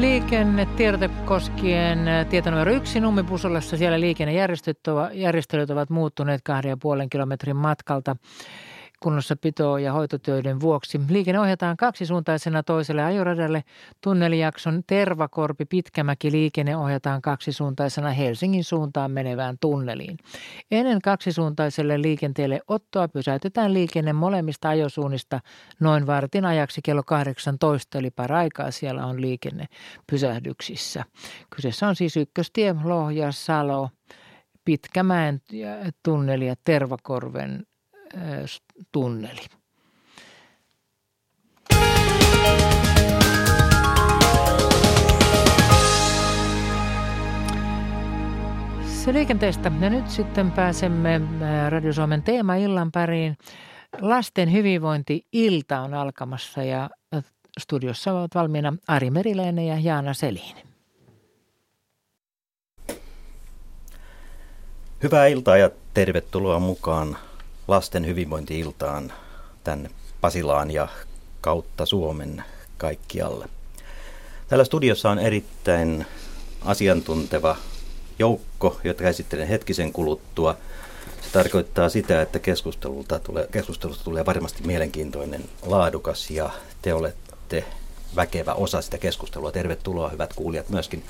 Liikennetiedote koskien tieto numero 1 Nummipusolassa. Siellä liikennejärjestelyt ovat muuttuneet 2,5 kilometrin matkalta kunnossapito- ja hoitotöiden vuoksi. Liikenne ohjataan kaksisuuntaisena toiselle ajoradalle. Tunnelijakson Tervakorpi-Pitkämäki-liikenne ohjataan kaksisuuntaisena Helsingin suuntaan menevään tunneliin. Ennen kaksisuuntaiselle liikenteelle ottoa pysäytetään liikenne molemmista ajosuunnista noin vartin ajaksi kello 18, eli paraikaa siellä on liikenne pysähdyksissä. Kyseessä on siis Ykköstie, Lohja, Salo, Pitkämäen tunneli ja Tervakorven tunneli. Se liikenteestä. Ja nyt sitten pääsemme Radio Suomen teemaillan pariin. Lasten hyvinvointi-ilta on alkamassa ja studiossa ovat valmiina Ari Meriläinen ja Jaana Selin. Hyvää iltaa ja tervetuloa mukaan lasten hyvinvointi-iltaan tänne Pasilaan ja kautta Suomen kaikkialle. Täällä studiossa on erittäin asiantunteva joukko, jota esittelen hetkisen kuluttua. Se tarkoittaa sitä, että keskustelusta tulee varmasti mielenkiintoinen, laadukas ja te olette väkevä osa sitä keskustelua. Tervetuloa hyvät kuulijat myöskin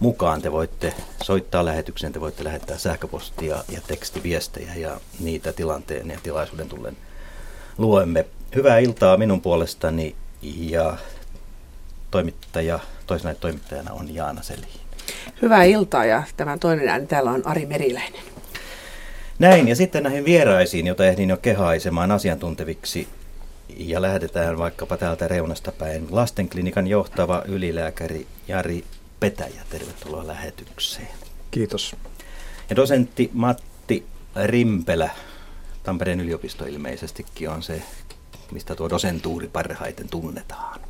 mukaan. Te voitte soittaa lähetykseen, te voitte lähettää sähköpostia ja tekstiviestejä ja niitä tilanteen ja tilaisuuden tullen luemme. Hyvää iltaa minun puolestani ja toisena toimittajana on Jaana Selin. Hyvää iltaa ja tämän toinen ääni täällä on Ari Meriläinen. Näin ja sitten näihin vieraisiin, joita ehdin jo kehaisemaan asiantunteviksi. Ja lähdetään vaikkapa täältä reunasta päin. Lastenklinikan johtava ylilääkäri Jari Petäjä, tervetuloa lähetykseen. Kiitos. Ja dosentti Matti Rimpelä, Tampereen yliopisto ilmeisestikin on se, mistä tuo dosentuuri parhaiten tunnetaan.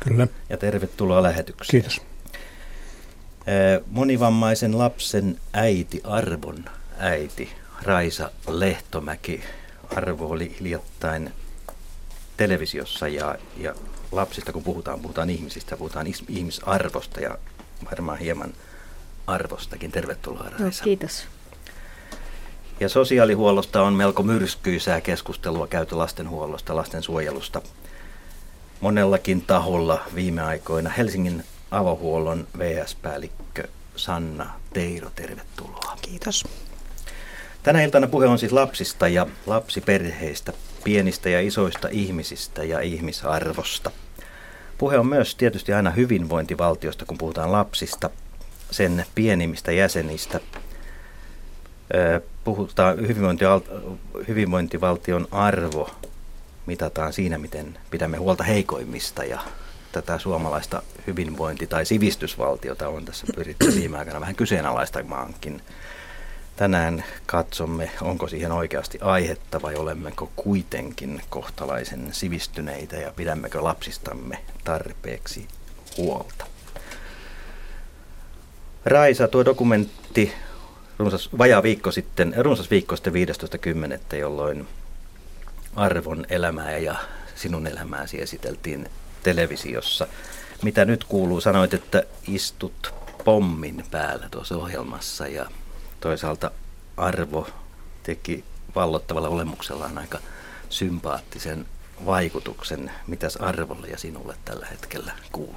Kyllä. Ja tervetuloa lähetykseen. Kiitos. Monivammaisen lapsen äiti, Arvon äiti, Raisa Lehtomäki. Arvo oli hiljattain televisiossa ja lapsista kun puhutaan ihmisistä, puhutaan ihmisarvosta ja varmaan hieman arvostakin. Tervetuloa Raisa. No, kiitos. Ja sosiaalihuollosta on melko myrskyisää keskustelua käyty lastenhuollosta, lastensuojelusta monellakin taholla viime aikoina. Helsingin avohuollon VS-päällikkö Sanna Teiro, tervetuloa. Kiitos. Tänä iltana puhe on siis lapsista ja lapsiperheistä, pienistä ja isoista ihmisistä ja ihmisarvosta. Puhe on myös tietysti aina hyvinvointivaltiosta, kun puhutaan lapsista, sen pienimmistä jäsenistä. Puhutaan hyvinvointivaltion arvo, mitataan siinä, miten pidämme huolta heikoimmista ja tätä suomalaista hyvinvointi- tai sivistysvaltiota on tässä pyritty viime aikana vähän kyseenalaistamaankin. Tänään katsomme, onko siihen oikeasti aihetta vai olemmeko kuitenkin kohtalaisen sivistyneitä ja pidämmekö lapsistamme tarpeeksi huolta. Raisa, tuo dokumentti runsas viikko sitten 15.10., jolloin Arvon elämää ja sinun elämääsi esiteltiin televisiossa. Mitä nyt kuuluu? Sanoit, että istut pommin päällä tuossa ohjelmassa ja toisaalta Arvo teki vallottavalla olemuksellaan aika sympaattisen vaikutuksen. Mitäs Arvolle ja sinulle tällä hetkellä kuuluu?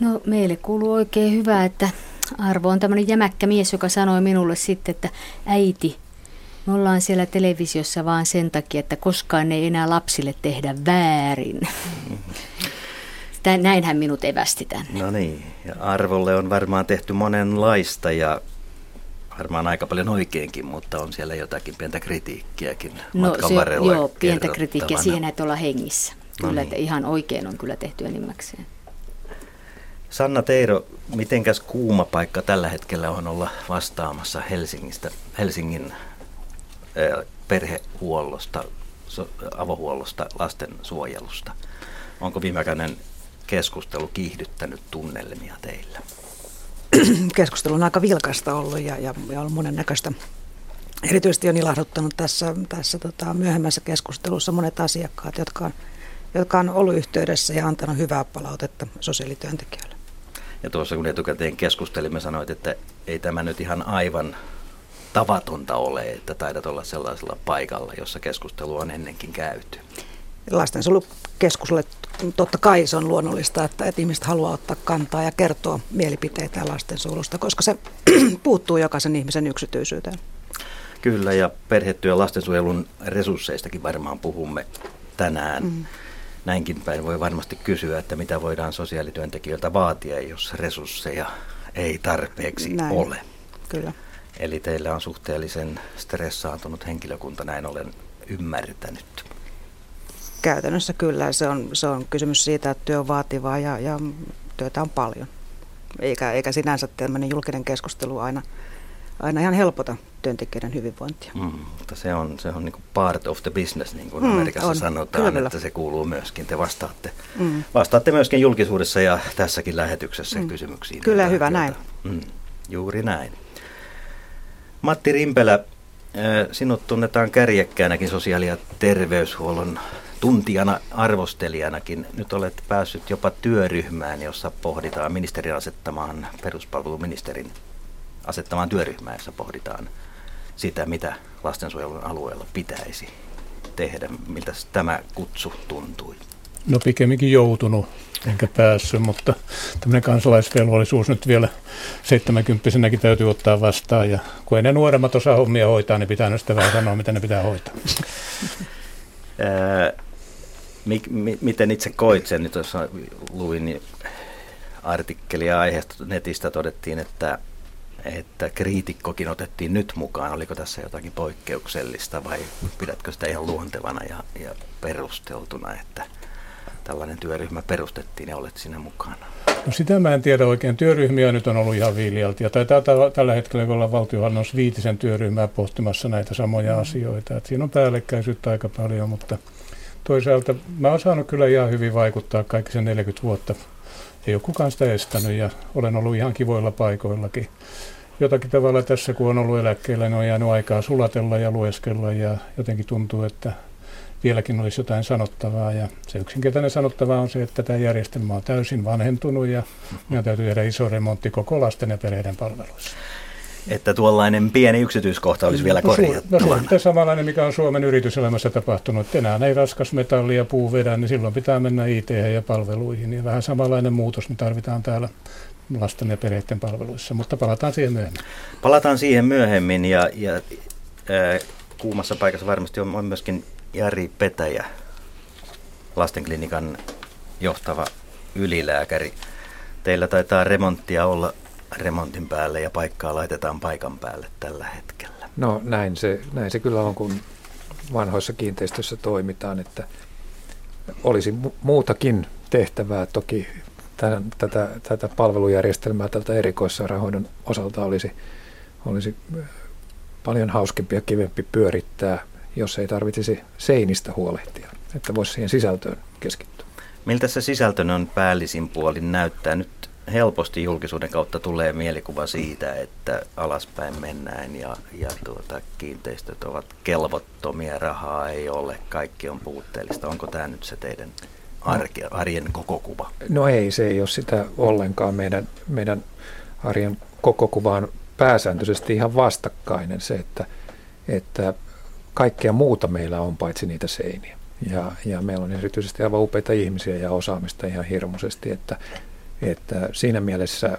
No meille kuuluu oikein hyvää, että Arvo on tämmöinen jämäkkä mies, joka sanoi minulle sitten, että äiti, me ollaan siellä televisiossa vaan sen takia, että koskaan ei enää lapsille tehdä väärin. Näinhän minut evästi tänne. No niin, ja Arvolle on varmaan tehty monenlaista ja varmaan aika paljon oikeinkin, mutta on siellä jotakin pientä kritiikkiäkin matkan varrella. Joo, pientä kritiikkiä siihen, että ollaan hengissä. Kyllä, no niin. Että ihan oikein on kyllä tehty enimmäkseen. Sanna Teiro, mitenkäs kuuma paikka tällä hetkellä on olla vastaamassa Helsingin perhehuollosta, avohuollosta, lastensuojelusta? Onko viimeaikainen keskustelu kiihdyttänyt tunnelmia teillä? Keskustelu on aika vilkasta ollut ja on monennäköistä. Erityisesti on ilahduttanut tässä myöhemmässä keskustelussa monet asiakkaat, jotka on ollut yhteydessä ja antanut hyvää palautetta sosiaalityöntekijöille. Ja tuossa kun etukäteen keskustelimme, sanoit, että ei tämä nyt ihan aivan tavatonta ole, että taidat olla sellaisella paikalla, jossa keskustelua on ennenkin käyty. Lastensuojelukeskukselle totta kai se on luonnollista, että ihmiset haluaa ottaa kantaa ja kertoa mielipiteitä lastensuojelusta, koska se puuttuu jokaisen ihmisen yksityisyyteen. Kyllä, ja perhetyön lastensuojelun resursseistakin varmaan puhumme tänään. Näinkin päin voi varmasti kysyä, että mitä voidaan sosiaalityöntekijöiltä vaatia, jos resursseja ei tarpeeksi ole. Kyllä. Eli teillä on suhteellisen stressaantunut henkilökunta, näin olen ymmärtänyt. Käytännössä kyllä. Se on kysymys siitä, että työ on vaativaa ja työtä on paljon. Eikä sinänsä tämmöinen julkinen keskustelu aina ihan helpota työntekijöiden hyvinvointia. Mutta se on niin kuin part of the business, niin kuin Amerikassa sanotaan, kyllä. Että se kuuluu myöskin. Te vastaatte myöskin julkisuudessa ja tässäkin lähetyksessä kysymyksiin. Kyllä, hyvä näin. Juuri näin. Matti Rimpelä, sinut tunnetaan kärjekkäänäkin sosiaali- ja terveyshuollon tuntijana, arvostelijanakin. Nyt olet päässyt jopa työryhmään, jossa pohditaan peruspalveluministerin asettamaan työryhmää, jossa pohditaan sitä, mitä lastensuojelun alueella pitäisi tehdä. Miltä tämä kutsu tuntui? No pikemminkin joutunut, enkä päässyt, mutta tämmöinen kansalaisvelvollisuus nyt vielä 70-senäkin täytyy ottaa vastaan. Ja kun ei ne nuoremmat osaa hommia hoitaa, niin pitää nyt sitä vähän sanoa, mitä ne pitää hoitaa. Miten itse koit sen? Nyt jos luin artikkelia aiheesta netistä, todettiin, että kriitikkokin otettiin nyt mukaan. Oliko tässä jotakin poikkeuksellista vai pidätkö sitä ihan luontevana ja perusteltuna, että tällainen työryhmä perustettiin ja olet siinä mukana? No sitä mä en tiedä oikein. Työryhmiä nyt on ollut ihan viiliälti. Ja tällä hetkellä ollaan valtionhallinnossa 5 työryhmää pohtimassa näitä samoja asioita. Et siinä on päällekkäisyyttä aika paljon, mutta toisaalta mä oon saanut kyllä ihan hyvin vaikuttaa kaikki sen 40 vuotta. Ei ole kukaan sitä estänyt ja olen ollut ihan kivoilla paikoillakin. Jotakin tavalla tässä, kun on ollut eläkkeellä, niin on jäänyt aikaa sulatella ja lueskella ja jotenkin tuntuu, että vieläkin olisi jotain sanottavaa. Ja se yksinkertainen sanottava on se, että tämä järjestelmä on täysin vanhentunut ja meidän täytyy tehdä iso remontti koko lasten ja perheiden palveluissa. Että tuollainen pieni yksityiskohta olisi vielä korjattuna. No, samanlainen, mikä on Suomen yrityselämässä tapahtunut. Enää ei raskasmetalli ja puu vedä, niin silloin pitää mennä IT- ja palveluihin. Ja vähän samanlainen muutos me tarvitaan täällä lasten ja perheiden palveluissa, mutta palataan siihen myöhemmin. Ja kuumassa paikassa varmasti on myöskin Jari Petäjä, Lastenklinikan johtava ylilääkäri. Teillä taitaa remonttia olla remontin päälle ja paikkaa laitetaan paikan päälle tällä hetkellä. No näin se kyllä on, kun vanhoissa kiinteistöissä toimitaan, että olisi muutakin tehtävää toki. Tätä palvelujärjestelmää tältä erikoissairaanhoidon osalta olisi paljon hauskempi ja kivempi pyörittää, jos ei tarvitsisi seinistä huolehtia, että voisi siihen sisältöön keskittyä. Miltä se sisältö on päällisin puolin näyttää? Nyt helposti julkisuuden kautta tulee mielikuva siitä, että alaspäin mennään ja kiinteistöt ovat kelvottomia, rahaa ei ole, kaikki on puutteellista. Onko tämä nyt se teidän arjen koko kuva? No ei, se ei ole sitä ollenkaan. Meidän arjen koko kuva on pääsääntöisesti ihan vastakkainen se, että kaikkea muuta meillä on paitsi niitä seiniä. Ja meillä on erityisesti aivan upeita ihmisiä ja osaamista ihan hirmuisesti, että siinä mielessä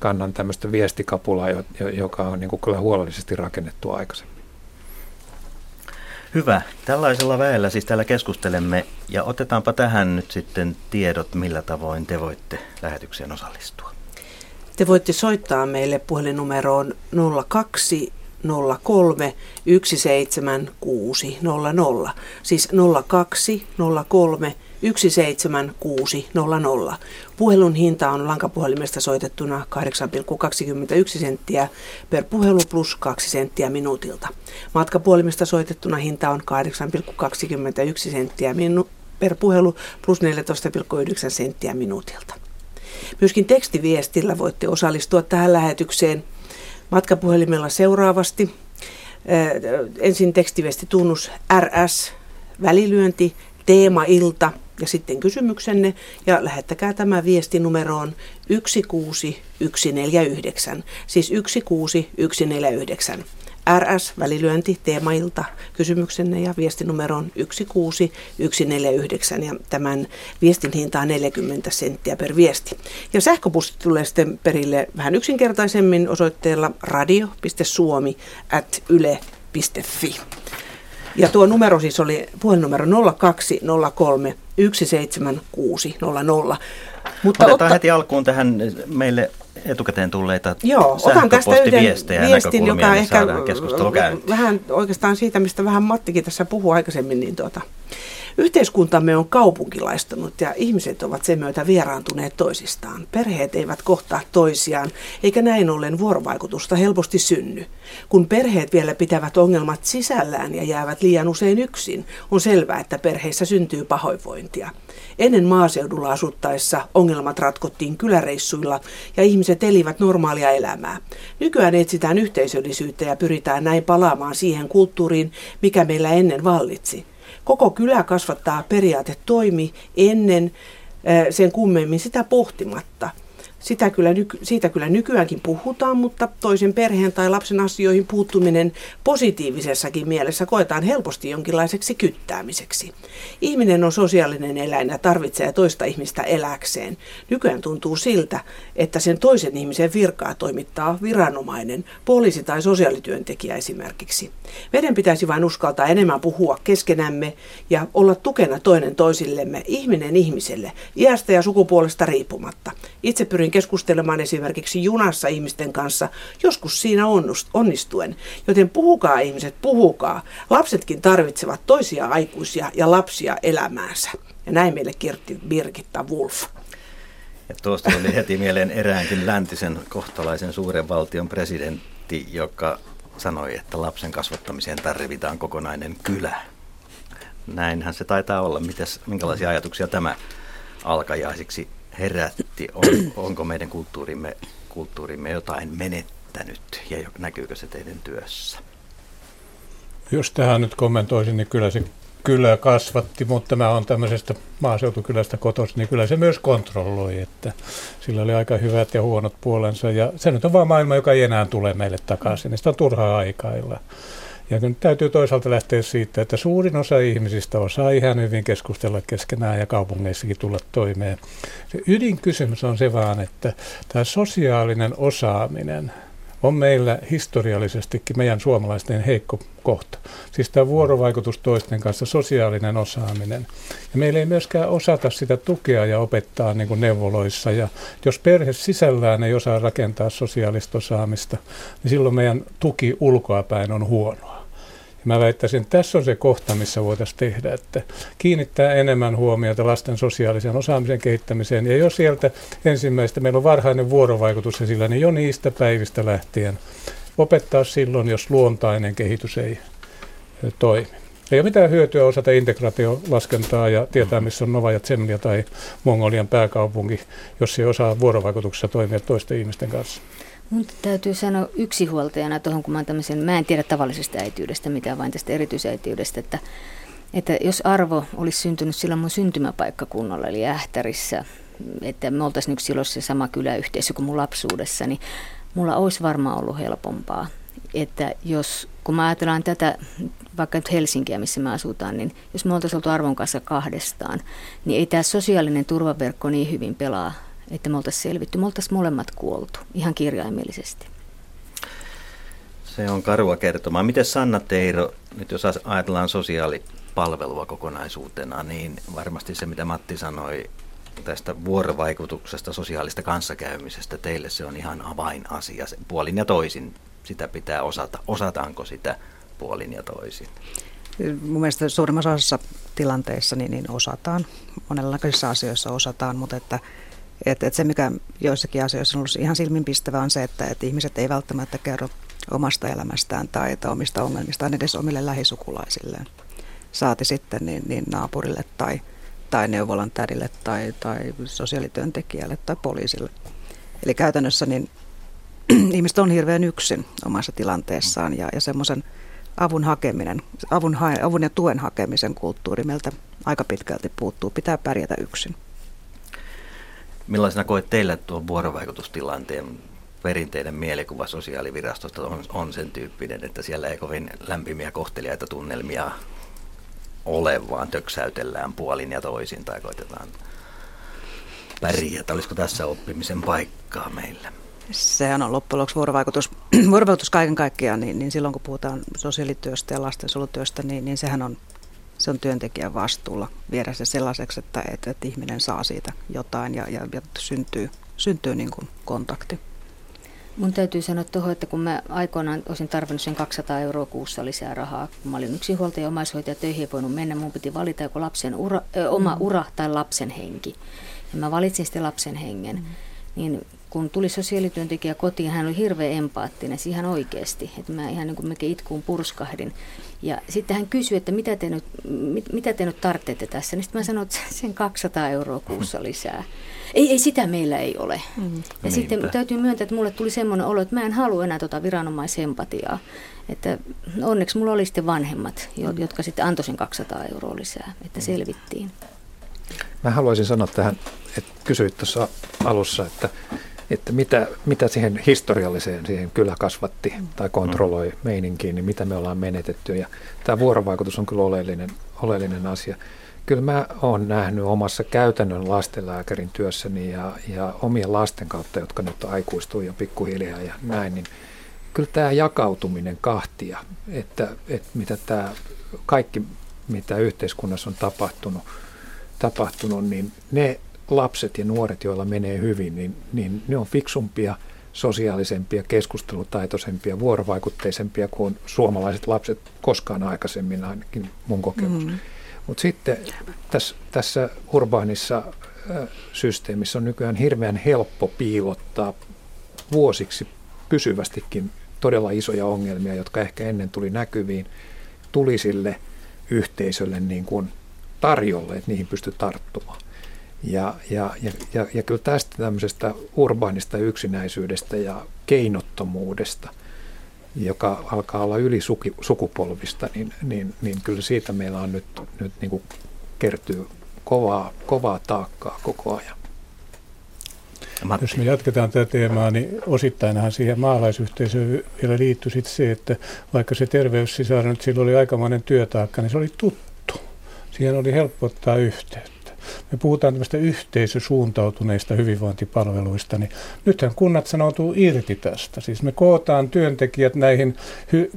kannan tämmöistä viestikapulaa, joka on niin kuin kyllä huolellisesti rakennettu aikaisemmin. Hyvä. Tällaisella väellä siis täällä keskustelemme ja otetaanpa tähän nyt sitten tiedot, millä tavoin te voitte lähetykseen osallistua. Te voitte soittaa meille puhelinnumeroon 0203 17600, siis 0203 17600. Puhelun hinta on lankapuhelimesta soitettuna 8,21 senttiä per puhelu plus 2 senttiä minuutilta. Matkapuhelimesta soitettuna hinta on 8,21 senttiä per puhelu plus 14,9 senttiä minuutilta. Myöskin tekstiviestillä voitte osallistua tähän lähetykseen matkapuhelimella seuraavasti. Ensin tekstiviesti tunnus RS, välilyönti, teemailta ja sitten kysymyksenne ja lähettäkää tämä viesti numeroon 16149, siis 16149. RS-välilyönti Teemailta kysymyksenne ja viestinumero on 16149 ja tämän viestin hinta on 40 senttiä per viesti. Ja sähköposti tulee sitten perille vähän yksinkertaisemmin osoitteella radio.suomi@yle.fi. Ja tuo numero siis oli puhelinnumero 0203 17600. Mutta otetaan heti alkuun tähän meille etukäteen tulleita sähköpostiviestejä ja näkökulmia, niin saadaan keskustelu käyntiin. Vähän oikeastaan siitä, mistä vähän Mattikin tässä puhui aikaisemmin, niin yhteiskuntamme on kaupunkilaistunut ja ihmiset ovat sen myötä vieraantuneet toisistaan. Perheet eivät kohtaa toisiaan, eikä näin ollen vuorovaikutusta helposti synny. Kun perheet vielä pitävät ongelmat sisällään ja jäävät liian usein yksin, on selvää, että perheissä syntyy pahoinvointia. Ennen maaseudulla asuttaessa ongelmat ratkottiin kyläreissuilla ja ihmiset elivät normaalia elämää. Nykyään etsitään yhteisöllisyyttä ja pyritään näin palaamaan siihen kulttuuriin, mikä meillä ennen vallitsi. Koko kylä kasvattaa periaate toimi ennen sen kummemmin sitä pohtimatta. Siitä kyllä nykyäänkin puhutaan, mutta toisen perheen tai lapsen asioihin puuttuminen positiivisessakin mielessä koetaan helposti jonkinlaiseksi kyttäämiseksi. Ihminen on sosiaalinen eläin ja tarvitsee toista ihmistä eläkseen. Nykyään tuntuu siltä, että sen toisen ihmisen virkaa toimittaa viranomainen, poliisi tai sosiaalityöntekijä esimerkiksi. Meidän pitäisi vain uskaltaa enemmän puhua keskenämme ja olla tukena toinen toisillemme, ihminen ihmiselle, iästä ja sukupuolesta riippumatta. Itse pyrin keskustelemaan esimerkiksi junassa ihmisten kanssa, joskus siinä onnistuen. Joten puhukaa ihmiset, puhukaa. Lapsetkin tarvitsevat toisia aikuisia ja lapsia elämäänsä. Ja näin meille kirjoitti Birgitta Wolf. Ja tuosta oli heti mieleen eräänkin läntisen kohtalaisen suuren valtion presidentti, joka sanoi, että lapsen kasvattamiseen tarvitaan kokonainen kylä. Näinhän se taitaa olla. Minkälaisia ajatuksia tämä alkajaisiksi herätti? Onko meidän kulttuurimme jotain menettänyt ja näkyykö se teidän työssä? Jos tähän nyt kommentoisin, niin kyllä se kylä kasvatti, mutta mä oon tämmöisestä maaseutukylästä kotoisin, niin kyllä se myös kontrolloi, että sillä oli aika hyvät ja huonot puolensa. Ja se nyt on vaan maailma, joka ei enää tule meille takaisin, niin sitä on turhaa aikailla. Ja nyt täytyy toisaalta lähteä siitä, että suurin osa ihmisistä osaa ihan hyvin keskustella keskenään ja kaupungeissakin tulla toimeen. Se ydinkysymys on se vaan, että tämä sosiaalinen osaaminen on meillä historiallisestikin meidän suomalaisten heikko kohta. Siis tämä vuorovaikutus toisten kanssa, sosiaalinen osaaminen. Ja meillä ei myöskään osata sitä tukea ja opettaa niin kuin neuvoloissa. Ja jos perhe sisällään ei osaa rakentaa sosiaalista osaamista, niin silloin meidän tuki ulkoapäin on huonoa. Mä väittäisin, että tässä on se kohta, missä voitaisiin tehdä, että kiinnittää enemmän huomiota lasten sosiaalisen osaamisen kehittämiseen. Ja jo sieltä ensimmäistä, meillä on varhainen vuorovaikutus ja sillä, niin jo niistä päivistä lähtien opettaa silloin, jos luontainen kehitys ei toimi. Ei ole mitään hyötyä osata integraatiolaskentaa ja tietää, missä on Novaja Zemlja tai Mongolian pääkaupunki, jos ei osaa vuorovaikutuksessa toimia toisten ihmisten kanssa. Mun täytyy sanoa yksinhuoltajana tuohon, kun mä en tiedä tavallisesta äitiydestä mitään, vain tästä erityisäitiydestä, että jos arvo olisi syntynyt sillä mun syntymäpaikkakunnalla, eli Ähtärissä, että me oltaisiin nyt silloin se sama kyläyhteisö kuin mun lapsuudessa, niin mulla olisi varmaan ollut helpompaa. Että jos, kun mä ajatellaan tätä, vaikka nyt Helsinkiä, missä me asutaan, niin jos me oltaisiin oltu arvon kanssa kahdestaan, niin ei tämä sosiaalinen turvaverkko niin hyvin pelaa, että me oltaisiin selvitty. Me oltaisiin molemmat kuoltu, ihan kirjaimellisesti. Se on karua kertomaa. Miten Sanna Teiro, nyt jos ajatellaan sosiaalipalvelua kokonaisuutena, niin varmasti se, mitä Matti sanoi tästä vuorovaikutuksesta, sosiaalista kanssakäymisestä, teille se on ihan avainasia. Puolin ja toisin sitä pitää osata. Osataanko sitä puolin ja toisin? Mun mielestä suurimmassa osassa tilanteissa niin osataan. Monenlaisissa asioissa osataan, mutta että se, mikä joissakin asioissa on ollut ihan silminpistävä, on se, että ihmiset ei välttämättä kerro omasta elämästään tai omista ongelmistaan edes omille lähisukulaisilleen. Saati sitten niin naapurille tai neuvolan tädille tai sosiaalityöntekijälle tai poliisille. Eli käytännössä niin ihmiset on hirveän yksin omassa tilanteessaan ja semmoisen avun hakeminen, avun ja tuen hakemisen kulttuuri meiltä aika pitkälti puuttuu. Pitää pärjätä yksin. Millaisena koet teillä tuo vuorovaikutustilanteen perinteinen mielikuva sosiaalivirastosta on sen tyyppinen, että siellä ei kovin lämpimiä kohteliaita tunnelmia ole, vaan töksäytellään puolin ja toisin tai koitetaan pärjätä. Olisiko tässä oppimisen paikkaa meillä? Sehän on loppujen lopuksi vuorovaikutus kaiken kaikkiaan, niin silloin kun puhutaan sosiaalityöstä ja lastensuojelutyöstä, niin sehän on, se on työntekijän vastuulla viedä se sellaiseksi, että ihminen saa siitä jotain ja syntyy niin kuin kontakti. Mun täytyy sanoa tuohon, että kun mä aikoinaan olisin tarvinnut sen 200 € kuussa lisää rahaa, kun mä olin yksinhuoltaja ja omaishoitaja, töihin ei voinut mennä, mun piti valita joko lapsen oma ura tai lapsen henki. Ja mä valitsin sitten lapsen hengen. Niin kun tuli sosiaalityöntekijä kotiin, hän oli hirveän empaattinen, siihen oikeasti. Että mä ihan niin kuin mekin itkuun purskahdin. Ja sitten hän kysyi, että mitä te nyt tarvitsette tässä. Niin sitten mä sanoin, että sen 200 € kuussa lisää. Ei, sitä meillä ei ole. Ja sitten täytyy myöntää, että mulle tuli semmoinen olo, että mä en halua enää tuota viranomaisempatiaa. Että onneksi mulla oli sitten vanhemmat, jotka sitten antoi sen 200 € lisää, että selvittiin. Mä haluaisin sanoa tähän, että kysyit tuossa alussa, että mitä siihen historialliseen, siihen kyllä kasvatti tai kontrolloi meininkiin, niin mitä me ollaan menetetty. Ja tämä vuorovaikutus on kyllä oleellinen asia. Kyllä mä oon nähnyt omassa käytännön lastenlääkärin työssäni ja omien lasten kautta, jotka nyt aikuistuu jo pikkuhiljaa ja näin, niin kyllä tämä jakautuminen kahtia, että mitä tämä kaikki, mitä yhteiskunnassa on tapahtunut, niin ne lapset ja nuoret, joilla menee hyvin, niin ne on fiksumpia, sosiaalisempia, keskustelutaitoisempia, vuorovaikutteisempia kuin suomalaiset lapset koskaan aikaisemmin, ainakin mun kokemus. Mutta sitten tässä urbaanissa systeemissä on nykyään hirveän helppo piilottaa vuosiksi pysyvästikin todella isoja ongelmia, jotka ehkä ennen tuli näkyviin, tuli sille yhteisölle niin kuin tarjolle, että niihin pystyi tarttumaan. Ja kyllä tästä tämmöisestä urbaanista yksinäisyydestä ja keinottomuudesta, joka alkaa olla yli sukupolvista, niin kyllä siitä meillä on nyt niin kuin kertyy kovaa taakkaa koko ajan. Jos me jatketaan tätä teemaa, niin osittainhan siihen maalaisyhteisöön vielä liittyi sitten se, että vaikka se terveyssisarun, sillä oli aikamoinen työtaakka, niin se oli tuttu. Siihen oli helppo ottaa yhteyttä. Me puhutaan tämmöistä yhteisösuuntautuneista hyvinvointipalveluista, niin nythän kunnat sanoutuu irti tästä. Siis me kootaan työntekijät näihin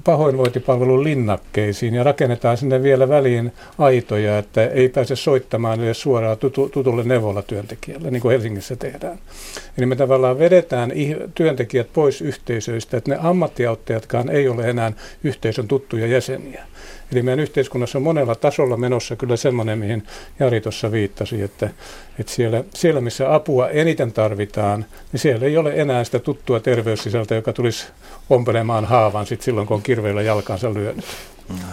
pahoinvointipalvelun linnakkeisiin ja rakennetaan sinne vielä väliin aitoja, että ei pääse soittamaan edes suoraan tutulle neuvolatyöntekijälle, niin kuin Helsingissä tehdään. Eli me tavallaan vedetään työntekijät pois yhteisöistä, että ne ammattiauttajatkaan ei ole enää yhteisön tuttuja jäseniä. Eli meidän yhteiskunnassa on monella tasolla menossa kyllä semmoinen, mihin Jari tuossa viittasi, että siellä, missä apua eniten tarvitaan, niin siellä ei ole enää sitä tuttua terveyssisältä, joka tulisi ompelemaan haavan sit silloin, kun on kirveillä jalkansa lyönyt.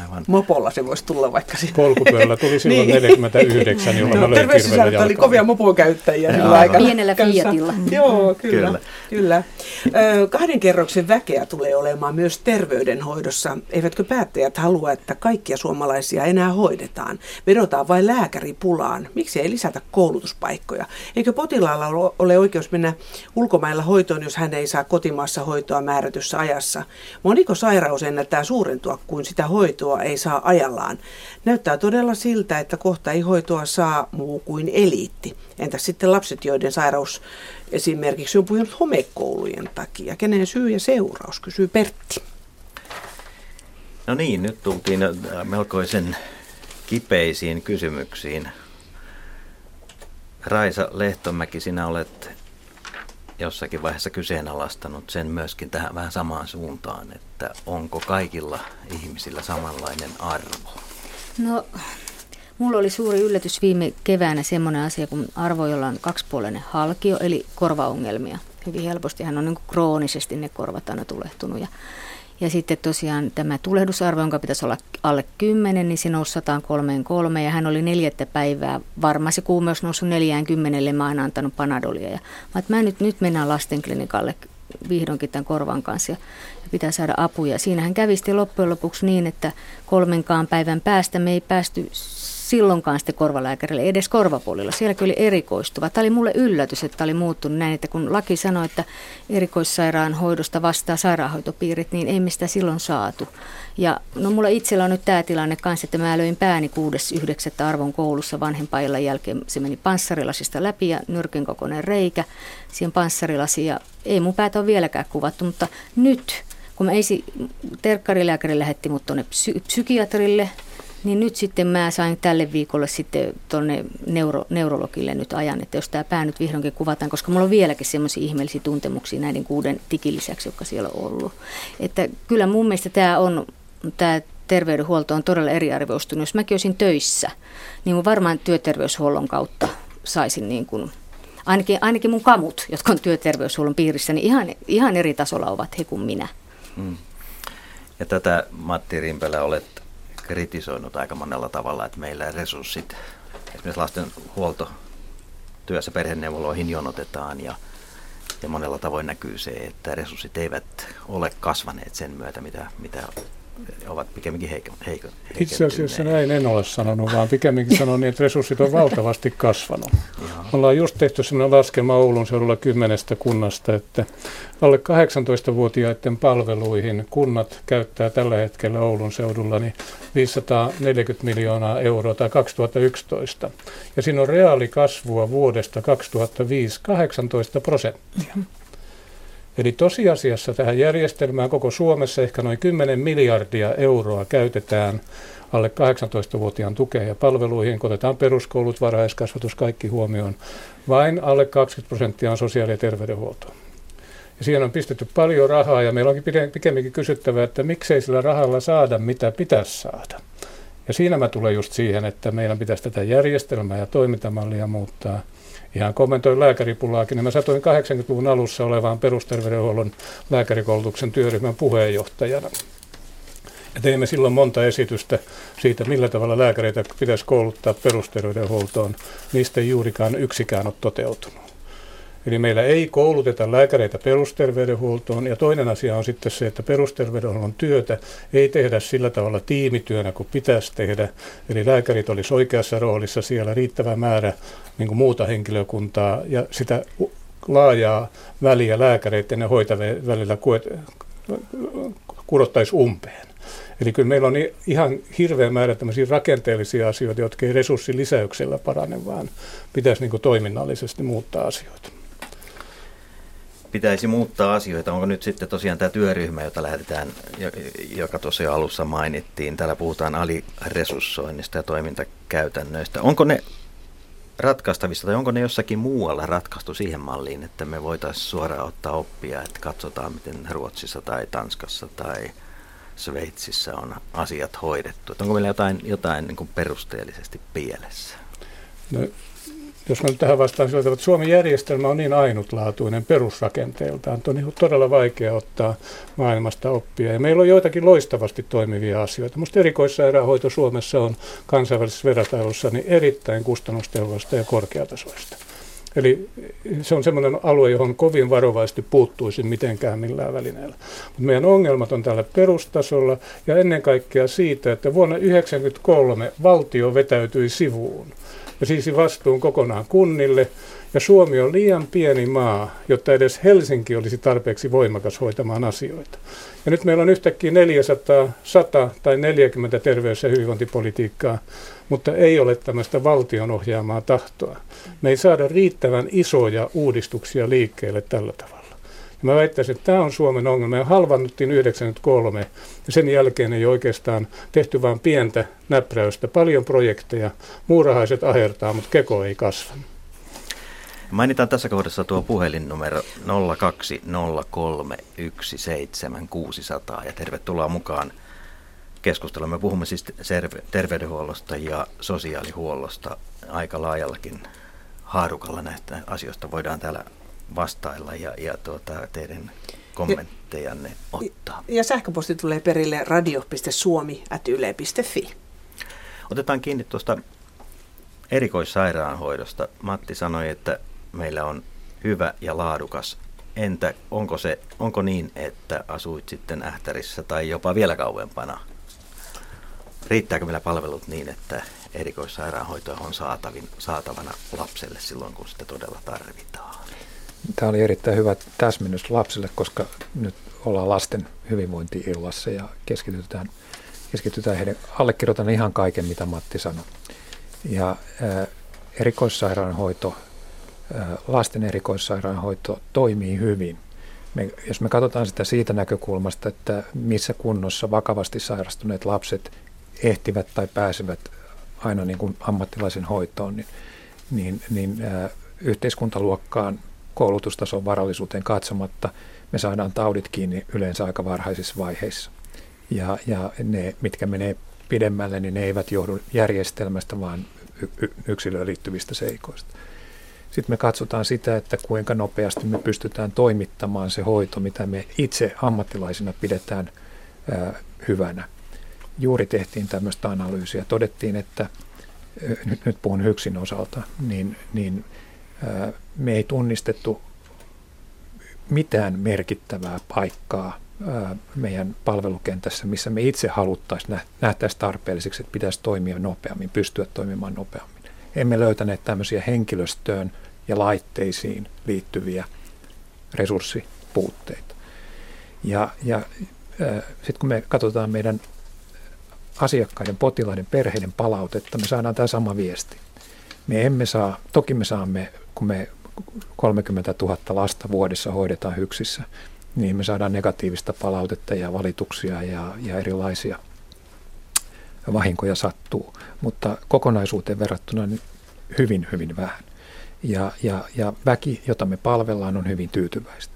Aivan. Mopolla se voisi tulla vaikka siinä. Polkupyörällä tuli silloin 49, jolloin mä löin kirveillä jalkaan. Terveyssisältä oli kovia mopokäyttäjiä sillä aikana. Pienellä Fiatilla. Joo, kyllä. Kahden kerroksen väkeä tulee olemaan myös terveydenhoidossa. Eivätkö päättäjät halua, että kaikkia suomalaisia enää hoidetaan? Vedotaan vain lääkäripulaan. Miksi ei lisätä koulutuspaikkoja? Eikö potilaalla ole oikeus mennä ulkomailla hoitoon, jos hän ei saa kotimaassa hoitoa määrätyssä ajassa? Moniko sairaus ennättää suurentua, kun sitä hoitoa ei saa ajallaan? Näyttää todella siltä, että kohta ei hoitoa saa muu kuin eliitti. Entäs sitten lapset, joiden sairaus esimerkiksi on puhunut homekoulujen takia? Kenen syy ja seuraus, kysyy Pertti. No niin, nyt tultiin melkoisen kipeisiin kysymyksiin. Raisa Lehtomäki, sinä olet jossakin vaiheessa kyseenalaistanut sen myöskin tähän vähän samaan suuntaan, että onko kaikilla ihmisillä samanlainen arvo? No, mulla oli suuri yllätys viime keväänä semmoinen asia kuin arvo, jolla on kaksipuolinen halkio, eli korvaongelmia. Hyvin helposti hän on niin kuin kroonisesti ne korvat aina tulehtunut. Ja sitten tosiaan tämä tulehdusarvo, jonka pitäisi olla alle 10, niin se nousi 133 ja hän oli 4 päivää. Varmaan se kuumeus noussut 40, mä oon antanut panadolia. Ja mä nyt mennään Lastenklinikalle vihdoinkin tämän korvan kanssa. Ja pitää saada apuja. Siinähän kävi sitten loppujen lopuksi niin, että 3 päivän päästä me ei päästy silloinkaan sitten korvalääkärille, edes korvapuolilla. Sielläkin oli erikoistuva. Tämä oli mulle yllätys, että tämä oli muuttunut näin, että kun laki sanoi, että erikoissairaanhoidosta vastaa sairaanhoitopiirit, niin ei me sitä silloin saatu. Ja no mulla itsellä on nyt tämä tilanne kanssa, että mä löin pääni 6.9. arvon koulussa vanhempaillan jälkeen. Se meni panssarilasista läpi ja nyrkin kokoinen reikä siihen panssarilasiin ja ei mun päätä ole vieläkään kuvattu, mutta nyt kun mä ensin terkkarilääkäri lähetti mut tuonne psykiatrille, niin nyt sitten mä sain tälle viikolle sitten tuonne neurologille nyt ajan, että jos tämä pää nyt vihdoinkin kuvataan, koska mulla on vieläkin semmoisia ihmeellisiä tuntemuksia näiden 6 tikin lisäksi, jotka siellä on ollut. Että kyllä mun mielestä tämä terveydenhuolto on todella eriarvoistunut. Jos mäkin olisin töissä, niin mun varmaan työterveyshuollon kautta saisin niin kuin, ainakin mun kamut, jotka on työterveyshuollon piirissä, niin ihan eri tasolla ovat he kuin minä. Mm. Ja tätä Matti Rimpelä olet kritisoinut aika monella tavalla, että meillä resurssit esimerkiksi lastenhuoltotyössä perheneuvoloihin jonotetaan ja monella tavoin näkyy se, että resurssit eivät ole kasvaneet sen myötä, mitä ovat pikemminkin heikentyneet. Itse asiassa näin en ole sanonut, vaan pikemminkin sanon niin, että resurssit on valtavasti kasvanut. Jaa. Ollaan just tehty sellainen laskelma Oulun seudulla 10 kunnasta, että alle 18-vuotiaiden palveluihin kunnat käyttää tällä hetkellä Oulun seudulla niin 540 miljoonaa euroa tai 2011. Ja siinä on reaalikasvua vuodesta 2005 18%. Eli tosiasiassa tähän järjestelmään koko Suomessa ehkä noin 10 miljardia euroa käytetään alle 18-vuotiaan tukeen ja palveluihin, kun otetaan peruskoulut, varhaiskasvatus, kaikki huomioon. Vain alle 20% on sosiaali- ja terveydenhuoltoa. Ja siihen on pistetty paljon rahaa ja meillä onkin pikemminkin kysyttävä, että miksei sillä rahalla saada, mitä pitäisi saada. Ja siinä mä tulen just siihen, että meidän pitäisi tätä järjestelmää ja toimintamallia muuttaa. Ihan kommentoin lääkäripulaakin, niin mä satuin 80-luvun alussa olevaan perusterveydenhuollon lääkärikoulutuksen työryhmän puheenjohtajana. Ja teimme silloin monta esitystä siitä, millä tavalla lääkäreitä pitäisi kouluttaa perusterveydenhuoltoon. Niistä ei juurikaan yksikään ole toteutunut. Eli meillä ei kouluteta lääkäreitä perusterveydenhuoltoon. Ja toinen asia on sitten se, että perusterveydenhuollon työtä ei tehdä sillä tavalla tiimityönä kuin pitäisi tehdä. Eli lääkärit olisi oikeassa roolissa siellä riittävä määrä niin kuin muuta henkilökuntaa ja sitä laajaa väliä lääkäreiden ja hoitavien välillä kurottaisi umpeen. Eli kyllä meillä on ihan hirveä määrä tämmöisiä rakenteellisia asioita, jotka ei resurssilisäyksellä parane, vaan pitäisi niin kuin toiminnallisesti muuttaa asioita. Pitäisi muuttaa asioita. Onko nyt sitten tosiaan tämä työryhmä, jota lähetetään, joka tuossa jo alussa mainittiin. Täällä puhutaan aliresurssoinnista ja toimintakäytännöistä. Onko ne ratkaistavissa tai onko ne jossakin muualla ratkaistu siihen malliin, että me voitaisiin suoraan ottaa oppia, että katsotaan miten Ruotsissa tai Tanskassa tai Sveitsissä on asiat hoidettu. Että onko meillä jotain niin kuin perusteellisesti pielessä? No, jos mä nyt tähän vastaan sillä tavalla, että Suomen järjestelmä on niin ainutlaatuinen perusrakenteeltaan, että on todella vaikea ottaa maailmasta oppia. Ja meillä on joitakin loistavasti toimivia asioita. Musta erikoissairaanhoito Suomessa on kansainvälisessä vertailussa niin erittäin kustannustehokasta ja korkeatasoista. Eli se on semmoinen alue, johon kovin varovaisesti puuttuisin mitenkään millään välineellä. Mutta meidän ongelmat on täällä perustasolla ja ennen kaikkea siitä, että vuonna 1993 valtio vetäytyi sivuun. Ja siirsi vastuun kokonaan kunnille, ja Suomi on liian pieni maa, jotta edes Helsinki olisi tarpeeksi voimakas hoitamaan asioita. Ja nyt meillä on yhtäkkiä 400, 100 tai 40 terveys- ja hyvinvointipolitiikkaa, mutta ei ole tämmöistä valtion ohjaamaa tahtoa. Me ei saada riittävän isoja uudistuksia liikkeelle tällä tavalla. Ja mä väittäisin, että tämä on Suomen ongelma. Me halvannuttiin 1993, ja sen jälkeen ei oikeastaan tehty vain pientä näpräystä. Paljon projekteja, muurahaiset ahertaa, mutta keko ei kasva. Mainitaan tässä kohdassa tuo puhelinnumero 020317600 ja tervetuloa mukaan keskusteluun. Me puhumme siis terveydenhuollosta ja sosiaalihuollosta aika laajallakin haarukalla näistä asioista voidaan täällä vastailla ja teidän kommenttejanne ottaa. Ja sähköposti tulee perille radio.suomi@yle.fi. Otetaan kiinni tuosta erikoissairaanhoidosta. Matti sanoi, että meillä on hyvä ja laadukas Entä onko niin, että asuit sitten Ähtärissä tai jopa vielä kauempana? Riittääkö meillä palvelut niin, että erikoissairaanhoitoa on saatavana lapselle silloin, kun sitä todella tarvitaan? Tämä oli erittäin hyvä täsmennys lapselle, koska nyt ollaan lasten hyvinvointi-illassa ja keskitytään heidän. Allekirjoitan ihan kaiken, mitä Matti sanoi. Ja erikoissairaanhoito, lasten erikoissairaanhoito toimii hyvin. Jos me katsotaan sitä siitä näkökulmasta, että missä kunnossa vakavasti sairastuneet lapset ehtivät tai pääsevät aina niin kuin ammattilaisen hoitoon, niin yhteiskuntaluokkaan, koulutustason, varallisuuteen katsomatta me saadaan taudit kiinni yleensä aika varhaisissa vaiheissa. Ja ne, mitkä menee pidemmälle, niin ne eivät johdu järjestelmästä, vaan yksilöön liittyvistä seikoista. Sitten me katsotaan sitä, että kuinka nopeasti me pystytään toimittamaan se hoito, mitä me itse ammattilaisina pidetään hyvänä. Juuri tehtiin tämmöistä analyysiä. Todettiin, että nyt puhun HYKSin osalta, niin me ei tunnistettu mitään merkittävää paikkaa meidän palvelukentässä, missä me itse haluttaisiin, nähtäisiin tarpeelliseksi, että pitäisi toimia nopeammin, pystyä toimimaan nopeammin. Emme löytäneet tämmöisiä henkilöstöön ja laitteisiin liittyviä resurssipuutteita. Ja sitten kun me katsotaan meidän asiakkaiden, potilaiden, perheiden palautetta, me saadaan tämä sama viesti. Me emme saa, toki me saamme, kun me 30 000 lasta vuodessa hoidetaan HYKSissä, niin me saadaan negatiivista palautetta ja valituksia ja erilaisia vahinkoja sattuu, mutta kokonaisuuteen verrattuna niin hyvin, hyvin vähän. Ja väki, jota me palvellaan, on hyvin tyytyväistä.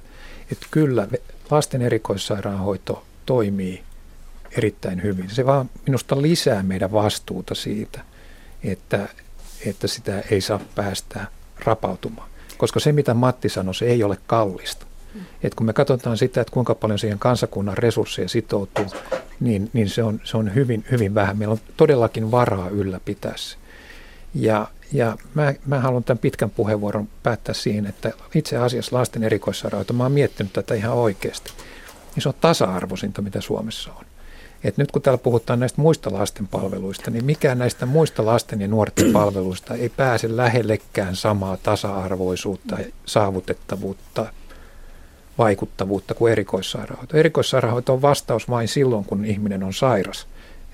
Että kyllä lasten erikoissairaanhoito toimii erittäin hyvin. Se vaan minusta lisää meidän vastuuta siitä, että sitä ei saa päästää rapautumaan. Koska se, mitä Matti sanoi, se ei ole kallista. Et kun me katsotaan sitä, että kuinka paljon siihen kansakunnan resursseja sitoutuu, niin se on hyvin, hyvin vähän. Meillä on todellakin varaa ylläpitää se. Ja mä haluan tämän pitkän puheenvuoron päättää siihen, että itse asiassa lasten erikoissairaanhoito, mä oon miettinyt tätä ihan oikeasti, niin se on tasa-arvoisinta, mitä Suomessa on. Et nyt kun täällä puhutaan näistä muista lasten palveluista, niin mikään näistä muista lasten ja nuorten palveluista ei pääse lähellekään samaa tasa-arvoisuutta, saavutettavuutta, vaikuttavuutta kuin erikoissairaanhoito. Erikoissairaanhoito on vastaus vain silloin, kun ihminen on sairas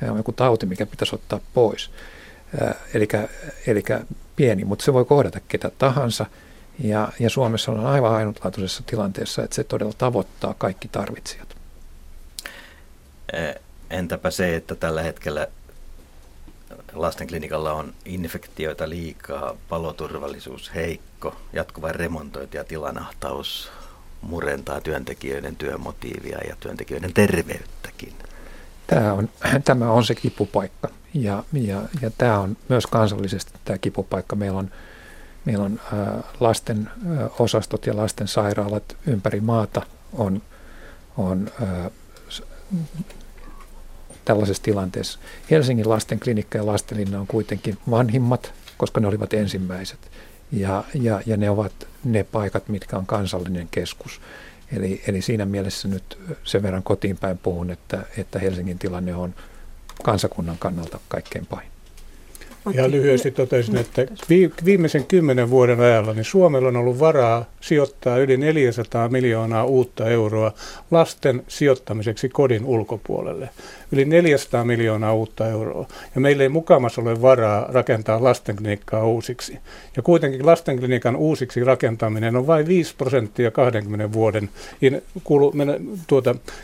ja on joku tauti, mikä pitäisi ottaa pois. Eli pieni, mutta se voi kohdata ketä tahansa. Ja Suomessa on aivan ainutlaatuisessa tilanteessa, että se todella tavoittaa kaikki tarvitsijat. Entäpä se, että tällä hetkellä Lastenklinikalla on infektioita liikaa, paloturvallisuus heikko, jatkuva remontointi ja tilanahtaus murentaa työntekijöiden työmotiivia ja työntekijöiden terveyttäkin. Tämä on se kipupaikka ja tämä on myös kansallisesti tämä kipupaikka. Meillä on lasten osastot ja lasten sairaalat ympäri maata on tällaisessa tilanteessa. Helsingin Lastenklinikka ja Lastenlinna on kuitenkin vanhimmat, koska ne olivat ensimmäiset. Ja ne ovat ne paikat, mitkä on kansallinen keskus. Eli siinä mielessä nyt sen verran kotiin päin puhun, että Helsingin tilanne on kansakunnan kannalta kaikkein pahin. Ja lyhyesti totesin, että viimeisen 10 vuoden ajalla niin Suomella on ollut varaa sijoittaa yli 400 miljoonaa uutta euroa lasten sijoittamiseksi kodin ulkopuolelle. Yli 400 miljoonaa uutta euroa. Ja meillä ei mukamas ole varaa rakentaa lastenklinikkaa uusiksi. Ja kuitenkin lastenklinikan uusiksi rakentaminen on vain 5% 20 vuoden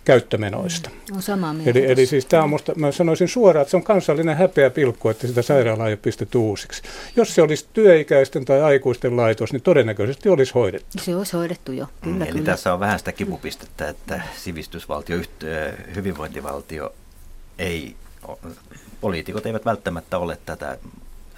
käyttömenoista. On samaa mieltä. Eli siis tämä on musta, mä sanoisin suoraan, että se on kansallinen häpeäpilkku, että sitä sairaalaa ei ole pistetty uusiksi. Jos se olisi työikäisten tai aikuisten laitos, niin todennäköisesti olisi hoidettu. Se olisi hoidettu jo. Kyllä. Eli tässä on vähän sitä kipupistettä, että sivistysvaltio, hyvinvointivaltio, poliitikot eivät välttämättä ole tätä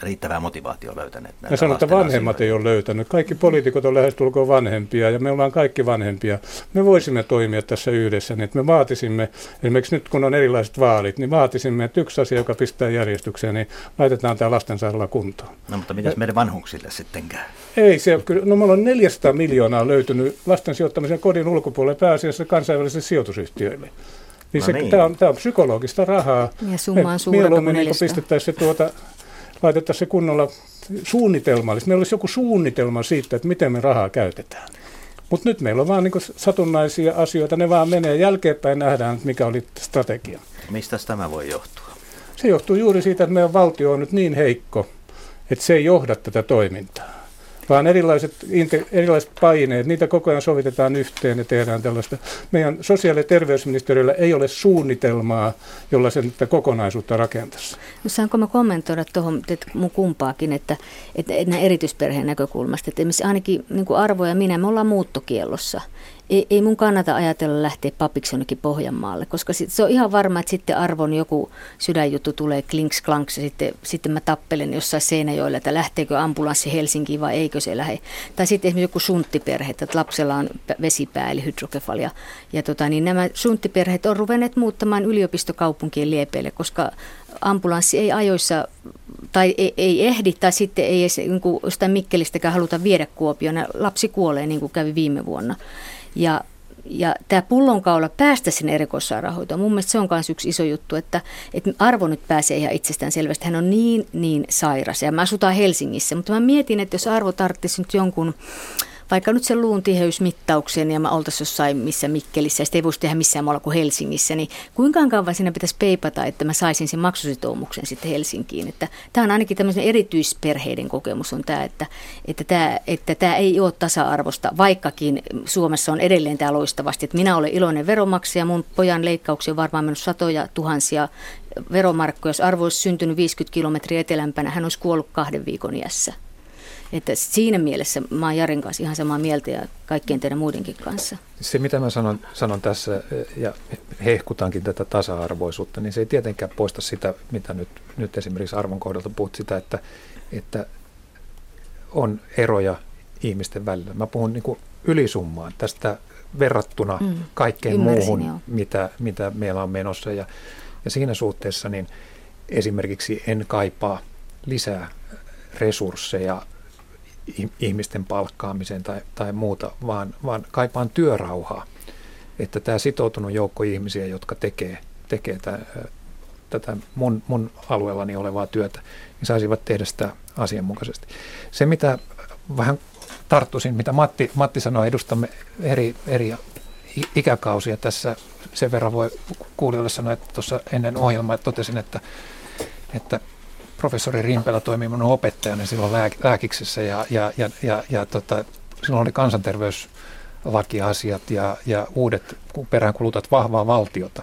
riittävää motivaatiota löytäneet. Mä sanon, että vanhemmat asioita ei ole löytänyt. Kaikki poliitikot on lähestulkoon vanhempia ja me ollaan kaikki vanhempia. Me voisimme toimia tässä yhdessä, niin että me vaatisimme, esimerkiksi nyt kun on erilaiset vaalit, niin vaatisimme, että yksi asia, joka pistää järjestykseen, niin laitetaan tämä lastensairaala kuntoon. No mutta mitäs meidän vanhuksille sitten käy? Ei se ole kyllä. No me ollaan 400 miljoonaa löytynyt lasten sijoittamisen kodin ulkopuolelle pääasiassa kansainvälisille sijoitusyhtiöille. Niin no niin. Tämä on psykologista rahaa. Ja summa on suurta kuin 400. Pistettäisiin laitettaisiin se kunnolla suunnitelmallisesti. Meillä olisi joku suunnitelma siitä, että miten me rahaa käytetään. Mutta nyt meillä on vaan niin satunnaisia asioita, ne vaan menee. Jälkeenpäin nähdään, että mikä oli strategia. Mistä tämä voi johtua? Se johtuu juuri siitä, että meidän valtio on nyt niin heikko, että se ei johda tätä toimintaa. Vaan erilaiset paineet, niitä koko ajan sovitetaan yhteen ja tehdään tällaista. Meidän sosiaali- ja terveysministeriöllä ei ole suunnitelmaa, jolla sen kokonaisuutta rakentaisi. No saanko mä kommentoida tuohon mun kumpaakin, että nämä erityisperheen näkökulmasta, että esimerkiksi ainakin niin Arvo ja minä, me ollaan muuttokiellossa. Ei mun kannata ajatella lähteä papiksi jonnekin Pohjanmaalle, koska se on ihan varma, että sitten Arvon joku sydänjuttu tulee klinks-klanks ja sitten mä tappelen jossain Seinäjoella, että lähteekö ambulanssi Helsinkiin vai eikö se lähde. Tai sitten esimerkiksi joku sunttiperhe, että lapsella on vesipää eli hydrokefalia. Ja niin nämä sunttiperheet on ruvenneet muuttamaan yliopistokaupunkien liepeille, koska ambulanssi ei ajoissa tai ei ehdi tai sitten ei niin kuin jostain Mikkelistäkään haluta viedä Kuopioon ja lapsi kuolee niin kuin kävi viime vuonna. Ja tämä pullonkaula päästä sinne erikoissairaanhoitoon, mun mielestä se on myös yksi iso juttu, että Arvo nyt pääsee ihan itsestään selvästi. Hän on niin sairas ja mä asutaan Helsingissä, mutta mä mietin, että jos Arvo tarvitsisi nyt jonkun, vaikka nyt sen luuntiheysmittauksen ja mä oltaisiin jossain missä Mikkelissä ja sitten ei voisi tehdä missään muualla kuin Helsingissä, niin kuinka kauan siinä pitäisi peipata, että mä saisin sen maksusitoumuksen sitten Helsinkiin. Tämä on ainakin tämmöisen erityisperheiden kokemus on tämä, että tämä ei ole tasa-arvosta, vaikkakin Suomessa on edelleen tämä loistavasti, että minä olen iloinen veronmaksaja, mun pojan leikkauksia on varmaan mennyt satoja tuhansia veromarkkoja, jos Arvo olisi syntynyt 50 kilometriä etelämpänä, hän olisi kuollut 2 viikon iässä. Että siinä mielessä mä oon Jarin kanssa ihan samaa mieltä ja kaikkien teidän muidenkin kanssa. Se mitä mä sanon tässä ja hehkutankin tätä tasa-arvoisuutta, niin se ei tietenkään poista sitä, mitä nyt esimerkiksi Arvon kohdalta puhut sitä, että on eroja ihmisten välillä. Mä puhun niin kuin ylisummaan tästä verrattuna kaikkeen muuhun, mitä meillä on menossa ja siinä suhteessa niin esimerkiksi en kaipaa lisää resursseja ihmisten palkkaamiseen tai muuta, vaan kaipaan työrauhaa. Että tämä sitoutunut joukko ihmisiä, jotka tekee tätä mun alueellani olevaa työtä, niin saisivat tehdä sitä asianmukaisesti. Se, mitä vähän tarttuisin, mitä Matti sanoi, edustamme eri ikäkausia tässä. Sen verran voi kuulijoille sanoa, että tuossa ennen ohjelmaa totesin, että professori Rimpelä toimi minun opettajana silloin lääkiksessä ja silloin oli kansanterveyslakiasiat ja uudet, kun peräänkulutat vahvaa valtiota,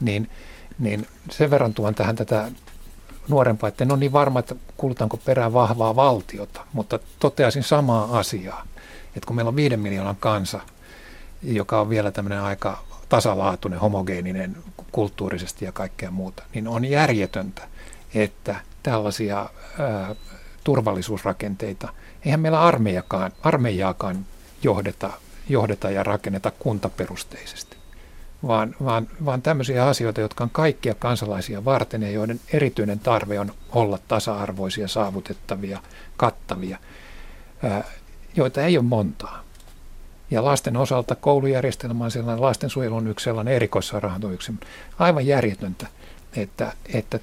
niin sen verran tuon tähän tätä nuorempaa, että en ole niin varma, että kulutanko perään vahvaa valtiota, mutta toteaisin samaa asiaa, että kun meillä on 5 miljoonan kansa, joka on vielä tämmöinen aika tasalaatuinen, homogeeninen kulttuurisesti ja kaikkea muuta, niin on järjetöntä, että tällaisia turvallisuusrakenteita, eihän meillä armeijaakaan johdeta ja rakenneta kuntaperusteisesti, vaan tämmöisiä asioita, jotka on kaikkia kansalaisia varten ja joiden erityinen tarve on olla tasa-arvoisia, saavutettavia, kattavia, joita ei ole montaa. Ja lasten osalta koulujärjestelmä on sellainen, lastensuojelu on yksi sellainen, erikoissairaanhoito on yksi aivan järjetöntä, että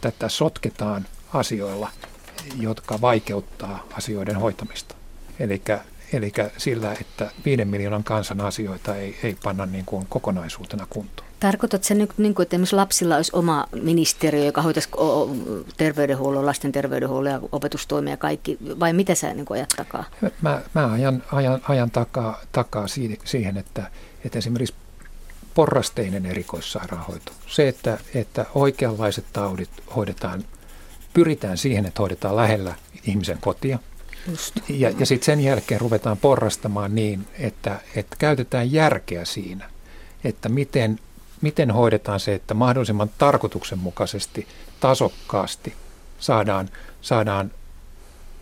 tätä sotketaan asioilla, jotka vaikeuttaa asioiden hoitamista. Eli sillä, että 5 miljoonan kansan asioita ei panna niin kuin kokonaisuutena kuntoon. Tarkoitatko se, niin kuin, että esimerkiksi lapsilla olisi oma ministeriö, joka hoitaisi terveydenhuollon, lasten terveydenhuollon ja opetustoimia ja kaikki, vai mitä sä niin kuin ajat takaa? Mä ajan takaa siihen, että esimerkiksi porrasteinen erikoissairaanhoito. Se, että oikeanlaiset taudit hoidetaan, pyritään siihen, että hoidetaan lähellä ihmisen kotia. Ja sitten sen jälkeen ruvetaan porrastamaan niin, että käytetään järkeä siinä, että miten hoidetaan se, että mahdollisimman tarkoituksenmukaisesti, tasokkaasti saadaan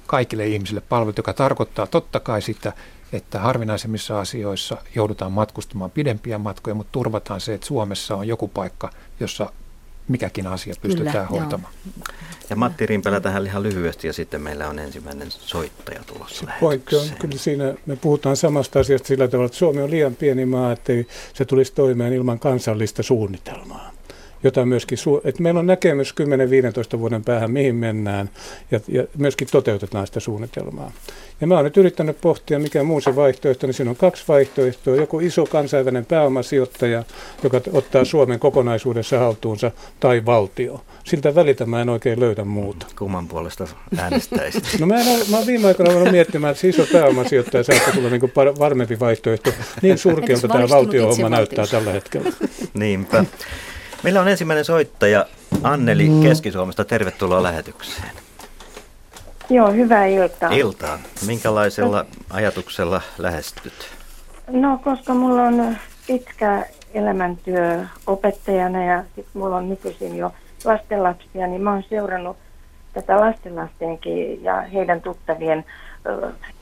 kaikille ihmisille palvelut, joka tarkoittaa totta kai sitä, että harvinaisemmissa asioissa joudutaan matkustamaan pidempiä matkoja, mutta turvataan se, että Suomessa on joku paikka, jossa mikäkin asia pystytään hoitamaan. Ja Matti Rimpelä tähän ihan lyhyesti, ja sitten meillä on ensimmäinen soittaja tulossa lähetykseen. Kyllä siinä me puhutaan samasta asiasta sillä tavalla, että Suomi on liian pieni maa, että se tulisi toimeen ilman kansallista suunnitelmaa. Jota myöskin, että meillä on näkemys 10-15 vuoden päähän, mihin mennään, ja myöskin toteutetaan sitä suunnitelmaa. Ja mä oon nyt yrittänyt pohtia, mikä muu se vaihtoehto, niin siinä on kaksi vaihtoehtoa. Joku iso kansainvälinen pääomasijoittaja, joka ottaa Suomen kokonaisuudessa haltuunsa, tai valtio. Siltä välitä mä en oikein löydä muuta. Kumman puolesta äänestäisit? No mä oon viime aikoina voinut miettimään, että se iso pääomasijoittaja saattaa tulla niin kuin varmempi vaihtoehto. Niin surkealta tämä valtiohomma näyttää tällä hetkellä. Niinpä. Meillä on ensimmäinen soittaja, Anneli Keski-Suomesta. Tervetuloa lähetykseen. Joo, hyvää iltaa. Iltaa. Minkälaisella ajatuksella lähestyt? No, koska mulla on pitkä elämäntyö opettajana ja sitten mulla on nykyisin jo lastenlapsia, niin mä oon seurannut tätä lastenlastenkin ja heidän tuttavien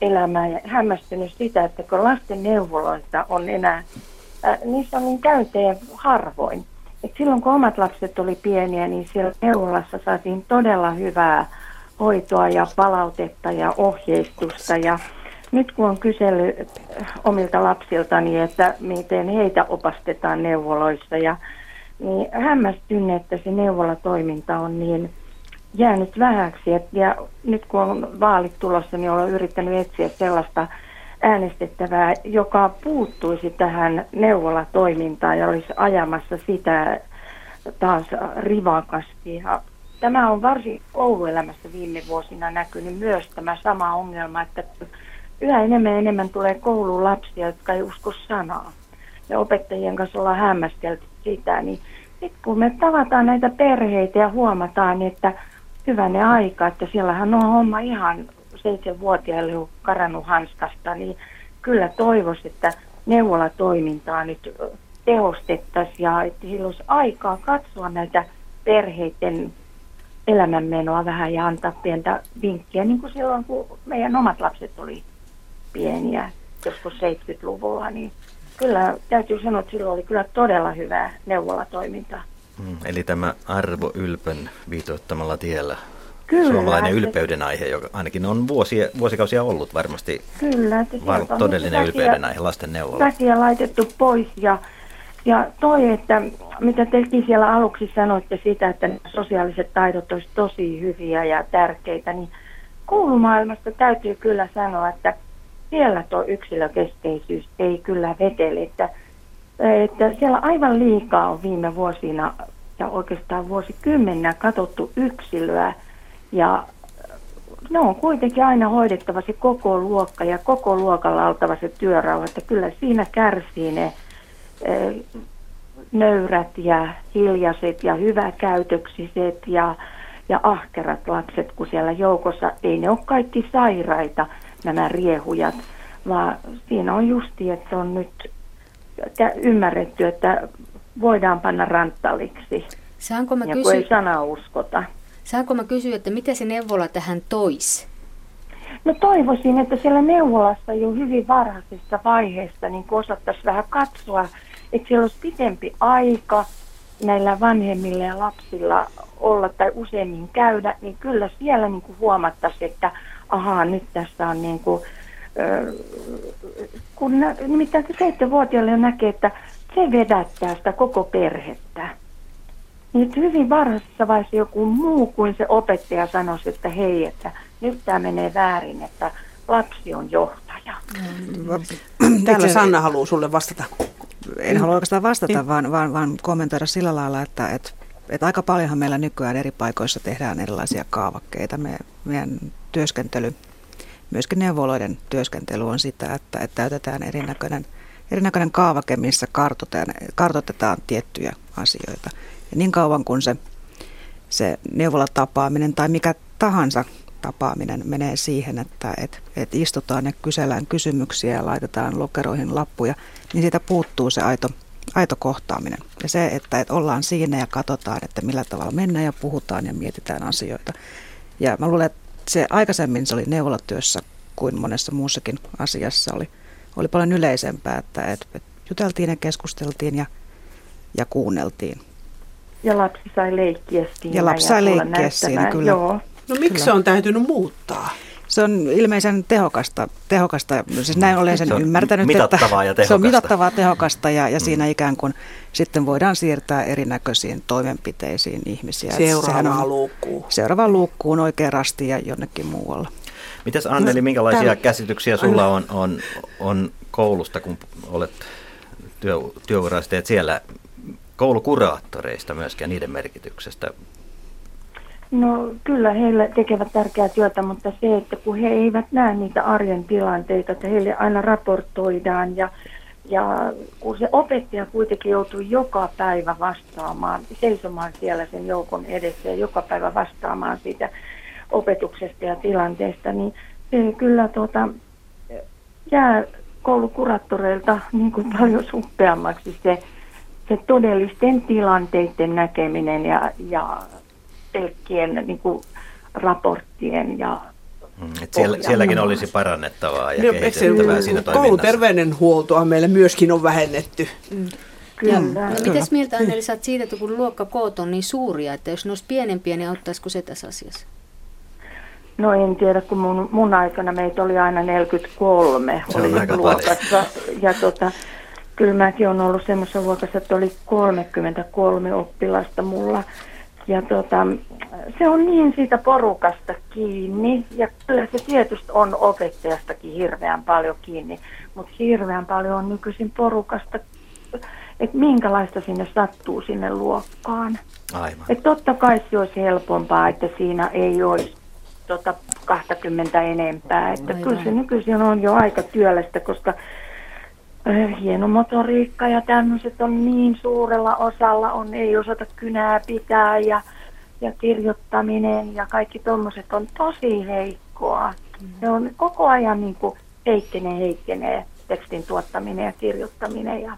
elämää ja hämmästynyt sitä, että kun lastenneuvoloita on enää, niissä on niin käyntejä harvoin. Et silloin kun omat lapset oli pieniä, niin siellä neuvolassa saatiin todella hyvää hoitoa ja palautetta ja ohjeistusta. Ja nyt kun on kysellyt omilta lapsiltani, niin että miten heitä opastetaan neuvoloissa, ja, niin hämmästyn, että se neuvolatoiminta on niin jäänyt vähäksi. Ja nyt kun on vaalit tulossa, niin olen yrittänyt etsiä sellaista äänestettävää, joka puuttuisi tähän neuvolatoimintaan ja olisi ajamassa sitä taas rivakasti. Tämä on varsin kouluelämässä viime vuosina näkynyt myös tämä sama ongelma, että yhä enemmän ja enemmän tulee kouluun lapsia, jotka ei usko sanaa. Ja opettajien kanssa ollaan hämmästelty sitä. Niin sitten kun me tavataan näitä perheitä ja huomataan, että hyvänen aika, että siellähän on homma ihan 7-vuotiaille on karannut hanskasta, niin kyllä toivoisi, että neuvolatoimintaa nyt tehostettaisiin ja että sillä olisi aikaa katsoa näitä perheiden elämänmenoa vähän ja antaa pientä vinkkiä, niin kuin silloin, kun meidän omat lapset oli pieniä, joskus 70-luvulla, niin kyllä täytyy sanoa, että silloin oli kyllä todella hyvää neuvolatoimintaa. Eli tämä Arvo Ylpön viitoittamalla tiellä. Kyllä, suomalainen ylpeyden aihe, joka ainakin on vuosikausia ollut varmasti. Kyllä, todellinen ylpeyden aihe, lasten neuvola. Väkiä laitettu pois ja toi, että mitä tekin siellä aluksi sanoitte sitä, että sosiaaliset taidot olisi tosi hyviä ja tärkeitä, niin koulumaailmasta täytyy kyllä sanoa, että siellä tuo yksilökeskeisyys ei kyllä vetele, että siellä aivan liikaa on viime vuosina ja oikeastaan vuosikymmenenä katsottu yksilöä. Ja ne on kuitenkin aina hoidettava se koko luokka ja koko luokalla oltava se työrauha, että kyllä siinä kärsii ne nöyrät ja hiljaiset ja hyväkäytöksiset ja ahkerat lapset, kun siellä joukossa ei ne ole kaikki sairaita nämä riehujat, vaan siinä on justi, että on nyt ymmärretty, että voidaan panna ranttaliksi ja kun ei sanaa uskota. Saanko mä kysyä, että mitä se neuvola tähän toisi? No toivoisin, että siellä neuvolassa jo hyvin varhaisessa vaiheessa niin osattaisiin vähän katsoa, että siellä olisi pidempi aika näillä vanhemmilla ja lapsilla olla tai useammin käydä, niin kyllä siellä niin huomattaisiin, että ahaa, nyt tässä on niin kuin, kun nimittäin 7-vuotiaille näkee, että se vedättää sitä koko perhettä. Nyt hyvin varhaisessa vaiheessa joku muu kuin se opettaja sanoisi, että hei, että nyt tämä menee väärin, että lapsi on johtaja. Täällä Sanna haluaa sulle vastata. En halua oikeastaan vastata, vaan kommentoida sillä lailla, että aika paljonhan meillä nykyään eri paikoissa tehdään erilaisia kaavakkeita. Meidän työskentely, myöskin neuvoloiden työskentely on sitä, että täytetään erinäköinen kaavake, missä kartoitetaan tiettyjä asioita. Ja niin kauan kuin se neuvolatapaaminen tai mikä tahansa tapaaminen menee siihen, että istutaan ja kysellään kysymyksiä ja laitetaan lokeroihin lappuja, niin siitä puuttuu se aito kohtaaminen. Ja se, että ollaan siinä ja katsotaan, että millä tavalla mennään ja puhutaan ja mietitään asioita. Ja mä luulen, että se aikaisemmin se oli neuvolatyössä kuin monessa muussakin asiassa oli paljon yleisempää, että juteltiin ja keskusteltiin ja kuunneltiin. Ja lapsi sai leikkiä siinä. Ja lapsi sai leikkiä siinä, kyllä. Joo. No miksi kyllä. Se on täytynyt muuttaa? Se on ilmeisen tehokasta. Siis näin olen sen ymmärtänyt, mitattavaa että se on mitattavaa, tehokasta ja siinä ikään kuin sitten voidaan siirtää erinäköisiin toimenpiteisiin ihmisiä. Seuraavaan luukkuun oikein rasti ja jonnekin muualla. Mitäs Anneli, minkälaisia käsityksiä sulla on koulusta, kun olet työuraisteet siellä, koulukuraattoreista myöskään niiden merkityksestä? No kyllä heillä tekevät tärkeää työtä, mutta se, että kun he eivät näe niitä arjen tilanteita, että heille aina raportoidaan ja kun se opettaja kuitenkin joutuu joka päivä vastaamaan, seisomaan siellä sen joukon edessä ja joka päivä vastaamaan siitä opetuksesta ja tilanteesta, niin se kyllä jää koulukuraattoreilta niin kuin paljon suppeammaksi se todellisten tilanteiden näkeminen ja pelkkien niin kuin raporttien ja sielläkin olisi parannettavaa ja kehitettävää siinä toiminnassa. Kouluterveydenhuoltoa meillä myöskin on vähennetty. Kyllä. Mitäs mieltä, Anneli, saat siitä, että kun luokkakoot on niin suuria, että jos ne olisi pienempiä, niin auttaisiko se tässä asiassa? No en tiedä, kun mun aikana meitä oli aina 43 oli luokassa. Ja kyllä mäkin olen ollut semmoisessa luokassa, että oli 33 oppilasta mulla. Ja se on niin siitä porukasta kiinni, ja kyllä se tietysti on opettajastakin hirveän paljon kiinni, mutta hirveän paljon on nykyisin porukasta, että minkälaista sinne sattuu sinne luokkaan. Aivan. Että totta kai se olisi helpompaa, että siinä ei olisi 20 enempää, että aivan. Kyllä se nykyisin on jo aika työlästä, koska hienomotoriikka ja tämmöiset on niin suurella osalla, ei osata kynää pitää ja kirjoittaminen ja kaikki tommoset on tosi heikkoa. Se on koko ajan niin kuin heikkenee tekstin tuottaminen ja kirjoittaminen ja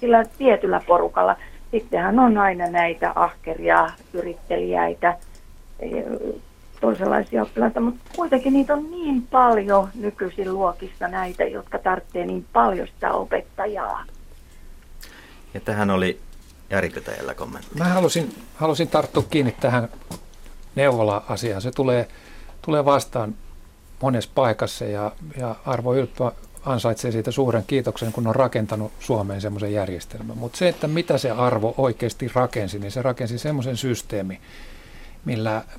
sillä tietyllä porukalla. Sittenhän on aina näitä ahkeria, yritteliäitä, toisenlaisia oppilaita, mutta kuitenkin niitä on niin paljon nykyisin luokissa näitä, jotka tarvitsee niin paljon sitä opettajaa. Ja tähän oli Jari Petäjällä kommentti. Mä halusin tarttua kiinni tähän neuvola-asiaan. Se tulee vastaan monessa paikassa ja Arvo Ylppä ansaitsee siitä suuren kiitoksen, kun on rakentanut Suomeen semmoisen järjestelmän. Mutta se, että mitä se Arvo oikeasti rakensi, niin se rakensi semmoisen systeemi,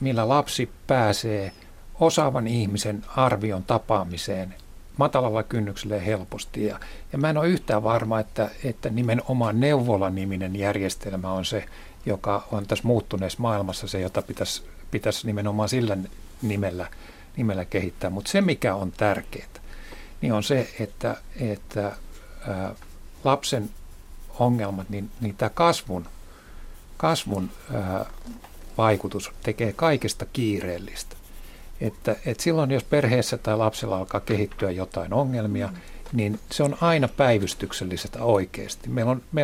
millä lapsi pääsee osaavan ihmisen arvion tapaamiseen matalalla kynnyksellä helposti. Ja mä en ole yhtään varma, että nimenomaan neuvola-niminen järjestelmä on se, joka on tässä muuttuneessa maailmassa se, jota pitäisi nimenomaan sillä nimellä kehittää. Mutta se, mikä on tärkeää, niin on se, että lapsen ongelmat, niin tämä kasvun vaikutus tekee kaikesta kiireellistä. Että silloin, jos perheessä tai lapsella alkaa kehittyä jotain ongelmia, niin se on aina päivystyksellisestä oikeasti. Me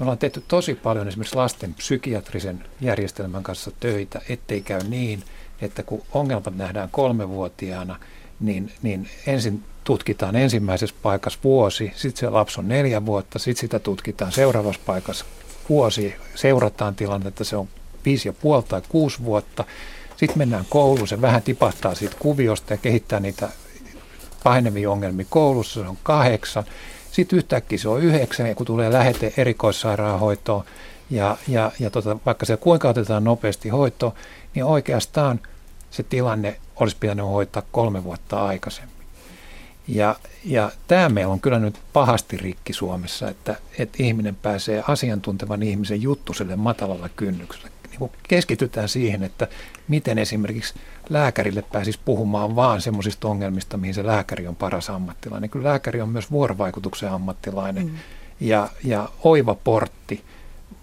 ollaan tehty tosi paljon esimerkiksi lasten psykiatrisen järjestelmän kanssa töitä, ettei käy niin, että kun ongelmat nähdään 3-vuotiaana, niin ensin tutkitaan ensimmäisessä paikassa vuosi, sitten se lapsi on 4 vuotta, sitten sitä tutkitaan seuraavassa paikassa vuosi, seurataan tilannetta, se on 5,5 tai 6 vuotta. Sitten mennään kouluun, se vähän tipahtaa siitä kuviosta ja kehittää niitä pahenevia ongelmia koulussa, se on 8. Sitten yhtäkkiä se on 9, kun tulee lähete erikoissairaanhoitoon ja vaikka se kuinka otetaan nopeasti hoitoon, niin oikeastaan se tilanne olisi pitänyt hoitaa 3 vuotta aikaisemmin. Ja tämä meillä on kyllä nyt pahasti rikki Suomessa, että ihminen pääsee asiantuntevan ihmisen juttuselle matalalla kynnyksellä. Kun keskitytään siihen, että miten esimerkiksi lääkärille pääsisi puhumaan vaan semmoisista ongelmista, mihin se lääkäri on paras ammattilainen. Kyllä lääkäri on myös vuorovaikutuksen ammattilainen ja oiva portti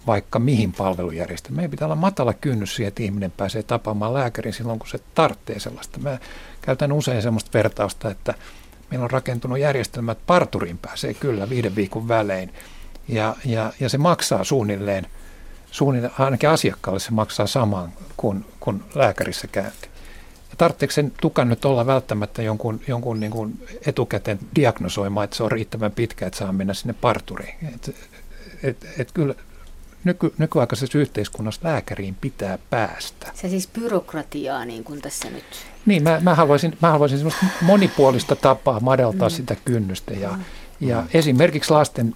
vaikka mihin palvelujärjestelmään. Meidän pitää olla matala kynnys siihen, että ihminen pääsee tapaamaan lääkärin silloin, kun se tarvitsee sellaista. Mä käytän usein semmoista vertausta, että meillä on rakentunut järjestelmä, että parturiin pääsee kyllä 5 viikon välein ja se maksaa suunnilleen ainakin asiakkaalle se maksaa saman kuin lääkärissä käynti. Tarvitseeko sen tukan nyt olla välttämättä jonkun niin kuin etukäteen diagnosoimaan, että se on riittävän pitkä, että saa mennä sinne parturiin? Et kyllä nykyaikaisessa yhteiskunnassa lääkäriin pitää päästä. Se siis byrokratiaa niin kuin tässä nyt. Niin, mä haluaisin semmoista monipuolista tapaa madaltaa sitä kynnystä. Ja esimerkiksi lasten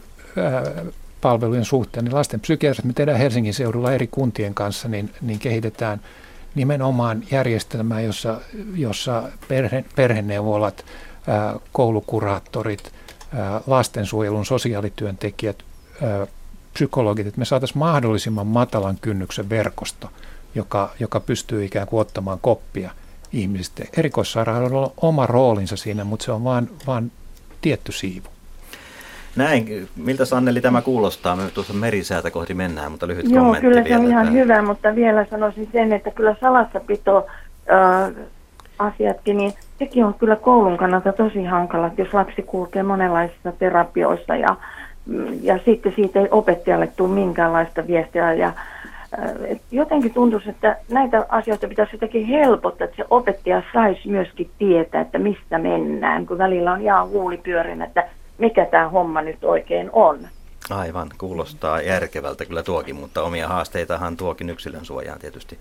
palvelujen suhteen, niin lasten psykiatrit, me tehdään Helsingin seudulla eri kuntien kanssa, niin kehitetään nimenomaan järjestelmää, jossa perheneuvolat, koulukuraattorit, lastensuojelun sosiaalityöntekijät, psykologit, että me saataisiin mahdollisimman matalan kynnyksen verkosto, joka pystyy ikään kuin ottamaan koppia ihmisistä. Erikoissairaanhoidolla on oma roolinsa siinä, mutta se on vaan tietty siivu. Näin. Miltä Anneli tämä kuulostaa? Me tuossa merisäätä kohti mennään, mutta lyhyt kommentti vielä. Joo, kyllä se on ihan hyvä, mutta vielä sanoisin sen, että kyllä salassapito asiatkin, niin sekin on kyllä koulun kannalta tosi hankala, jos lapsi kulkee monenlaisissa terapioissa ja sitten siitä ei opettajalle tule minkäänlaista viestiä. Ja jotenkin tuntuisi, että näitä asioita pitäisi jotenkin helpottaa, että se opettaja saisi myöskin tietää, että mistä mennään, kun välillä on ihan huulipyörin, että mikä tämä homma nyt oikein on. Aivan, kuulostaa järkevältä kyllä tuokin, mutta omia haasteitahan tuokin yksilön suojaan tietysti.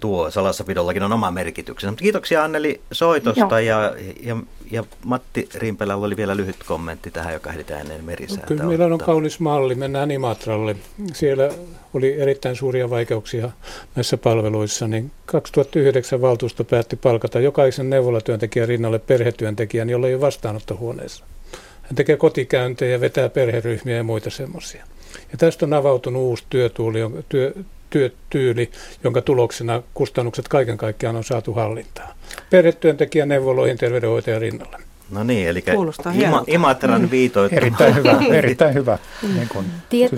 Tuo salassapidollakin on oma merkityksensä. Mutta kiitoksia Anneli soitosta ja Matti Rimpelä oli vielä lyhyt kommentti tähän, joka ehditään ennen merisäätä. Kyllä meillä on kaunis malli, mennään Imatralle. Siellä oli erittäin suuria vaikeuksia näissä palveluissa. Niin 2009 valtuusto päätti palkata jokaisen neuvolatyöntekijän rinnalle perhetyöntekijän, jolla ei ole vastaanottohuoneessa. Hän tekee kotikäyntejä, vetää perheryhmiä ja muita semmoisia. Ja tästä on avautunut uusi työtyyli, jonka tuloksena kustannukset kaiken kaikkiaan on saatu hallintaan. Perhetyöntekijä neuvoloihin terveydenhoitajan rinnalla. No niin, eli Imatran viitoittama. Erittäin hyvä, erittäin hyvä.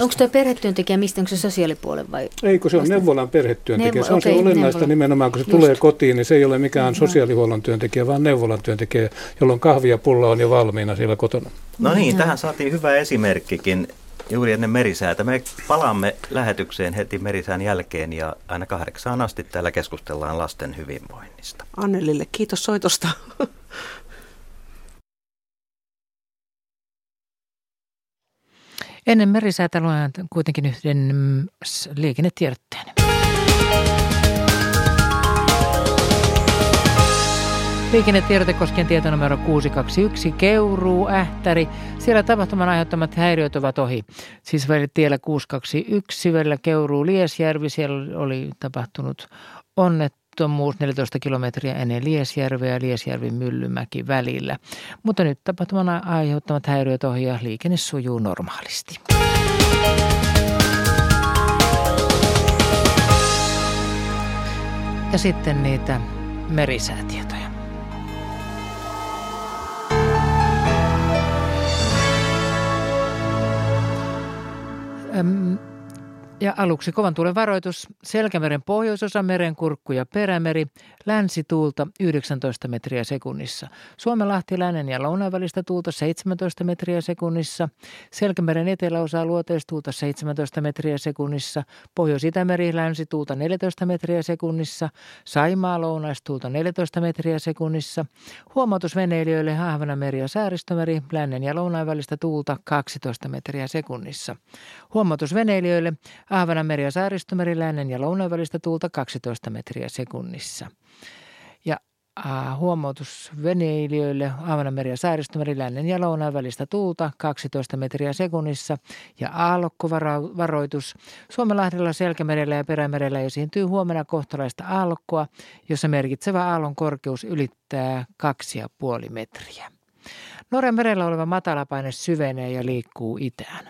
Onko tuo perhetyöntekijä mistä, onko se sosiaalipuolen vai? Ei, kun se on neuvolan perhetyöntekijä. Se on se olennaista nimenomaan, kun se tulee kotiin, niin se ei ole mikään sosiaalihuollon työntekijä, vaan neuvolan työntekijä, jolloin kahvia pulla on jo valmiina siellä kotona. No niin, tähän saatiin hyvä esimerkkikin. Juuri ennen merisäätä. Me palaamme lähetykseen heti merisään jälkeen ja aina 8 asti täällä keskustellaan lasten hyvinvoinnista. Annelille kiitos soitosta. Ennen merisäätä luen kuitenkin yhden liikennetiedotteen. Liikennetiedote koskien tietonumero 621, Keuruu, Ähtäri. Siellä tapahtuman aiheuttamat häiriöt ovat ohi. Siis tiellä 621, välillä Keuruu, Liesjärvi. Siellä oli tapahtunut onnettomuus 14 kilometriä ennen Liesjärveä ja Liesjärvi-Myllymäki välillä. Mutta nyt tapahtuman aiheuttamat häiriöt ohi ja liikenne sujuu normaalisti. Ja sitten niitä merisäätietoja. Ja aluksi kovan tuulen varoitus. Selkämeren pohjoisosa, Merenkurkku ja Perämeri. Länsituulta 19 metriä sekunnissa. Suomenlahti, lännen ja lounaan välistä tuulta 17 metriä sekunnissa. Selkämeren eteläosaa luoteistuulta 17 metriä sekunnissa. Pohjois-Itämeri, länsituulta 14 metriä sekunnissa. Saimaa, lounaistuulta 14 metriä sekunnissa. Huomautus veneilijöille, Haavanameri ja Saaristomeri. Lännen ja lounaan välistä tuulta 12 metriä sekunnissa. Huomautus veneilijöille. Ahvenanmeri ja Saaristomeri, lännen ja lounaan välistä tuulta 12 metriä sekunnissa. Ja huomautus veneilijöille, Ahvenanmeri ja Saaristomeri, lännen ja lounaan välistä tuulta 12 metriä sekunnissa. Ja aallokkovaroitus. Suomenlahdella, Selkämerellä ja Perämerellä esiintyy huomenna kohtalaista aallokkoa, jossa merkitsevä aallon korkeus ylittää 2,5 metriä. Norjan merellä oleva matalapaine syvenee ja liikkuu itään.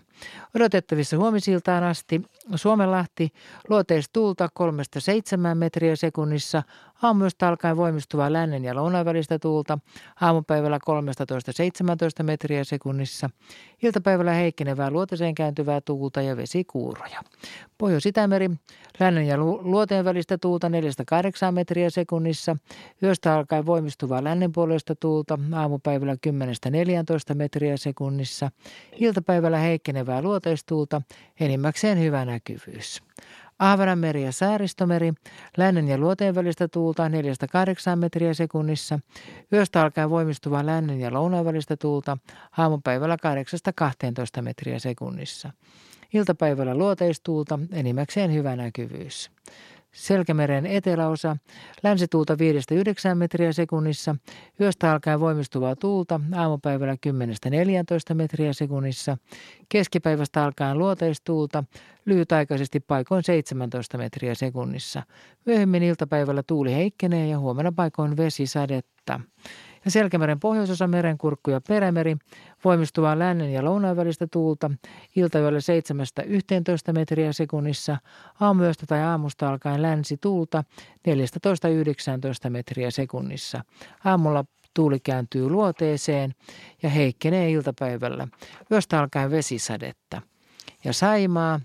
Odotettavissa huomisiltaan asti Suomenlahti, luoteistuulta 3-7 metriä sekunnissa, aamusta alkaen voimistuvaa lännen ja lounaan välistä tuulta, aamupäivällä 13-17 metriä sekunnissa, iltapäivällä heikkenevää luoteeseen kääntyvää tuulta ja vesikuuroja. Pohjois-Itämeri, lännen ja luoteen välistä tuulta 4-8 metriä sekunnissa, yöstä alkaen voimistuvaa lännenpuoleista tuulta, aamupäivällä 10-14 metriä sekunnissa, iltapäivällä heikkenevää luoteistuulta, enimmäkseen hyvä näkyvyys. Ahvenanmeri ja Saaristomeri, lännen ja luoteen välistä tuulta 4-8 metriä sekunnissa. Yöstä alkaen voimistuva lännen ja lounaan välistä tuulta, aamupäivällä 8-12 metriä sekunnissa. Iltapäivällä luoteistuulta, enimmäkseen hyvä näkyvyys. Selkämeren eteläosa, länsituulta 5-9 metriä sekunnissa, yöstä alkaen voimistuvaa tuulta, aamupäivällä 10-14 metriä sekunnissa, keskipäivästä alkaen luoteistuulta, lyhytaikaisesti paikoin 17 metriä sekunnissa. Myöhemmin iltapäivällä tuuli heikkenee ja huomenna paikoin vesisadetta. Ja Selkämeren pohjoisosa, Merenkurkku ja Perämeri, voimistuvaa lännen ja lounaan välistä tuulta, iltayöllä 7-11 metriä sekunnissa, aamuyöstä tai aamusta alkaen länsituulta 14-19 metriä sekunnissa. Aamulla tuuli kääntyy luoteeseen ja heikkenee iltapäivällä, yöstä alkaen vesisadetta. Ja Saimaa,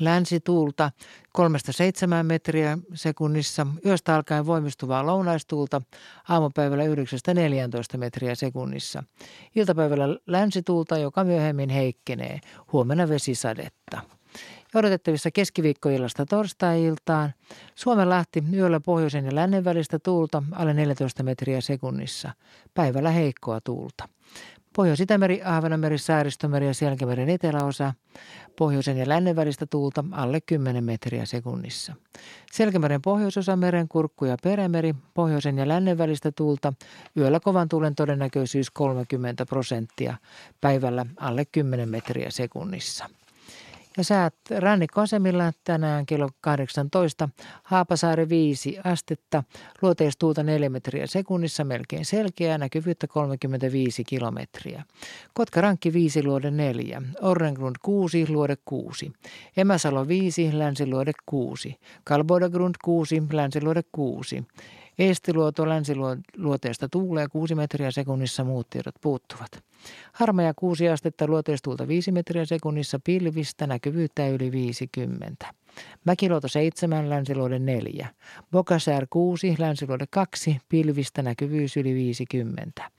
länsituulta 3-7 metriä sekunnissa, yöstä alkaen voimistuvaa lounaistuulta, aamupäivällä 9-14 metriä sekunnissa. Iltapäivällä länsituulta, joka myöhemmin heikkenee, huomenna vesisadetta. Odotettavissa keskiviikkoillasta torstai-iltaan. Suomenlahti yöllä pohjoisen ja lännen välistä tuulta alle 14 metriä sekunnissa, päivällä heikkoa tuulta. Pohjois-Itämeri, Ahvenanmeri, Saaristomeri ja Selkämeren eteläosa, pohjoisen ja lännen välistä tuulta alle 10 metriä sekunnissa. Selkämeren pohjoisosa, Merenkurkku ja Perämeri, pohjoisen ja lännen välistä tuulta, yöllä kovan tuulen todennäköisyys 30%, päivällä alle 10 metriä sekunnissa. Ja säät rannikkoasemilla tänään kello 18, Haapasaari 5 astetta, luoteistuulta 4 metriä sekunnissa, melkein selkeää, näkyvyyttä 35 kilometriä. Kotkarankki 5, luode 4, Orrengrund 6, luode 6, Emäsalo 5, länsiluode 6, Kalboidagrund 6, länsiluode 6, Eestiluoto länsiluoteesta tuulee 6 metriä sekunnissa, muut tiedot puuttuvat. Harmaja 6 astetta, luoteistuulta 5 metriä sekunnissa, pilvistä, näkyvyyttä yli 50. Mäkiluoto 7, länsiluode 4. Bokasär 6, länsiluode 2, pilvistä, näkyvyys yli 50.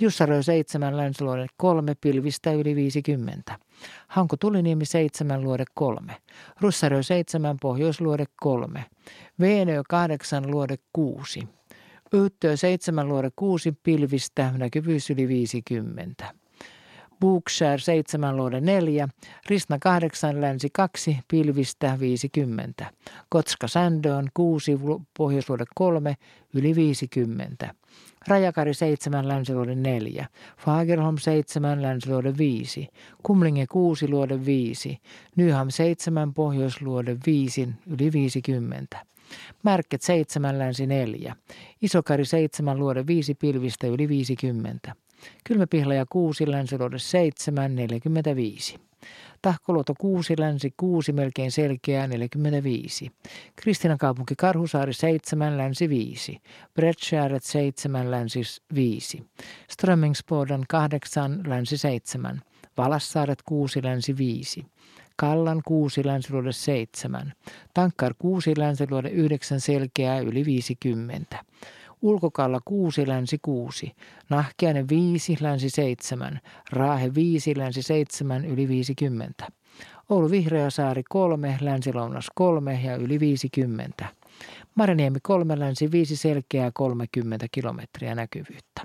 Jussarö 7, länsiluode 3, pilvistä yli 50. Hanko Tuliniemi 7, luode 3. Russarö 7, pohjoisluode 3. Veenö 8, luode 6. Yhtyö 7, luode 6, pilvistä, näkyvyys yli 50. Bookshare 7, luode 4, Risna 8, länsi 2, pilvistä 50. Kotska Sandön 6, pohjoisluode 3, yli 50. Rajakari 7, länsiluode 4, Fagerholm 7, länsiluode 5, Kumlinge 6, luode 5, Nyham 7, pohjoisluode 5, yli 50. Märket 7, länsi 4, Isokari 7, luode 5, pilvistä yli 50. Kylmäpihlaja 6, länsiluode 7, 45. Tahkoluoto 6, länsi 6, melkein selkeää, 45. Kristiinankaupunki Karhusaari 7, länsi 5. Bredtjärvet 7, länsi 5. Strömmingsboden 8, länsi 7. Valassaaret 6, länsi 5. Kallan 6, länsiluode 7. Tankkar 6, länsiluode 9, selkeää, yli 50. Ulkokalla 6, länsi 6, Nahkiainen 5, länsi 7, Raahe 5, länsi 7, yli 50. Oulu Vihreäsaari 3, länsilounas 3 ja yli 50. Marjaniemi 3, länsi 5, selkeää 30 kilometriä näkyvyyttä.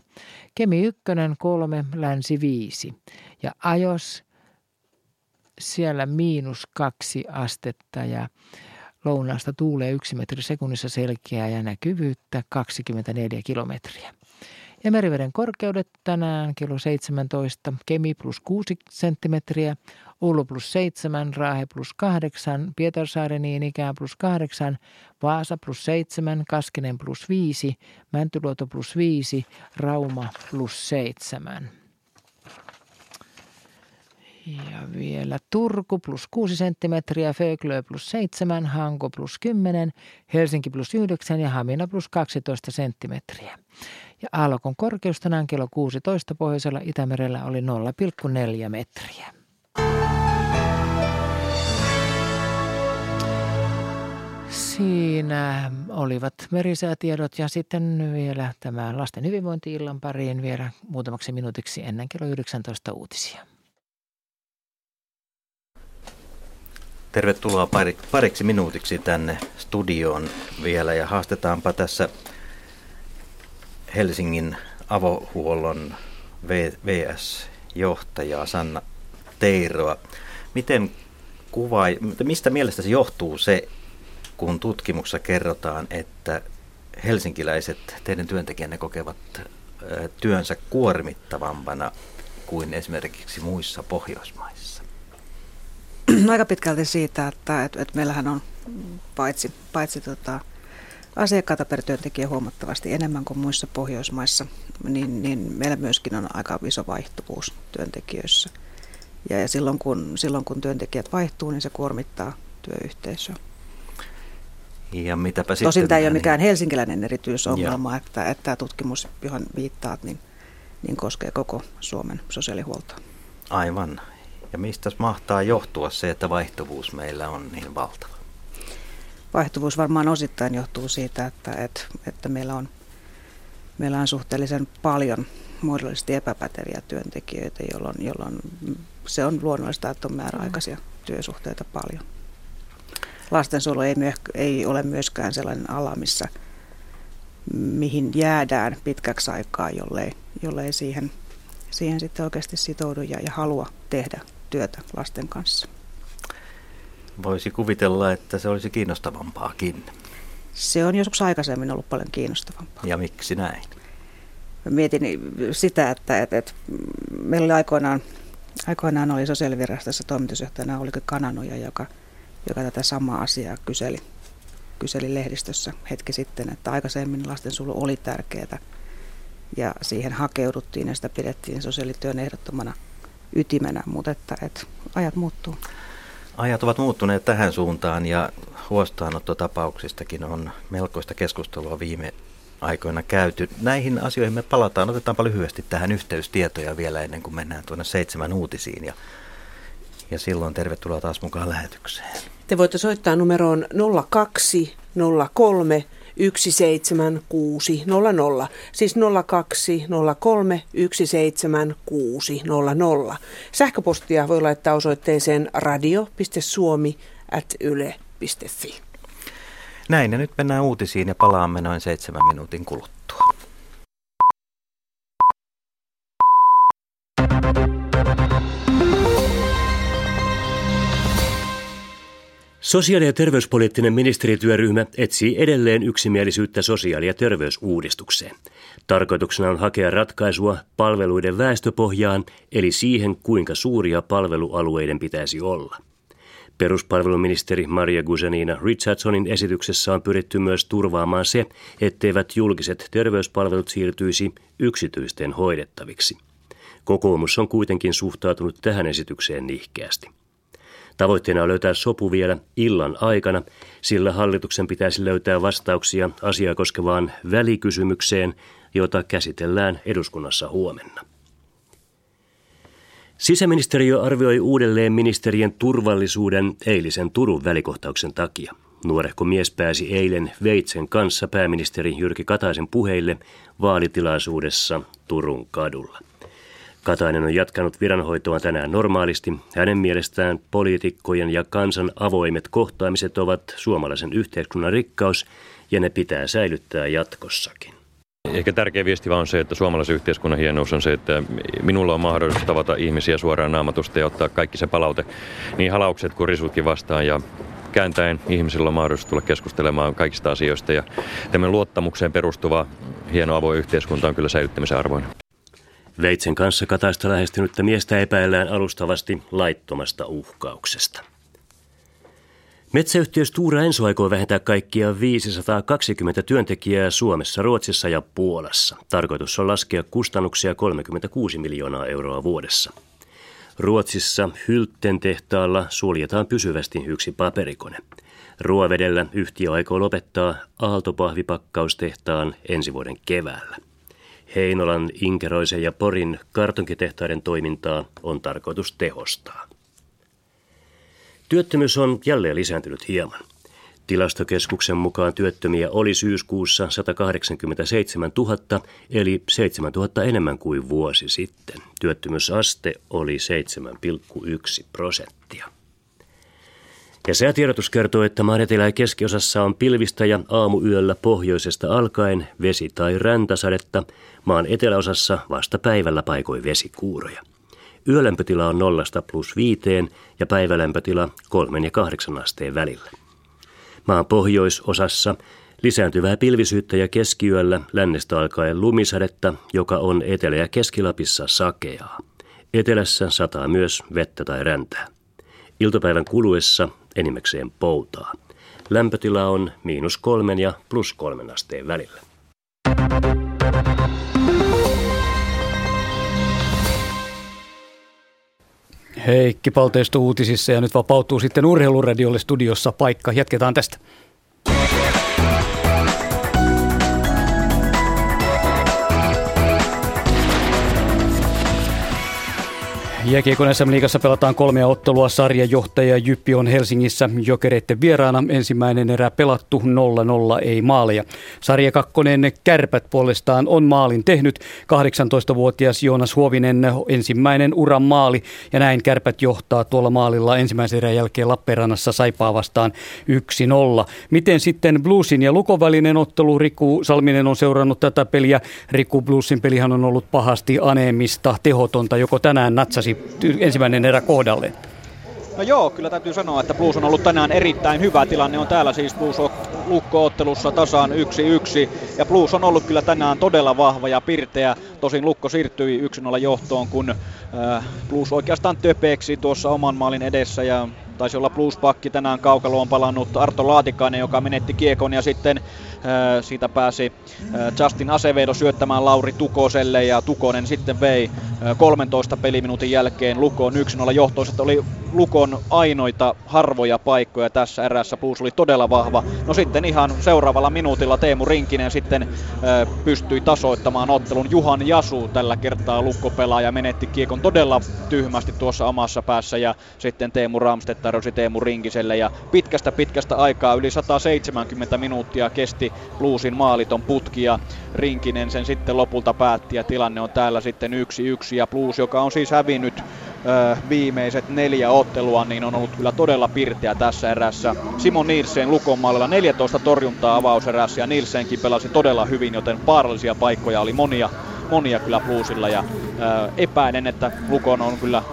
Kemi 1, 3, länsi 5 ja Ajos siellä -2 astetta ja lounaasta tuulee 1 metri sekunnissa, selkeää ja näkyvyyttä 24 kilometriä. Ja meriveden korkeudet tänään kello 17, Kemi +6 senttimetriä, Oulu +7, Raahe +8, Pietarsaari niin ikään +8, Vaasa +7, Kaskinen +5, Mäntyluoto +5, Rauma +7. Ja vielä Turku +6 senttimetriä, Föglö +7, Hanko +10, Helsinki +9 ja Hamina +12 senttimetriä. Ja aallokon korkeus tänään kello 16 pohjoisella Itämerellä oli 0,4 metriä. Siinä olivat merisäätiedot ja sitten vielä tämä lasten hyvinvointi-illan pariin vielä muutamaksi minuutiksi ennen kello 19 uutisia. Tervetuloa pariksi minuutiksi tänne studioon vielä ja haastetaanpa tässä Helsingin avohuollon VS-johtajaa Sanna Teiroa. Mistä mielestäsi johtuu se, kun tutkimuksessa kerrotaan, että helsinkiläiset, teidän työntekijänne, kokevat työnsä kuormittavampana kuin esimerkiksi muissa Pohjoismaissa? Aika pitkälti siitä, että meillähän on paitsi asiakkaita per työntekijä huomattavasti enemmän kuin muissa Pohjoismaissa, niin meillä myöskin on aika iso vaihtuvuus työntekijöissä. Ja silloin kun työntekijät vaihtuu, niin se kuormittaa työyhteisöä. Ja mitäpä tosin sitten, tämä ei ole mikään helsinkiläinen erityisongelma, että tämä tutkimus, johon viittaat, niin koskee koko Suomen sosiaalihuoltoa. Aivan. Ja mistä mahtaa johtua se, että vaihtuvuus meillä on niin valtava? Vaihtuvuus varmaan osittain johtuu siitä, että meillä on suhteellisen paljon muodollisesti epäpäteviä työntekijöitä, jolloin se on luonnollista, että on määräaikaisia työsuhteita paljon. Lastensuojelu ei ole myöskään sellainen ala, mihin jäädään pitkäksi aikaa, jollei siihen sitten oikeasti sitoudu ja halua tehdä työtä lasten kanssa. Voisi kuvitella, että se olisi kiinnostavampaakin. Se on joskus aikaisemmin ollut paljon kiinnostavampaa. Ja miksi näin? Mietin sitä, että meillä oli aikoinaan oli sosiaalivirastossa toimitusjohtajana Olli Kananoja, joka tätä samaa asiaa kyseli lehdistössä hetki sitten, että aikaisemmin lastensuojelu oli tärkeää ja siihen hakeuduttiin ja sitä pidettiin sosiaalityön ehdottomana ytimenä, mutta että ajat muuttuu. Ajat ovat muuttuneet tähän suuntaan ja huostaanottotapauksistakin on melkoista keskustelua viime aikoina käyty. Näihin asioihin me palataan. Otetaanpa lyhyesti tähän yhteystietoja vielä ennen kuin mennään tuonne 7 uutisiin ja silloin tervetuloa taas mukaan lähetykseen. Te voitte soittaa numeroon 0203 17600, siis 0203 17600. Sähköpostia voi laittaa osoitteeseen radio.suomi@yle.fi. Näin, ja nyt mennään uutisiin ja palaamme noin 7 minuutin kuluttua. Sosiaali- ja terveyspoliittinen ministerityöryhmä etsii edelleen yksimielisyyttä sosiaali- ja terveysuudistukseen. Tarkoituksena on hakea ratkaisua palveluiden väestöpohjaan, eli siihen, kuinka suuria palvelualueiden pitäisi olla. Peruspalveluministeri Maria Guzenina Richardsonin esityksessä on pyritty myös turvaamaan se, etteivät julkiset terveyspalvelut siirtyisi yksityisten hoidettaviksi. Kokoomus on kuitenkin suhtautunut tähän esitykseen nihkeästi. Tavoitteena on löytää sopu vielä illan aikana, sillä hallituksen pitäisi löytää vastauksia asiaa koskevaan välikysymykseen, jota käsitellään eduskunnassa huomenna. Sisäministeriö arvioi uudelleen ministerien turvallisuuden eilisen Turun välikohtauksen takia. Nuorehko mies pääsi eilen veitsen kanssa pääministeri Jyrki Kataisen puheille vaalitilaisuudessa Turun kadulla. Katainen on jatkanut viranhoitoa tänään normaalisti. Hänen mielestään poliitikkojen ja kansan avoimet kohtaamiset ovat suomalaisen yhteiskunnan rikkaus ja ne pitää säilyttää jatkossakin. Ehkä tärkeä viesti vaan on se, että suomalaisen yhteiskunnan hienous on se, että minulla on mahdollisuus tavata ihmisiä suoraan naamatusta ja ottaa kaikki se palaute, niin halaukset kuin risutkin vastaan ja kääntäen ihmisillä on mahdollisuus tulla keskustelemaan kaikista asioista ja tämän luottamukseen perustuva hieno avoin yhteiskunta on kyllä säilyttämisen arvoinen. Veitsen kanssa Kataista lähestynyttä miestä epäillään alustavasti laittomasta uhkauksesta. Metsäyhtiö Stora Enso aikoo vähentää kaikkia 520 työntekijää Suomessa, Ruotsissa ja Puolassa. Tarkoitus on laskea kustannuksia 36 miljoonaa euroa vuodessa. Ruotsissa Hylten tehtaalla suljetaan pysyvästi yksi paperikone. Ruovedellä yhtiö aikoo lopettaa Aalto-pahvipakkaustehtaan ensi vuoden keväällä. Heinolan, Inkeroisen ja Porin kartonkitehtaiden toimintaa on tarkoitus tehostaa. Työttömyys on jälleen lisääntynyt hieman. Tilastokeskuksen mukaan työttömiä oli syyskuussa 187 000, eli 7 000 enemmän kuin vuosi sitten. Työttömyysaste oli 7,1%. Kesätiedotus kertoo, että maan etelä- ja keskiosassa on pilvistä ja aamuyöllä pohjoisesta alkaen vesi- tai räntäsadetta. Maan eteläosassa vasta päivällä paikoin vesikuuroja. Yölämpötila on 0 + 5 ja päivälämpötila 3 ja 8 asteen välillä. Maan pohjoisosassa lisääntyvää pilvisyyttä ja keskiyöllä lännestä alkaen lumisadetta, joka on Etelä- ja Keski-Lapissa sakeaa. Etelässä sataa myös vettä tai räntää. Iltapäivän kuluessa enimmäkseen poutaa. Lämpötila on -3 ja +3 asteen välillä. Heikki Palteisto uutisissa ja nyt vapautuu sitten Urheiluradiolle studiossa paikka. Jatketaan tästä. Jääkiekon SM-liigassa pelataan 3 ottelua. Sarjajohtaja Jyppi on Helsingissä Jokereiden vieraana. Ensimmäinen erä pelattu 0-0, ei maaleja. Sarjakakkonen Kärpät puolestaan on maalin tehnyt. 18-vuotias Joonas Huovinen ensimmäinen uran maali. Ja näin Kärpät johtaa tuolla maalilla ensimmäisen erän jälkeen Lappeenrannassa Saipaa vastaan 1-0. Miten sitten Bluesin ja Lukon välinen ottelu? Riku Salminen on seurannut tätä peliä. Riku, Bluesin pelihan on ollut pahasti aneemista, tehotonta, joko tänään natsasi ensimmäinen erä kohdalleen. No joo, kyllä täytyy sanoa, että Blues on ollut tänään erittäin hyvä. Tilanne on täällä siis Blues-Lukko-ottelussa tasan 1-1. Ja Blues on ollut kyllä tänään todella vahva ja pirteä. Tosin Lukko siirtyi 1-0 johtoon, kun Blues oikeastaan töpeksi tuossa oman maalin edessä. Ja taisi olla Blues-pakki tänään kaukaloon palannut Arto Laatikainen, joka menetti kiekon ja sitten siitä pääsi Justin Acevedo syöttämään Lauri Tukoselle ja Tukonen sitten vei 13 peliminuutin jälkeen Lukon 1-0 johtoiset. Oli Lukon ainoita harvoja paikkoja tässä erässä. Blues oli todella vahva. No sitten ihan seuraavalla minuutilla Teemu Rinkinen sitten pystyi tasoittamaan ottelun. Juhan Jasu tällä kertaa Lukko pelaaja menetti kiekon todella tyhmästi tuossa omassa päässä ja sitten Teemu Ramstedt tarjosi Teemu Rinkiselle ja pitkästä aikaa yli 170 minuuttia kesti Bluesin maaliton putki ja Rinkinen sen sitten lopulta päätti ja tilanne on täällä sitten 1-1 ja Blues, joka on siis hävinnyt viimeiset 4 ottelua, niin on ollut kyllä todella pirteä tässä erässä. Simon Nielsen Lukon maalilla 14 torjuntaa avauserässä ja Nielsenkin pelasi todella hyvin, joten vaarallisia paikkoja oli monia kyllä Bluesilla ja epäinen, että Lukon on kyllä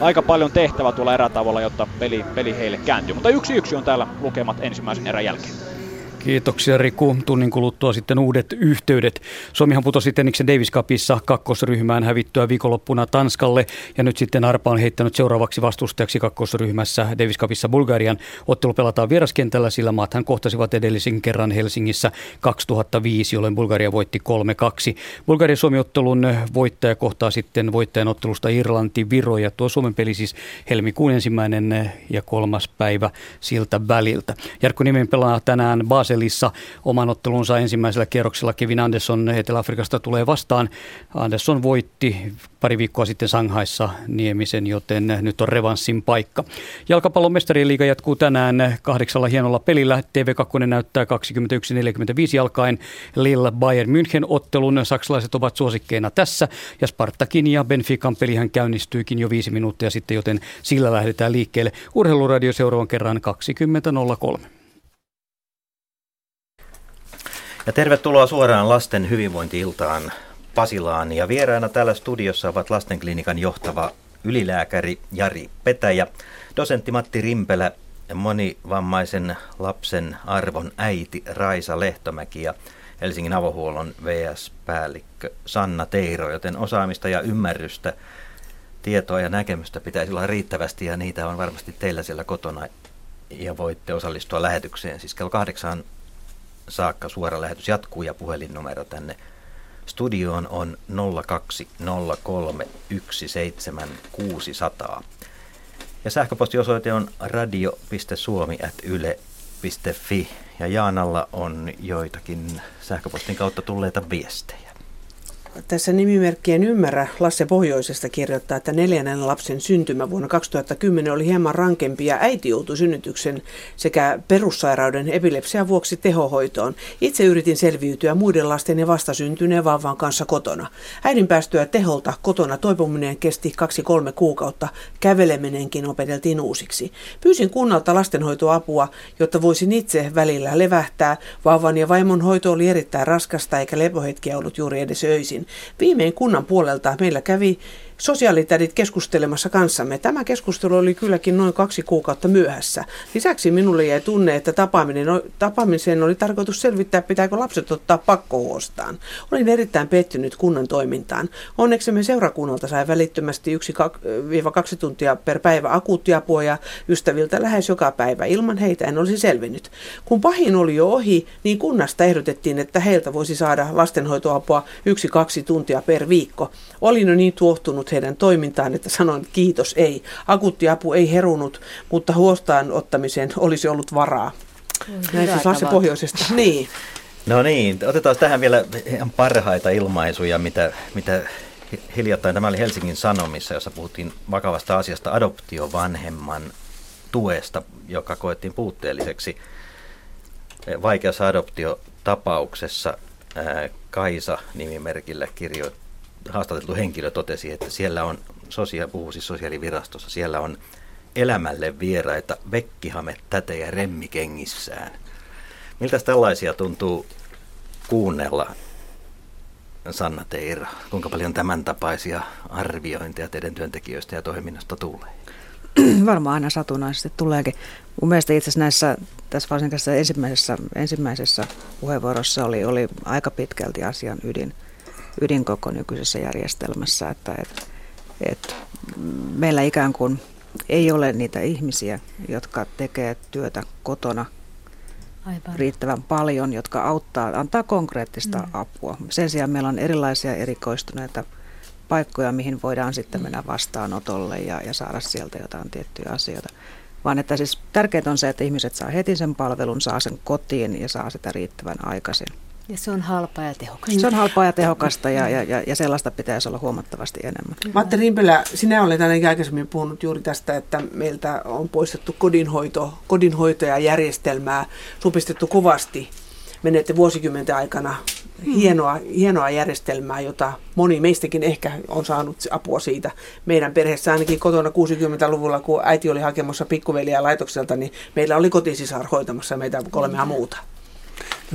aika paljon tehtävä tuolla erätavalla, jotta peli heille kääntyy, mutta 1-1 on täällä lukemat ensimmäisen erän jälkeen. Kiitoksia Riku. Tunnin kuluttua sitten uudet yhteydet. Suomihan putosi tenniksen Davis Cupissa kakkosryhmään hävittyä viikonloppuna Tanskalle. Ja nyt sitten Arpa on heittänyt seuraavaksi vastustajaksi kakkosryhmässä Davis Cupissa Bulgarian. Ottelu pelataan vieraskentällä, sillä maathan kohtasivat edellisen kerran Helsingissä 2005, jolloin Bulgaria voitti 3-2. Bulgaria-Suomi-ottelun voittaja kohtaa sitten voittajan ottelusta Irlanti-Viro. Ja tuo Suomen peli siis helmikuun 1. ja 3. päivä siltä väliltä. Jarkko Nieminen pelaa tänään Basel. Oman ottelunsa ensimmäisellä kierroksella Kevin Anderson Etelä-Afrikasta tulee vastaan. Anderson voitti pari viikkoa sitten Shanghaissa Niemisen, joten nyt on revanssin paikka. Jalkapallon mestarien liiga jatkuu tänään 8 hienolla pelillä. TV2 näyttää 21.45 alkaen Lille-Bayern München-ottelun. Saksalaiset ovat suosikkeina tässä ja Spartakin ja Benfican pelihän käynnistyykin jo 5 minuuttia sitten, joten sillä lähdetään liikkeelle. Urheiluradio seuraavan kerran 20.03. Ja tervetuloa suoraan lasten hyvinvointi-iltaan Pasilaan. Ja vieraana täällä studiossa ovat Lastenklinikan johtava ylilääkäri Jari Petäjä, dosentti Matti Rimpelä, monivammaisen lapsen arvon äiti Raisa Lehtomäki ja Helsingin avohuollon VS-päällikkö Sanna Teiro, joten osaamista ja ymmärrystä, tietoa ja näkemystä pitäisi olla riittävästi ja niitä on varmasti teillä siellä kotona ja voitte osallistua lähetykseen siis kello 8 saakka. Suora lähetys jatkuu ja puhelinnumero tänne studioon on 0203 17600. Ja sähköpostiosoite on radio.suomi@yle.fi ja Jaanalla on joitakin sähköpostin kautta tulleita viestejä. tässä nimimerkkien ymmärrä Lasse Pohjoisesta kirjoittaa, että 4. lapsen syntymä vuonna 2010 oli hieman rankempi ja äiti joutui synnytyksen sekä perussairauden epilepsian vuoksi tehohoitoon. Itse yritin selviytyä muiden lasten ja vastasyntyneen vauvan kanssa kotona. Äidin päästyä teholta kotona toipuminen kesti 2-3 kuukautta. Käveleminenkin opeteltiin uusiksi. Pyysin kunnalta lastenhoitoapua, jotta voisin itse välillä levähtää. Vauvan ja vaimon hoito oli erittäin raskasta eikä lepohetkiä ollut juuri edes öisin. Viimein kunnan puolelta meillä kävi sosiaalitädit keskustelemassa kanssamme. Tämä keskustelu oli kylläkin noin 2 kuukautta myöhässä. Lisäksi minulle jäi tunne, että tapaamiseen oli tarkoitus selvittää, pitääkö lapset ottaa pakkohuostaan. Olin erittäin pettynyt kunnan toimintaan. Onneksemme seurakunnalta sai välittömästi 1-2 tuntia per päivä akuuttiapua ja ystäviltä lähes joka päivä. Ilman heitä en olisi selvinnyt. Kun pahin oli jo ohi, niin kunnasta ehdotettiin, että heiltä voisi saada lastenhoitoapua 1-2 tuntia per viikko. Olin jo niin tuohtunut heidän toimintaan, että sanoin, että kiitos ei. Akuuttiapu ei herunut, mutta huostaan ottamiseen olisi ollut varaa. Näin siis Lasse Pohjoisesta. Niin. No niin, otetaan tähän vielä ihan parhaita ilmaisuja, mitä hiljattain, tämä oli Helsingin Sanomissa, jossa puhuttiin vakavasta asiasta adoptiovanhemman tuesta, joka koettiin puutteelliseksi vaikeassa adoptiotapauksessa. Kaisa nimimerkillä kirjoitti. Haastateltu henkilö totesi, että siellä on, sosiaalivirastossa, siellä on elämälle vieraita vekkihametätejä remmikengissään. Miltä tällaisia tuntuu kuunnella, Sanna Teiro? Kuinka paljon tämän tapaisia arviointeja teidän työntekijöistä ja toiminnasta tulee? Varmaan aina satunnaisesti tuleekin. Mun mielestä itse asiassa tässä varsinkin tässä ensimmäisessä puheenvuorossa oli aika pitkälti asian ydinkoko nykyisessä järjestelmässä, että meillä ikään kuin ei ole niitä ihmisiä, jotka tekee työtä kotona aivan riittävän paljon, jotka antaa konkreettista apua. Sen sijaan meillä on erilaisia erikoistuneita paikkoja, mihin voidaan sitten mennä vastaanotolle ja saada sieltä jotain tiettyjä asioita. Vaan että siis tärkeintä on se, että ihmiset saa heti sen palvelun, saa sen kotiin ja saa sitä riittävän aikaisin. Ja se on halpaa ja tehokasta. Se on halpaa ja tehokasta ja sellaista pitäisi olla huomattavasti enemmän. Matti Rimpelä, sinä olet ainakin aikaisemmin puhunut juuri tästä, että meiltä on poistettu kodinhoitajajärjestelmää, supistettu kovasti. Menette vuosikymmenten aikana hienoa järjestelmää, jota moni meistäkin ehkä on saanut apua siitä. Meidän perheessä ainakin kotona 60-luvulla, kun äiti oli hakemassa pikkuveliä laitokselta, niin meillä oli kotisisar hoitamassa meitä 3 muuta.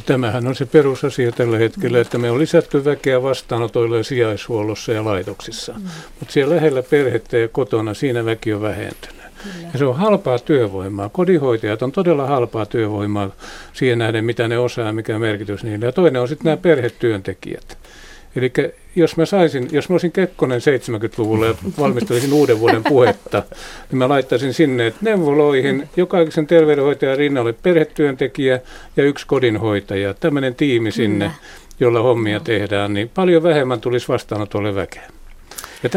Tämähän on se perusasia tällä hetkellä, että me on lisätty väkeä vastaanotoilla ja sijaishuollossa ja laitoksissa. Mutta siellä lähellä perhettä ja kotona siinä väki on vähentynyt. Kyllä. Ja se on halpaa työvoimaa. Kodinhoitajat on todella halpaa työvoimaa siihen nähden, mitä ne osaa, mikä merkitys niillä. Ja toinen on sitten nämä perhetyöntekijät. Eli jos mä olisin Kekkonen 70-luvulla ja valmistelisin uuden vuoden puhetta, niin mä laittaisin sinne, että neuvoloihin jokaisen terveydenhoitajan rinnalle perhetyöntekijä ja 1 kodinhoitaja. Tämmöinen tiimi sinne, jolla hommia tehdään, niin paljon vähemmän tulisi vastaanotolle väkeä. Ja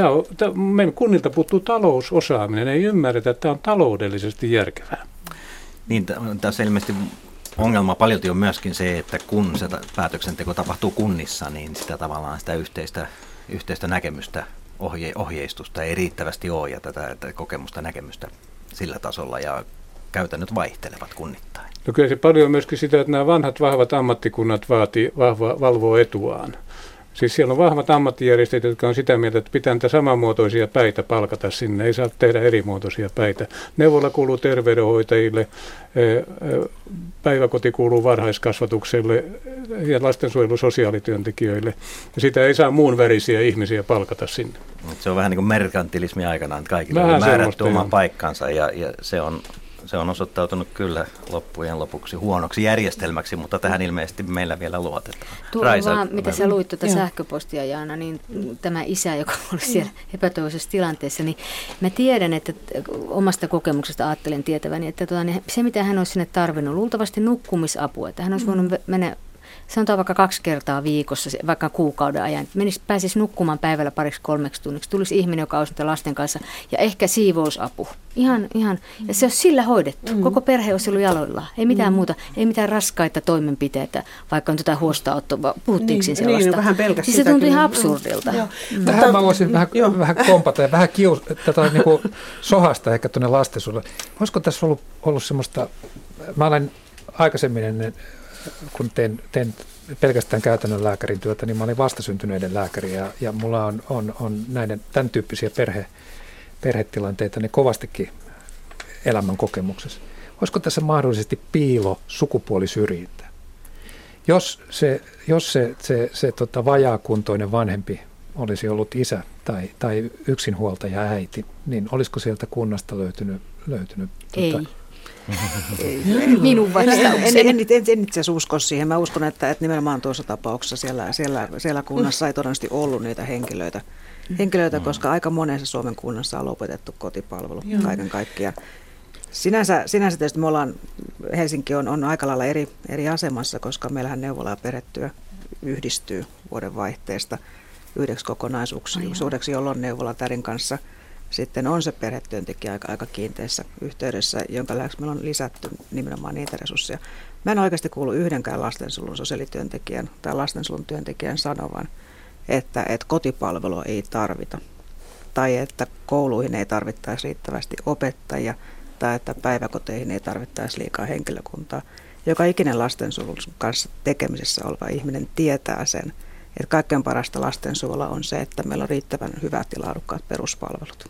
meidän kunnilta puuttuu talousosaaminen, ei ymmärretä, että tämä on taloudellisesti järkevää. Niin, tässä ilmeisesti ongelma paljolti on myöskin se, että kun se päätöksenteko tapahtuu kunnissa, niin sitä tavallaan sitä yhteistä näkemystä, ohjeistusta ei riittävästi ole ja tätä kokemusta näkemystä sillä tasolla ja käytännöt vaihtelevat kunnittain. No kyllä se paljon on myöskin sitä, että nämä vanhat vahvat ammattikunnat valvoo etuaan. Siis siellä on vahvat ammattijärjestöt, jotka on sitä mieltä, että pitää niitä samanmuotoisia päitä palkata sinne, ei saa tehdä erimuotoisia päitä. Neuvola kuuluu terveydenhoitajille, päiväkoti kuuluu varhaiskasvatukselle ja lastensuojelu-sosiaalityöntekijöille. Ja sitä ei saa muun värisiä ihmisiä palkata sinne. Se on vähän niin kuin merkantilismi aikanaan, että kaikille on määrätty oman paikkansa ja se on osoittautunut kyllä loppujen lopuksi huonoksi järjestelmäksi, mutta tähän ilmeisesti meillä vielä luotetaan. Raisa, vaan, mitä sä luit tuota sähköpostia, Jaana, niin tämä isä, joka oli siellä epätoivoisessa tilanteessa, niin mä tiedän, että omasta kokemuksesta ajattelin tietäväni, että se mitä hän olisi sinne tarvinnut, luultavasti nukkumisapua, että hän olisi voinut mennä sanotaan vaikka 2 kertaa viikossa, vaikka kuukauden ajan, pääsisi nukkumaan päivällä 2-3 tunniksi, tulisi ihminen, joka olisi lasten kanssa, ja ehkä siivousapu. Ihan. Ja se olisi sillä hoidettu. Koko perhe olisi ollut jaloillaan. Ei mitään muuta, ei mitään raskaita toimenpiteitä, vaikka on tätä huostaanottoa, puhuttiinko niin, sellaista. Niin, vähän pelkästään. Niin se tuntui ihan absurdilta. Tähän mä voisin vähän kompata ja vähän tätä niinku sohasta ehkä tuonne lastensuojeluun. Olisiko tässä ollut semmoista, mä olen aikaisemmin ennen, kun tein pelkästään käytännön lääkärin työtä, niin mä olin vastasyntyneiden lääkäri ja mulla on näiden tämän tyyppisiä perhetilanteita niin kovastikin elämän kokemuksessa. Olisiko tässä mahdollisesti piilo sukupuolisyrjintä? Jos se vajaakuntoinen vanhempi olisi ollut isä tai yksinhuoltaja äiti, niin olisiko sieltä kunnasta löytynyt? Ei. Minun vastaukseni. En itse asiassa usko siihen. Mä uskon, että nimenomaan tuossa tapauksessa siellä kunnassa ei todennäköisesti ollut niitä henkilöitä, koska aika monessa Suomen kunnassa on lopetettu kotipalvelu kaiken kaikkiaan. Sinänsä tietysti me ollaan, Helsinki on aika lailla eri asemassa, koska meillähän neuvola- ja perhetyö yhdistyy vuodenvaihteesta yhdeksi kokonaisuudeksi, jolloin neuvola tärin kanssa sitten on se perhetyöntekijä aika kiinteässä yhteydessä, jonka lisäksi meillä on lisätty nimenomaan niitä resursseja. Mä en oikeasti kuullut yhdenkään lastensuojelun sosiaalityöntekijän tai lastensuojelun työntekijän sanovan, että kotipalvelua ei tarvita tai että kouluihin ei tarvittaisi riittävästi opettajia tai että päiväkoteihin ei tarvittaisi liikaa henkilökuntaa. Joka ikinen lastensuojelun kanssa tekemisessä oleva ihminen tietää sen, että kaikkein parasta lastensuojelua on se, että meillä on riittävän hyvät ja laadukkaat peruspalvelut.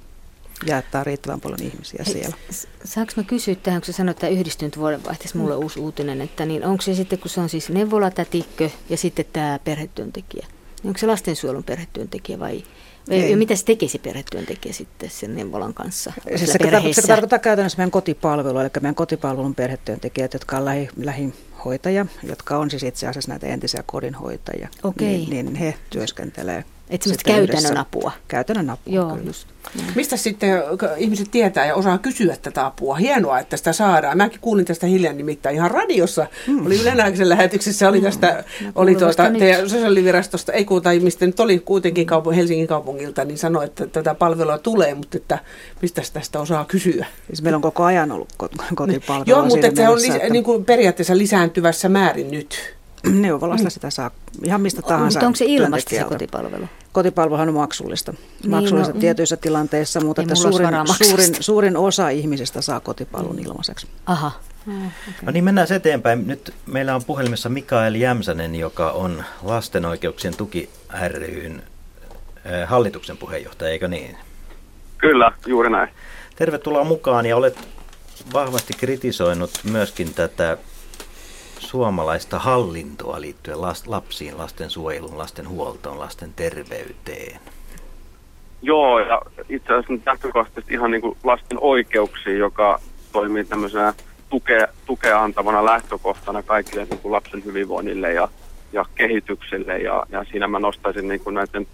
Ja että on riittävän paljon ihmisiä siellä. Saanko mä kysyä tähän, kun sä sanoit, että yhdistynyt vuodenvaihteessa, mulla on uusi uutinen, että niin onko se sitten, kun se on siis neuvolatätikkö ja sitten tämä perhetyöntekijä, niin onko se lastensuojelun perhetyöntekijä vai ei. Mitä se tekee se perhetyöntekijä sitten sen neuvolan kanssa? Se tarkoittaa käytännössä meidän kotipalvelua, eli meidän kotipalvelun perhetyöntekijät, jotka on lähihoitaja, jotka on siis itse asiassa näitä entisiä kodinhoitajia, niin he työskentelee. Että semmoista käytännön apua. Käytännön apua, joo, kyllä. Just. Mistä sitten ihmiset tietää ja osaa kysyä tätä apua? Hienoa, että sitä saadaan. Mäkin kuulin tästä hiljan nimittäin ihan radiossa. Oli Ylen lähetyksessä, oli tästä, oli teidän sosiaalivirastosta, mistä nyt oli kuitenkin Helsingin kaupungilta, niin sanoi, että tätä palvelua tulee, mutta että mistä tästä osaa kysyä? Siis meillä on koko ajan ollut kotipalvelua. Joo, mutta se on niin kuin periaatteessa lisääntyvässä määrin nyt. Neuvolasta sitä saa ihan mistä tahansa. Mutta onko se ilmaista se kotipalvelu? Kotipalveluhan on maksullista. Maksullista tietyissä tilanteissa, mutta että suurin osa ihmisistä saa kotipalvelun ilmaiseksi. Aha. Okay. No niin, mennään eteenpäin. Nyt meillä on puhelimessa Mikael Jämsänen, joka on Lasten oikeuksien tuki ry:n hallituksen puheenjohtaja, eikö niin? Kyllä, juuri näin. Tervetuloa mukaan, ja olet vahvasti kritisoinut myöskin tätä suomalaista hallintoa liittyen lapsiin, lastensuojeluun, lastenhuoltoon, lasten terveyteen. Joo, ja itse asiassa lähtökohtaisesti ihan niin kuin lasten oikeuksiin, joka toimii tämmöisenä tukea antavana lähtökohtana kaikille niin kuin lapsen hyvinvoinnille ja kehitykselle. Ja siinä mä nostaisin niin kuin näiden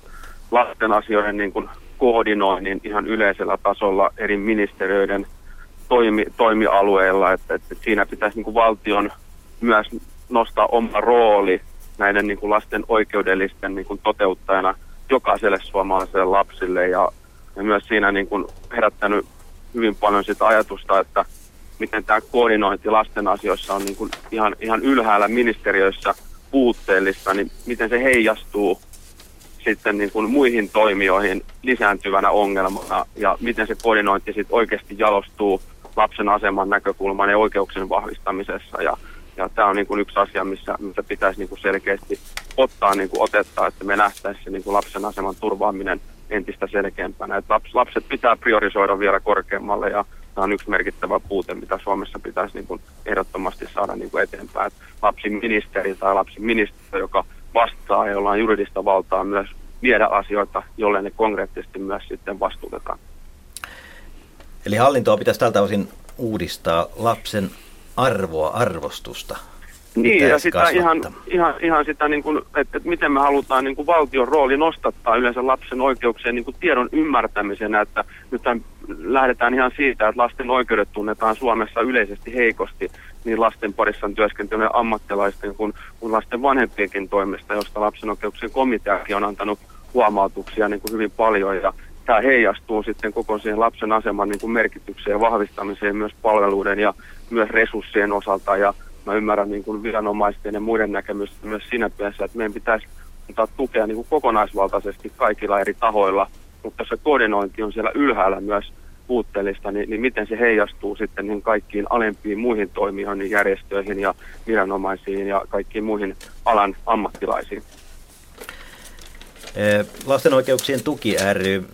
lasten asioiden niin kuin koordinoinnin ihan yleisellä tasolla eri ministeriöiden toimialueilla. Että siinä pitäisi niin kuin valtion myös nostaa oma rooli näiden niin kuin lasten oikeudellisten niin kuin toteuttajana jokaiselle suomalaiselle lapsille. Ja myös siinä niin kuin herättänyt hyvin paljon sitä ajatusta, että miten tämä koordinointi lasten asioissa on niin kuin ihan ylhäällä ministeriöissä puutteellista, niin miten se heijastuu sitten niin kuin muihin toimijoihin lisääntyvänä ongelmana ja miten se koordinointi sitten oikeasti jalostuu lapsen aseman näkökulman ja oikeuksien vahvistamisessa. Ja tämä on niin kuin yksi asia, missä pitäisi niin kuin selkeästi ottaa niin kuin otetta, että me nähtäisiin se niin kuin lapsen aseman turvaaminen entistä selkeämpänä. Että lapset pitää priorisoida vielä korkeammalle, ja tämä on yksi merkittävä puute, mitä Suomessa pitäisi niin kuin ehdottomasti saada niin kuin eteenpäin. Että lapsiministeri tai lapsiministeri, joka vastaa, jolla on juridista valtaa myös viedä asioita, jolle ne konkreettisesti myös sitten vastuutetaan. Eli hallintoa pitäisi tältä osin uudistaa, lapsen arvostusta. Niin, ja sitä ihan sitä, niin kuin, että miten me halutaan niin kuin valtion rooli nostattaa yleensä lapsen oikeuksien niin kuin tiedon ymmärtämisenä, että nyt lähdetään ihan siitä, että lasten oikeudet tunnetaan Suomessa yleisesti heikosti niin lasten parissa työskentelevien ammattilaisten kuin lasten vanhempienkin toimesta, josta lapsen oikeuksien komiteakin on antanut huomautuksia niin kuin hyvin paljon, ja tämä heijastuu sitten koko siihen lapsen aseman niin kuin merkitykseen ja vahvistamiseen myös palveluiden ja myös resurssien osalta, ja mä ymmärrän niin kuin viranomaisten ja muiden näkemystä myös siinä mielessä, että meidän pitäisi antaa tukea niin kuin kokonaisvaltaisesti kaikilla eri tahoilla, mutta jos se koordinointi on siellä ylhäällä myös puutteellista, niin miten se heijastuu sitten niin kaikkiin alempiin muihin toimijoihin, niin järjestöihin ja viranomaisiin ja kaikkiin muihin alan ammattilaisiin. Lasten oikeuksien tuki ry,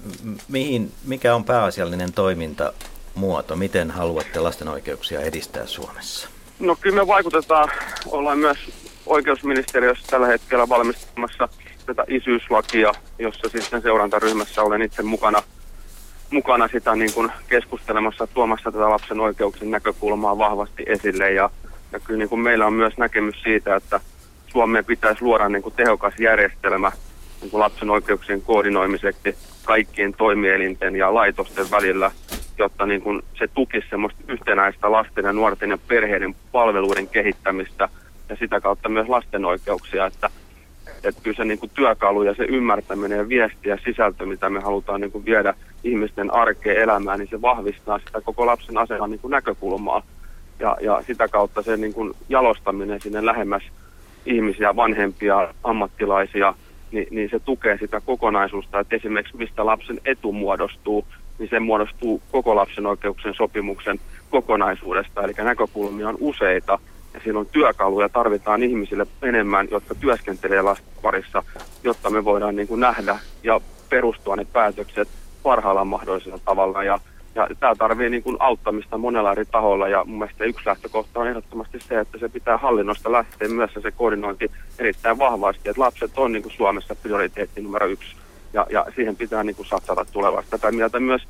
mikä on pääasiallinen toimintamuoto? Miten haluatte lasten oikeuksia edistää Suomessa? No kyllä me vaikutetaan, ollaan myös oikeusministeriössä tällä hetkellä valmistamassa tätä isyyslakia, jossa sitten seurantaryhmässä olen itse mukana sitä niin kuin keskustelemassa, tuomassa tätä lapsen oikeuksien näkökulmaa vahvasti esille. Ja kyllä niin kuin meillä on myös näkemys siitä, että Suomeen pitäisi luoda niin kuin tehokas järjestelmä niin kuin lapsen oikeuksien koordinoimiseksi kaikkien toimielinten ja laitosten välillä, jotta niin kun se tukisi semmoista yhtenäistä lasten ja nuorten ja perheiden palveluiden kehittämistä ja sitä kautta myös lasten oikeuksia, että kyllä se niin kun työkalu ja se ymmärtäminen ja viesti ja sisältö, mitä me halutaan niin kun viedä ihmisten arkeen elämään, niin se vahvistaa sitä koko lapsen aseman niin kun näkökulmaa ja sitä kautta se niin kun jalostaminen sinne lähemmäs ihmisiä, vanhempia, ammattilaisia, niin se tukee sitä kokonaisuutta, että esimerkiksi mistä lapsen etu muodostuu, niin se muodostuu koko lapsen oikeuksien sopimuksen kokonaisuudesta. Eli näkökulmia on useita ja silloin työkaluja tarvitaan ihmisille enemmän, jotka työskentelee lasten parissa, jotta me voidaan niin kuin nähdä ja perustua ne päätökset parhaalla mahdollisella tavalla. Ja tämä tarvitsee niin kuin auttamista monella eri taholla, ja mun mielestä yksi lähtökohta on ehdottomasti se, että se pitää hallinnosta lähteä myös se koordinointi erittäin vahvasti, että lapset on niin kuin Suomessa prioriteetti numero 1. Ja siihen pitää niin kuin satsata tulevasta. Tätä mieltä myös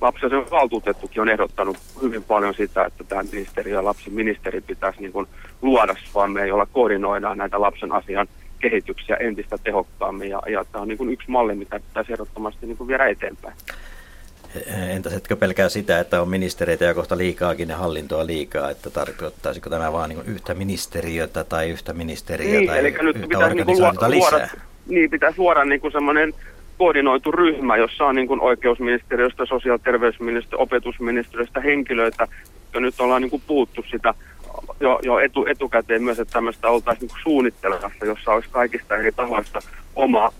lapsen valtuutettukin on ehdottanut hyvin paljon sitä, että tämä ministeriö ja lapsiministeri pitäisi niin kuin luoda Suomeen, jolla koordinoidaan näitä lapsen asian kehityksiä entistä tehokkaammin. Ja tämä on niin kuin yksi malli, mitä pitäisi ehdottomasti niin kuin viedä eteenpäin. Entäs etkö pelkää sitä, että on ministereitä ja kohta liikaakin ja hallintoa liikaa, että tarkoittaisiko tämä vaan niin kuin yhtä ministeriötä tai yhtä ministeriä niin, tai yhtä organisaatiota niin lisää? Niin, pitäisi luoda niin kuin semmoinen koordinoitu ryhmä, jossa on niin kuin oikeusministeriöstä, sosiaali- ja terveysministeriöstä, opetusministeriöstä henkilöitä, ja nyt ollaan niin kuin puhuttu sitä jo etukäteen myös, että tämmöistä oltaisiin niin suunnittelemassa, jossa olisi kaikista eri tahoista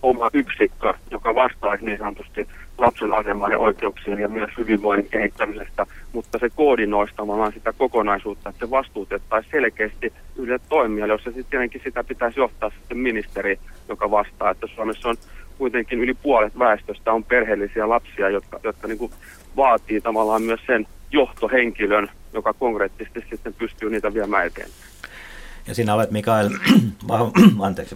oma yksikkö, joka vastaisi niin sanotusti lapsen asemaan ja oikeuksiin ja myös hyvinvoinnin kehittämisestä, mutta se koordinoistamaan sitä kokonaisuutta, että se vastuutettaisiin selkeästi yhdelle toimijalle, jossa sitten tietenkin sitä pitäisi johtaa sitten ministeri, joka vastaa, että Suomessa on kuitenkin yli puolet väestöstä on perheellisiä lapsia, jotka niin kuin vaatii tavallaan myös sen johtohenkilön, joka konkreettisesti sitten pystyy niitä viemään eteenpäin. Ja sinä olet, Mikael,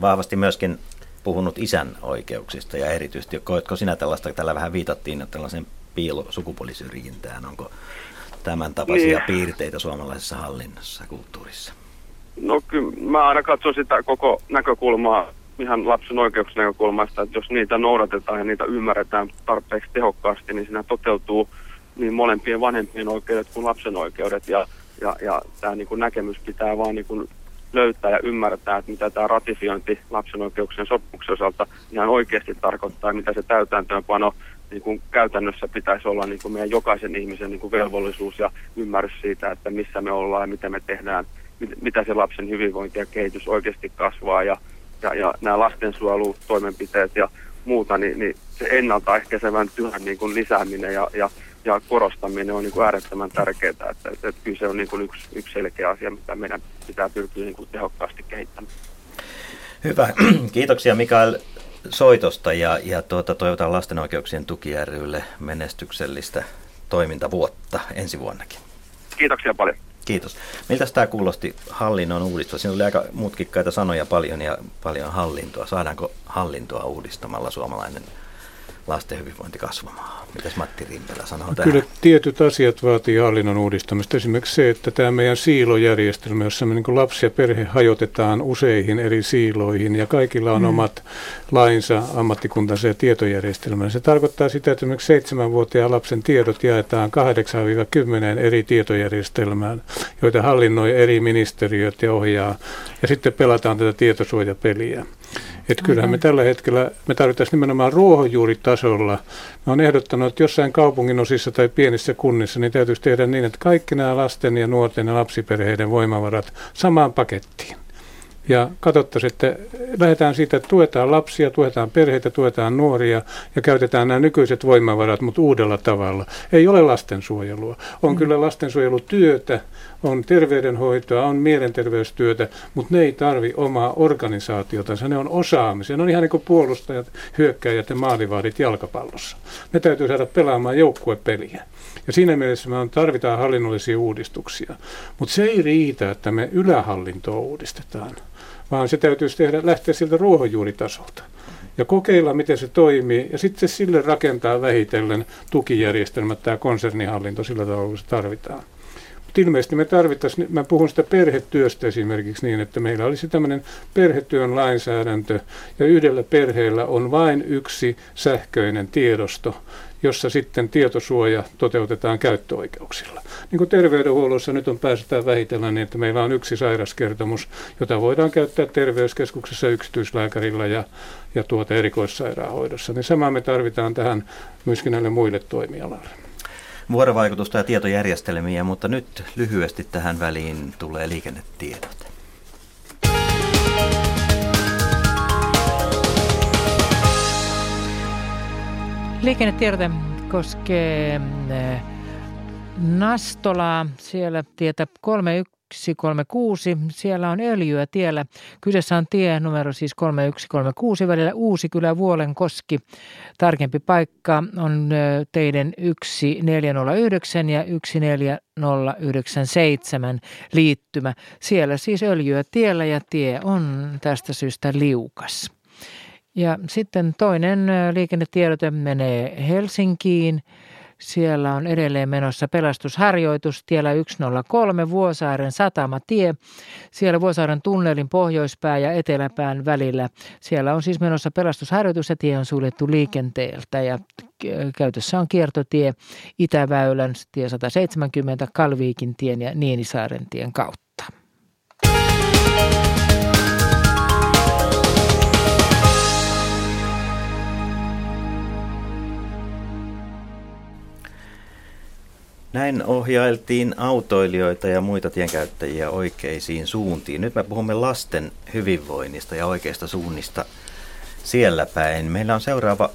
vahvasti myöskin puhunut isän oikeuksista ja erityisesti, koetko sinä tällaista, täällä vähän viitattiin, että tällaisen piilosukupuolisyrjintään, onko tämän tapaisia piirteitä suomalaisessa hallinnossa ja kulttuurissa? No kyllä, mä aina katson sitä koko näkökulmaa, ihan lapsen oikeuksien näkökulmasta, että jos niitä noudatetaan ja niitä ymmärretään tarpeeksi tehokkaasti, niin siinä toteutuu niin molempien vanhempien oikeudet kuin lapsen oikeudet. Ja tämä niin kuin näkemys pitää vaan niin kuin löytää ja ymmärtää, että mitä tämä ratifiointi lapsen oikeuksien sopimuksen osalta ihan oikeasti tarkoittaa, mitä se täytäntöönpano niin kuin käytännössä pitäisi olla niin kuin meidän jokaisen ihmisen niin kuin velvollisuus ja ymmärrys siitä, että missä me ollaan ja mitä me tehdään, mitä se lapsen hyvinvointi ja kehitys oikeasti kasvaa ja nämä lastensuojelutoimenpiteet ja muuta, niin se ennaltaehkäisevän työn niin kuin lisääminen ja korostaminen on niin kuin äärettömän tärkeää. Että kyllä se on niin kuin yksi selkeä asia, mitä meidän pitää pyrkiä niin kuin tehokkaasti kehittämään. Hyvä. Kiitoksia Mikael soitosta ja toivotan lasten oikeuksien tuki ry:lle menestyksellistä toimintavuotta ensi vuonnakin. Kiitoksia paljon. Kiitos. Miltäs tämä kuulosti hallinnon uudistus? Siinä oli aika mutkikkaita sanoja paljon ja paljon hallintoa. Saadaanko hallintoa uudistamalla suomalainen lasten hyvinvointi kasvamaan? Mitäs Matti Rimpelä sanoo tähän? Kyllä tietyt asiat vaatii hallinnon uudistamista. Esimerkiksi se, että tämä meidän siilojärjestelmä, jossa me niin lapsi ja perhe hajotetaan useihin eri siiloihin ja kaikilla on omat lainsa, ammattikuntansa ja tietojärjestelmänsä. Se tarkoittaa sitä, että esimerkiksi 7-vuotiaan lapsen tiedot jaetaan 8-10 eri tietojärjestelmään, joita hallinnoi eri ministeriöt ja ohjaa. Ja sitten pelataan tätä tietosuojapeliä. Että kyllähän me tällä hetkellä, me tarvitaan nimenomaan ruohonjuuritasolla. Mä oon ehdottanut, että jossain kaupungin osissa tai pienissä kunnissa niin täytyisi tehdä niin, että kaikki nämä lasten ja nuorten ja lapsiperheiden voimavarat samaan pakettiin. Ja katsottaisiin, että lähdetään siitä, että tuetaan lapsia, tuetaan perheitä, tuetaan nuoria ja käytetään nämä nykyiset voimavarat, mutta uudella tavalla. Ei ole lastensuojelua. On kyllä lastensuojelutyötä, on terveydenhoitoa, on mielenterveystyötä, mutta ne ei tarvitse omaa organisaatiotansa. Ne on osaamisia. Ne on ihan niin kuin puolustajat, hyökkäjät ja maalivahdit jalkapallossa. Ne täytyy saada pelaamaan joukkuepeliä. Ja siinä mielessä me tarvitaan hallinnollisia uudistuksia. Mutta se ei riitä, että me ylähallintoa uudistetaan, vaan se täytyy lähteä siltä ruohonjuuritasolta ja kokeilla, miten se toimii, ja sitten sille rakentaa vähitellen tukijärjestelmät tai konsernihallinto sillä tavalla, kun se tarvitaan. Mutta ilmeisesti me tarvittaisiin, mä puhun sitä perhetyöstä esimerkiksi niin, että meillä olisi tämmöinen perhetyön lainsäädäntö, ja yhdellä perheellä on vain yksi sähköinen tiedosto, jossa sitten tietosuoja toteutetaan käyttöoikeuksilla. Niin kuin terveydenhuollossa nyt on päästään vähitellen niin, että meillä on yksi sairaskertomus, jota voidaan käyttää terveyskeskuksessa yksityislääkärillä ja erikoissairaanhoidossa. Niin samaa me tarvitaan tähän myöskin näille muille toimialoille. Vuorovaikutusta ja tietojärjestelmiä, mutta nyt lyhyesti tähän väliin tulee liikennetiedot. Liikennetiedote koskee Nastolaa, siellä tietä 3136, siellä on öljyä tiellä. Kyseessä on tie numero siis 3136 välillä Uusikylä Vuolenkoski. Tarkempi paikka on teiden 1409 ja 14097 liittymä. Siellä siis öljyä tiellä ja tie on tästä syystä liukas. Ja sitten toinen liikennetiedote menee Helsinkiin. Siellä on edelleen menossa pelastusharjoitus tiellä 103 Vuosaaren satamatie. Siellä Vuosaaren tunnelin pohjoispää ja eteläpään välillä. Siellä on siis menossa pelastusharjoitus ja tie on suljettu liikenteeltä. Ja käytössä on kiertotie Itäväylän, tie 170, Kalviikin tien ja Niinisaaren tien kautta. Näin ohjailtiin autoilijoita ja muita tienkäyttäjiä oikeisiin suuntiin. Nyt me puhumme lasten hyvinvoinnista ja oikeista suunnista siellä päin. Meillä on seuraava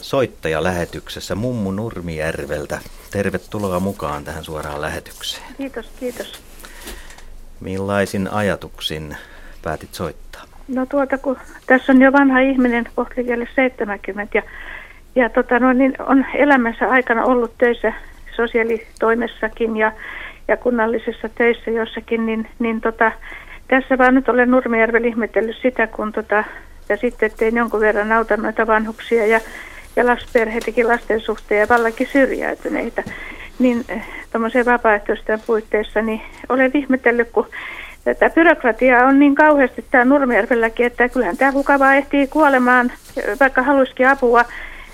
soittaja lähetyksessä Mummu Nurmijärveltä. Tervetuloa mukaan tähän suoraan lähetykseen. Kiitos. Millaisin ajatuksin päätit soittaa? No kun tässä on jo vanha ihminen, kohtikelle 70 niin on elämänsä aikana ollut töissä sosiaalitoimessakin ja kunnallisessa töissä jossakin, niin tässä vaan nyt olen Nurmijärvellä ihmetellyt sitä, kun ja sitten tein jonkun verran auta noita vanhuksia ja lapsiperheitäkin lasten suhteen ja vallankin syrjäytyneitä, niin tuommoisen vapaaehtoisten puitteissa, niin olen ihmetellyt, kun tätä byrokratiaa on niin kauheasti tämä Nurmijärvelläkin, että kyllähän tämä kuka vaan ehtii kuolemaan, vaikka haluisikin apua,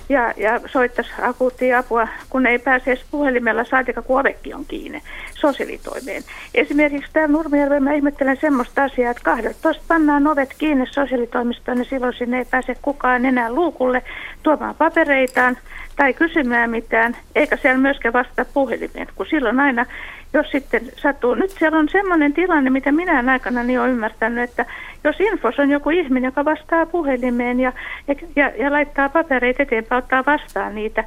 ja soittaisi akuuttia apua, kun ei pääse edes puhelimella, saatika kun ovekki on kiinni sosiaalitoimeen. Esimerkiksi täällä Nurmijärvellä mä ihmettelen semmoista asiaa, että 12 pannaan ovet kiinni sosiaalitoimistoon, niin silloin sinne ei pääse kukaan enää luukulle tuomaan papereitaan tai kysymään mitään, eikä siellä myöskään vastata puhelimeen, kun silloin aina, jos sitten sattuu. Nyt siellä on semmoinen tilanne, mitä minä aikana olen ymmärtänyt, että jos infos on joku ihminen, joka vastaa puhelimeen ja laittaa papereita eteenpäin, ottaa vastaan niitä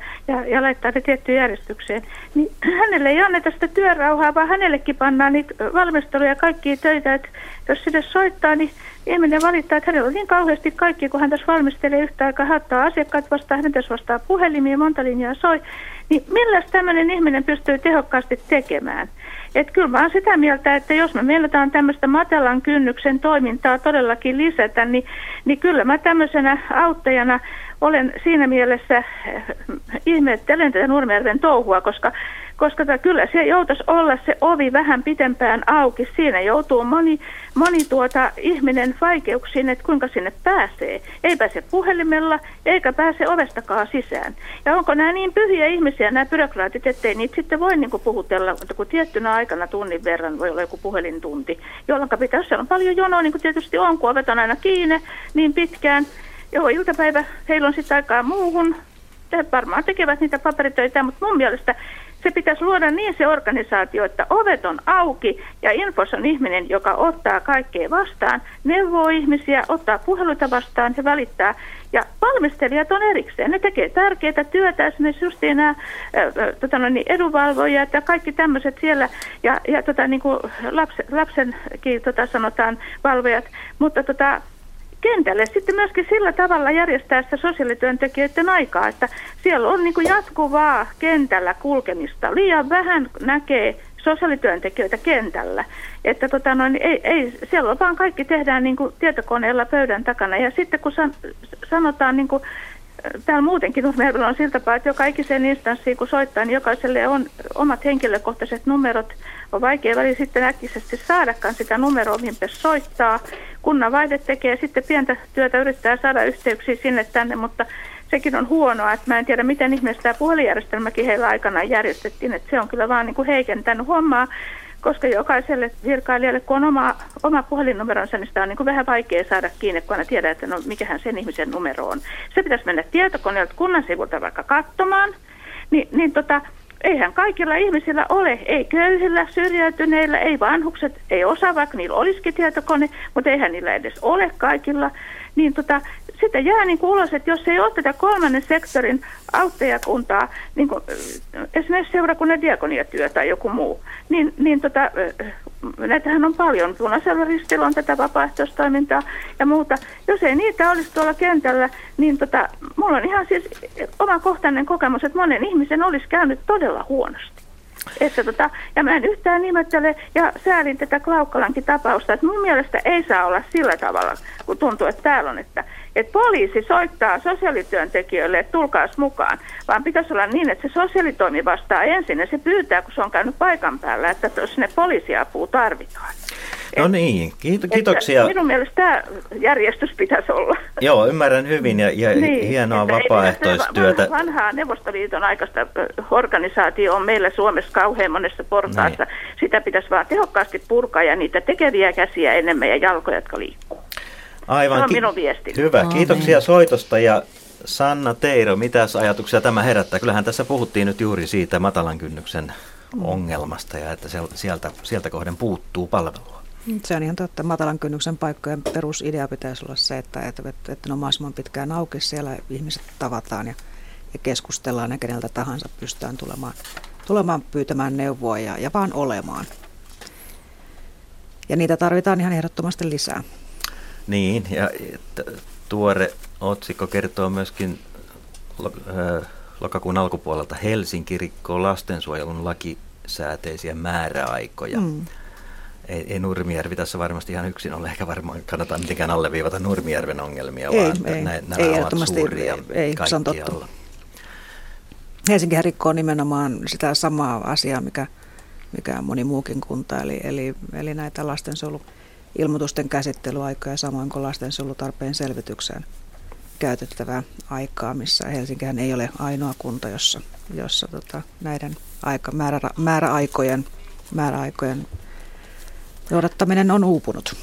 ja laittaa ne tiettyyn järjestykseen, niin hänelle ei anneta sitä työrauhaa, vaan hänellekin pannaan niitä valmisteluja ja kaikkia töitä, että jos sinne soittaa, niin ihminen valittaa, että hänellä on niin kauheasti kaikki, kun hän tässä valmistelee yhtä aikaa, hän ottaa asiakkaat vastaan, hän tässä vastaa puhelimia, monta linjaa soi, niin milläs tämmöinen ihminen pystyy tehokkaasti tekemään? Että kyllä mä oon sitä mieltä, että jos me meinataan tämmöistä matalan kynnyksen toimintaa todellakin lisätä, niin kyllä mä tämmöisenä auttajana olen siinä mielessä ihmettelen tätä Nurmijärven touhua, koska kyllä se joutuisi olla se ovi vähän pitempään auki. Siinä joutuu moni ihminen vaikeuksiin, että kuinka sinne pääsee. Ei pääse puhelimella, eikä pääse ovestakaan sisään. Ja onko nämä niin pyhiä ihmisiä, nämä byrokraatit, ettei niitä sitten voi niin kuin puhutella, kun tiettynä aikana tunnin verran voi olla joku puhelintunti, jolloin pitää, jos siellä on paljon jonoa, niin kuin tietysti on, kun ovet on aina kiinni niin pitkään. Joo, iltapäivä, heillä on sitten aikaa muuhun. Varmaan tekevät niitä paperitöitä, mutta mun mielestä se pitäisi luoda niin se organisaatio, että ovet on auki ja infossa on ihminen, joka ottaa kaikkea vastaan, neuvoo ihmisiä, ottaa puheluita vastaan, he välittää. Ja valmistelijat on erikseen, ne tekee tärkeää työtä, esimerkiksi just nämä edunvalvojat ja kaikki tämmöiset siellä, ja niin kuin lapsenkin sanotaan valvojat, mutta kentälle sitten myöskin sillä tavalla järjestää sitä sosiaalityöntekijöiden aikaa, että siellä on niin kuin jatkuvaa kentällä kulkemista. Liian vähän näkee sosiaalityöntekijöitä kentällä, että siellä on vaan kaikki tehdään niin kuin tietokoneella pöydän takana. Ja sitten kun sanotaan, niin kuin täällä muutenkin numeroilla on siltä tapaa, että joka ikiseen instanssiin kun soittaa, niin jokaiselle on omat henkilökohtaiset numerot. On vaikea väliin sitten äkkisesti saadakaan sitä numeroa, mihin soittaa. Kunnanvaihde tekee sitten pientä työtä, yrittää saada yhteyksiä sinne tänne, mutta sekin on huonoa. Että mä en tiedä, miten ihmeessä tämä puhelinjärjestelmäkin heillä aikanaan järjestettiin. Että se on kyllä vaan niin kuin heikentänyt hommaa, koska jokaiselle virkailijalle, kun on oma puhelinnumeronsa, niin sitä on niin kuin vähän vaikea saada kiinni, kun aina tiedä, että no mikähän sen ihmisen numero on. Se pitäisi mennä tietokoneelta kunnan sivulta vaikka katsomaan, eihän kaikilla ihmisillä ole, ei köyhillä, syrjäytyneillä, ei vanhukset, ei osaa, vaikka niillä olisikin tietokone, mutta eihän niillä edes ole kaikilla. Niin sitä jää niin kuin ulos, että jos ei ole tätä kolmannen sektorin auttajakuntaa, niin kuin, esimerkiksi seurakunnan diakoniatyö tai joku muu, niin näitähän on paljon. Punaisella ristillä on tätä vapaaehtoistoimintaa ja muuta. Jos ei niitä olisi tuolla kentällä, niin mulla on ihan siis omakohtainen kokemus, että monen ihmisen olisi käynyt todella huonosti. Että ja mä en yhtään nimettele ja säälin tätä Klaukkalankin tapausta, että mun mielestä ei saa olla sillä tavalla, kun tuntuu, että täällä on, että poliisi soittaa sosiaalityöntekijöille, että tulkaas mukaan, vaan pitäisi olla niin, että se sosiaalitoimi vastaa ensin ja se pyytää, kun se on käynyt paikan päällä, että sinne poliisiapua tarvitaan. No niin, kiitoksia. Minun mielestä tämä järjestys pitäisi olla. Joo, ymmärrän hyvin ja niin, hienoa vapaaehtoistyötä. Vanhaa Neuvostoliiton aikaista organisaatio on meillä Suomessa kauhean monessa portaassa. Niin. Sitä pitäisi vaan tehokkaasti purkaa ja niitä tekeviä käsiä enemmän ja jalkoja, jotka liikkuu. Aivan. Se on minun viestini. Hyvä, kiitoksia soitosta ja Sanna Teiro, mitäs ajatuksia tämä herättää? Kyllähän tässä puhuttiin nyt juuri siitä matalan kynnyksen ongelmasta ja että sieltä kohden puuttuu palvelua. Se on ihan totta. Matalan kynnyksen paikkojen perusidea pitäisi olla se, että ne on mahdollisimman pitkään auki. Siellä ihmiset tavataan ja keskustellaan ja keneltä tahansa pystytään tulemaan pyytämään neuvoa ja vaan olemaan. Ja niitä tarvitaan ihan ehdottomasti lisää. Niin, ja tuore otsikko kertoo myöskin lokakuun alkupuolelta Helsinki rikkoo lastensuojelun lakisääteisiä määräaikoja. Ei Nurmijärvi tässä varmasti ihan yksin ole, eikä varmaan kannata mitenkään alleviivata Nurmijärven ongelmia, vaan nämä ovat suuria kaikkialla. Helsinkihän rikkoo nimenomaan sitä samaa asiaa, mikä moni muukin kunta, eli näitä lastensuojeluilmoitusten käsittelyaikoja, samoin kuin lastensuojelutarpeen selvitykseen käytettävää aikaa, missä Helsinkihän ei ole ainoa kunta, jossa näiden määräaikojen noudattaminen on uupunut.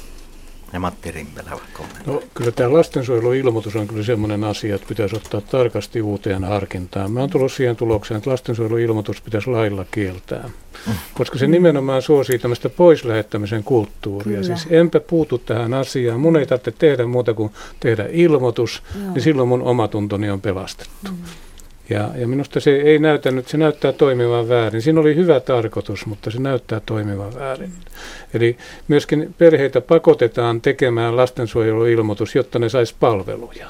Ja Matti Rimpelä kommentti. No, kyllä tämä lastensuojeluilmoitus on kyllä sellainen asia, että pitäisi ottaa tarkasti uuteen harkintaan. Mä oon tullut siihen tulokseen, että lastensuojeluilmoitus pitäisi lailla kieltää, koska se nimenomaan suosii tämmöistä poislähettämisen kulttuuria. Kyllä. Siis enpä puutu tähän asiaan, mun ei tarvitse tehdä muuta kuin tehdä ilmoitus, niin silloin mun omatuntoni on pelastettu. Ja minusta se ei näyttänyt, se näyttää toimivan väärin. Siinä oli hyvä tarkoitus, mutta se näyttää toimivan väärin. Eli myöskin perheitä pakotetaan tekemään lastensuojeluilmoitus, jotta ne sais palveluja.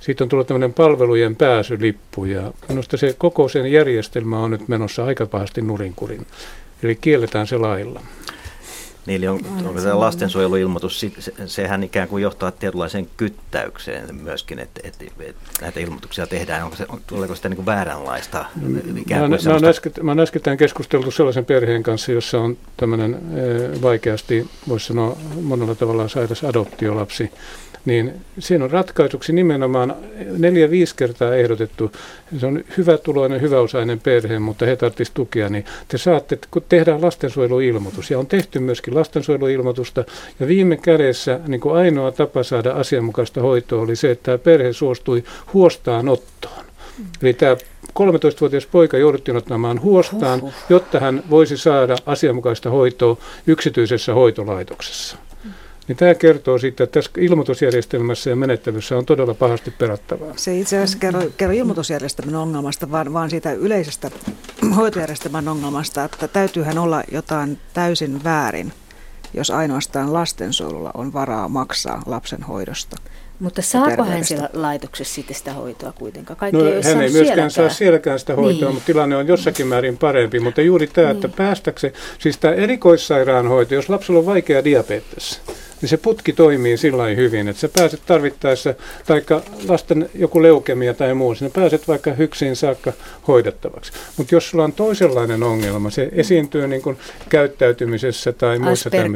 Siitä on tullut tämmöinen palvelujen pääsylippu ja minusta se koko sen järjestelmä on nyt menossa aika pahasti nurinkurin. Eli kielletään se lailla. Niillä onko se lastensuojeluilmoitus, sehän ikään kuin johtaa tietynlaiseen kyttäykseen myöskin, että näitä ilmoituksia tehdään. Tuleeko sitä niin kuin vääränlaista? Mä oon äsken keskusteltu sellaisen perheen kanssa, jossa on tämmöinen vaikeasti, voisi sanoa monella tavalla sairas adoptiolapsi, niin siinä on ratkaisuksi nimenomaan 4-5 kertaa ehdotettu. Se on hyvätuloinen, hyväosainen perhe, mutta he tarvitsisivat tukea, niin te saatte, kun tehdään lastensuojeluilmoitus, ja on tehty myöskin lastensuojeluilmoitusta, ja viime kädessä niin kuin ainoa tapa saada asianmukaista hoitoa oli se, että tämä perhe suostui huostaanottoon. Eli tämä 13-vuotias poika jouduttiin ottamaan huostaan, jotta hän voisi saada asianmukaista hoitoa yksityisessä hoitolaitoksessa. Niin tämä kertoo siitä, että tässä ilmoitusjärjestelmässä ja menettelyssä on todella pahasti perattavaa. Se itse asiassa kerro ilmoitusjärjestelmän ongelmasta, vaan siitä yleisestä hoitojärjestelmän ongelmasta, että täytyyhän olla jotain täysin väärin, jos ainoastaan lastensuojelulla on varaa maksaa lapsen hoidosta. Mutta saako hän siellä laitoksessa sitten sitä hoitoa kuitenkaan? Hän ei myöskään saa sielläkään sitä hoitoa, niin. Mutta tilanne on jossakin määrin parempi. Mutta juuri tämä, että päästäkseen, siis tämä erikoissairaanhoito, jos lapsella on vaikea diabetes, niin se putki toimii sillain hyvin, että sä pääset tarvittaessa, taikka lasten joku leukemia tai muu, sinä pääset vaikka hyksiin saakka hoidettavaksi. Mutta jos sulla on toisenlainen ongelma, se esiintyy niin kuin käyttäytymisessä tai muissa tämän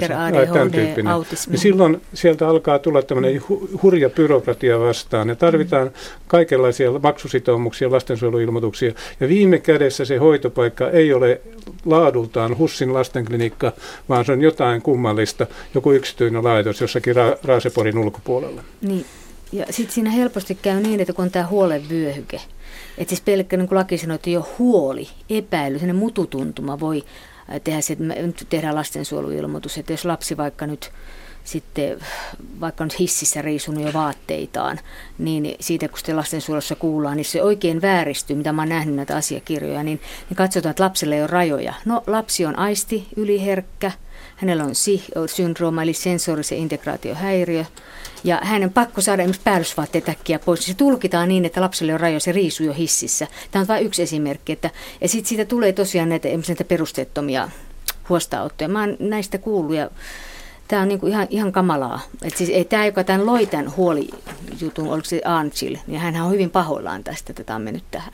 tyyppinen, niin silloin sieltä alkaa tulla tämmöinen hurja byrokratia vastaan, ja tarvitaan kaikenlaisia maksusitoumuksia, lastensuojeluilmoituksia, ja viime kädessä se hoitopaikka ei ole laadultaan HUSin lastenklinikka, vaan se on jotain kummallista, joku yksityinen laitos jossakin Raaseporin ulkopuolella. Niin. Ja sitten siinä helposti käy niin, että kun on tämä huolenvyöhyke, että siis pelkkä, niin kuin laki sanoi, että jo huoli, epäily, sellainen mututuntuma voi tehdä se, että tehdään lastensuojeluilmoitus, että jos lapsi vaikka nyt hississä riisunut jo vaatteitaan, niin siitä kun sitten lastensuojelussa kuullaan, niin se oikein vääristyy, mitä mä oon nähnyt näitä asiakirjoja, niin katsotaan, että lapselle ei ole rajoja. No, lapsi on aisti, yliherkkä, hänellä on syndrooma eli sensorisen integraatiohäiriö, ja hänen on pakko saada esimerkiksi päällysvaatteet äkkiä pois. Se tulkitaan niin, että lapselle on rajoja, se riisuu jo hississä. Tämä on vain yksi esimerkki. Ja sitten siitä tulee tosiaan näitä perusteettomia huostaanottoja. Mä oon näistä kuullut, ja tämä on niinku ihan kamalaa. Että siis ei tämä, joka tämän Loitan huolijutun, oliko se Angel, niin hänhän on hyvin pahoillaan tästä, että tämä on mennyt tähän.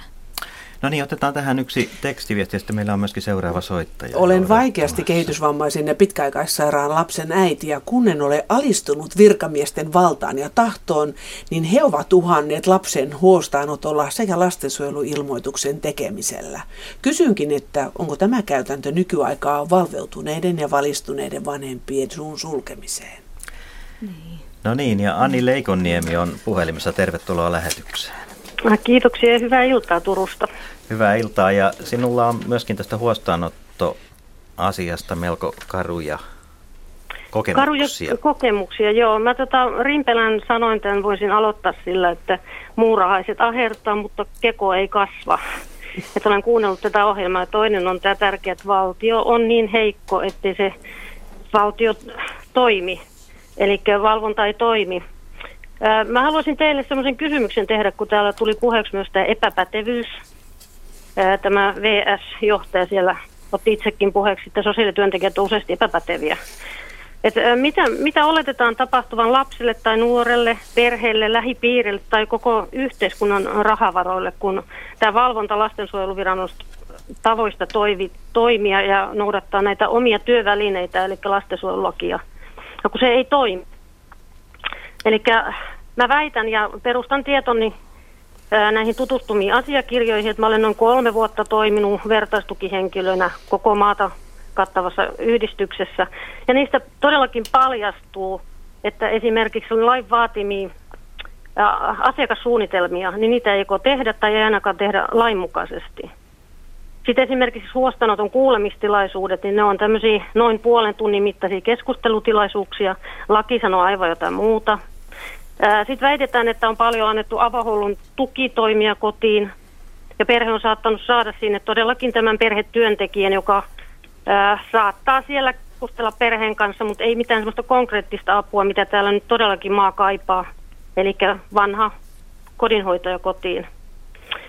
No niin, otetaan tähän yksi tekstiviesti, ja sitten meillä on myöskin seuraava soittaja. Olen vaikeasti kehitysvammaisen ja pitkäaikaissairaan lapsen äiti, ja kun en ole alistunut virkamiesten valtaan ja tahtoon, niin he ovat uhanneet lapsen huostaanotolla sekä lastensuojeluilmoituksen tekemisellä. Kysynkin, että onko tämä käytäntö nykyaikaa valveutuneiden ja valistuneiden vanhempien suun sulkemiseen? Niin. No niin, ja Anni Leikonniemi on puhelimessa. Tervetuloa lähetykseen. Kiitoksia ja hyvää iltaa Turusta. Hyvää iltaa, ja sinulla on myöskin tästä huostaanottoasiasta melko karuja kokemuksia. Karuja kokemuksia, joo. Mä Rimpelän sanoin, tämän voisin aloittaa sillä, että muurahaiset ahertaa, mutta keko ei kasva. Et olen kuunnellut tätä ohjelmaa, ja toinen on tämä tärkeä, että valtio on niin heikko, ettei se valtio toimi, eli valvonta ei toimi. Mä haluaisin teille semmoisen kysymyksen tehdä, kun täällä tuli puheeksi myös tämä epäpätevyys. Tämä VS-johtaja siellä otti itsekin puheeksi, että sosiaalityöntekijät ovat useasti epäpäteviä. Et mitä oletetaan tapahtuvan lapselle tai nuorelle, perheelle, lähipiirille tai koko yhteiskunnan rahavaroille, kun tämä valvonta lastensuojeluviranomaisten tavoista toimia ja noudattaa näitä omia työvälineitä, eli lastensuojelulakia, ja kun se ei toimi. Eli mä väitän ja perustan tietoni näihin tutustumiin asiakirjoihin, että mä olen noin 3 vuotta toiminut vertaistukihenkilönä koko maata kattavassa yhdistyksessä. Ja niistä todellakin paljastuu, että esimerkiksi lain vaatimia asiakassuunnitelmia, niin niitä ei tehdä tai ei ainakaan tehdä lainmukaisesti. Sitten esimerkiksi huostaanoton kuulemistilaisuudet, niin ne on tämmöisiä noin puolen tunnin mittaisia keskustelutilaisuuksia. Laki sanoo aivan jotain muuta. Sitten väitetään, että on paljon annettu avohuollon tukitoimia kotiin, ja perhe on saattanut saada sinne todellakin tämän perhetyöntekijän, joka saattaa siellä keskustella perheen kanssa, mutta ei mitään sellaista konkreettista apua, mitä täällä nyt todellakin maa kaipaa, eli vanha kodinhoitaja kotiin.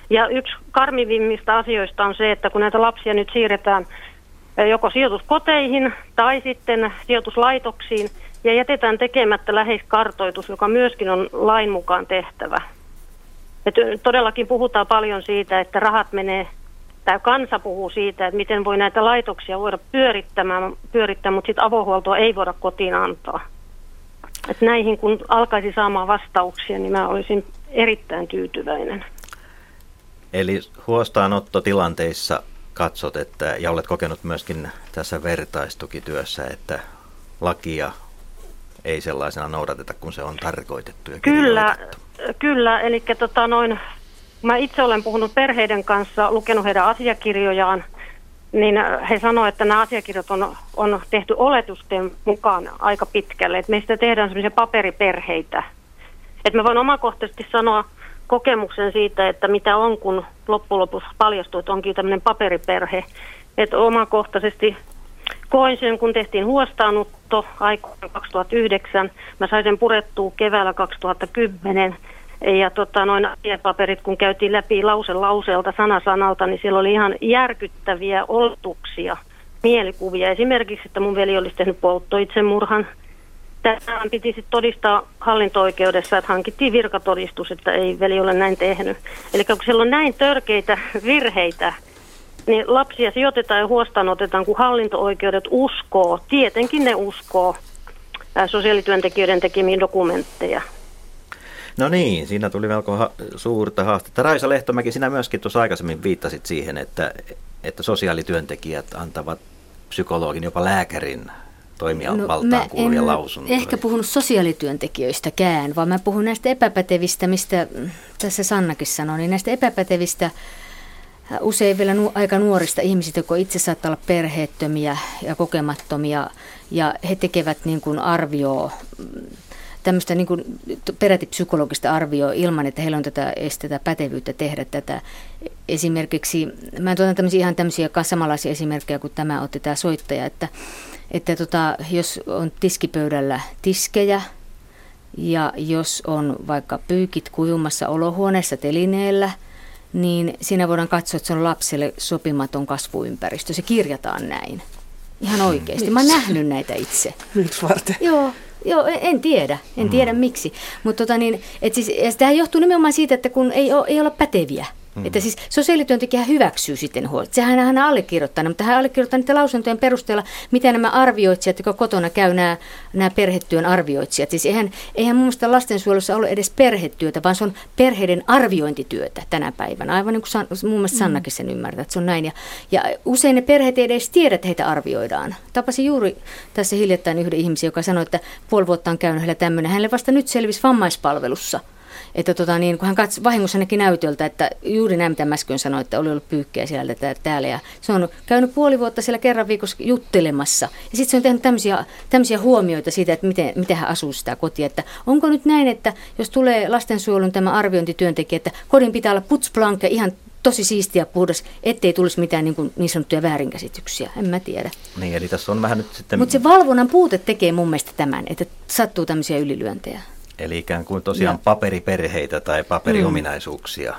Ja yksi karmivimmista asioista on se, että kun näitä lapsia nyt siirretään joko sijoituskoteihin tai sitten sijoituslaitoksiin ja jätetään tekemättä läheiskartoitus, joka myöskin on lain mukaan tehtävä. Me todellakin puhutaan paljon siitä, että rahat menee, tai kansa puhuu siitä, että miten voi näitä laitoksia voida pyörittää, mutta sitten avohuoltoa ei voida kotiin antaa. Et näihin kun alkaisi saamaan vastauksia, niin mä olisin erittäin tyytyväinen. Eli huostaanottotilanteissa katsot, että, ja olet kokenut myöskin tässä vertaistukityössä, että lakia ei sellaisena noudateta, kun se on tarkoitettu. Ja kyllä, eli mä itse olen puhunut perheiden kanssa, lukenut heidän asiakirjojaan, niin he sanoivat, että nämä asiakirjat on tehty oletusten mukaan aika pitkälle. Et meistä tehdään sellaisia paperiperheitä. Et mä voin omakohtaisesti sanoa kokemuksen siitä, että mitä on, kun loppujen lopuksi paljastuu, että onkin tämmöinen paperiperhe. Et omakohtaisesti koin sen, kun tehtiin huostaanotto aikoina 2009. Mä sain sen purettua keväällä 2010. Ja asiapaperit, kun käytiin läpi lause lauseelta, sana sanalta, niin siellä oli ihan järkyttäviä oletuksia, mielikuvia. Esimerkiksi, että mun veli olisi tehnyt polttoitsemurhan. Tähän piti sitten todistaa hallinto-oikeudessa, että hankittiin virkatodistus, että ei veli ole näin tehnyt. Eli kun siellä on näin törkeitä virheitä, niin lapsia sijoitetaan ja huostaanotetaan, kun hallinto-oikeudet uskoo. Tietenkin ne uskoo sosiaalityöntekijöiden tekemiin dokumentteja. No niin, siinä tuli melko suurta haastetta. Raisa Lehtomäki, sinä myöskin tuossa aikaisemmin viittasit siihen, että sosiaalityöntekijät antavat psykologin, jopa lääkärin toimivaltaan kuuluvia lausuntoja. En ehkä puhunut sosiaalityöntekijöistäkään, vaan mä puhun näistä epäpätevistä, mistä tässä Sannakin sanoi, niin näistä epäpätevistä usein vielä aika nuorista ihmisistä, jotka itse saattaa olla perheettömiä ja kokemattomia, ja he tekevät niin kuin arvioon tämmöistä niin kuin peräti psykologista arvioa ilman, että heillä on tätä pätevyyttä tehdä tätä. Esimerkiksi, mä en tuotan tämmöisiä samanlaisia esimerkkejä kuin tämä otti tämä soittaja, että jos on tiskipöydällä tiskejä ja jos on vaikka pyykit kuivumassa olohuoneessa telineellä, niin siinä voidaan katsoa, että se on lapselle sopimaton kasvuympäristö. Se kirjataan näin. Ihan oikeasti. Mä oon nähnyt näitä itse. Miksi varten? Joo, en tiedä miksi, mutta tämä johtuu nimenomaan siitä, että kun ei ole päteviä, että siis sosiaalityöntekijä hyväksyy sitten huolet, sehän hän allekirjoittaa, mutta hän allekirjoittaa niiden lausuntojen perusteella, mitä nämä arvioitsijat, jotka kotona käy nämä perhetyön arvioitsijat, siis eihän mun mielestä lastensuojelussa ole edes perhetyötä, vaan se on perheiden arviointityötä tänä päivänä, aivan niin kuin mun mielestä Sannakin sen ymmärtää, että se on näin, ja usein ne perheet ei edes tiedä, että heitä arvioidaan. Tapasin juuri tässä hiljattain yhden ihmisen, joka sanoi, että 5 vuotta on käynyt heillä tämmöinen, hänelle vasta nyt selvisi vammaispalvelussa. Että kun hän katsoi vahingossa näki näytöltä, että juuri näin mitä mä äsken sanoin, että oli ollut pyykkejä siellä täällä ja se on käynyt 5,5 vuotta siellä kerran viikossa juttelemassa. Ja sitten se on tehnyt tämmöisiä huomioita siitä, että miten hän asuu sitä kotia. Että onko nyt näin, että jos tulee lastensuojelun tämä arviointityöntekijä, että kodin pitää olla putzplankka ihan tosi siistiä ja puhdas, ettei tulisi mitään niin sanottuja väärinkäsityksiä, en mä tiedä. Niin, eli tässä on vähän nyt sitten... Mutta se valvonnan puute tekee mun mielestä tämän, että sattuu tämmöisiä ylilyöntejä. Eli ikään kuin tosiaan paperiperheitä tai paperiominaisuuksia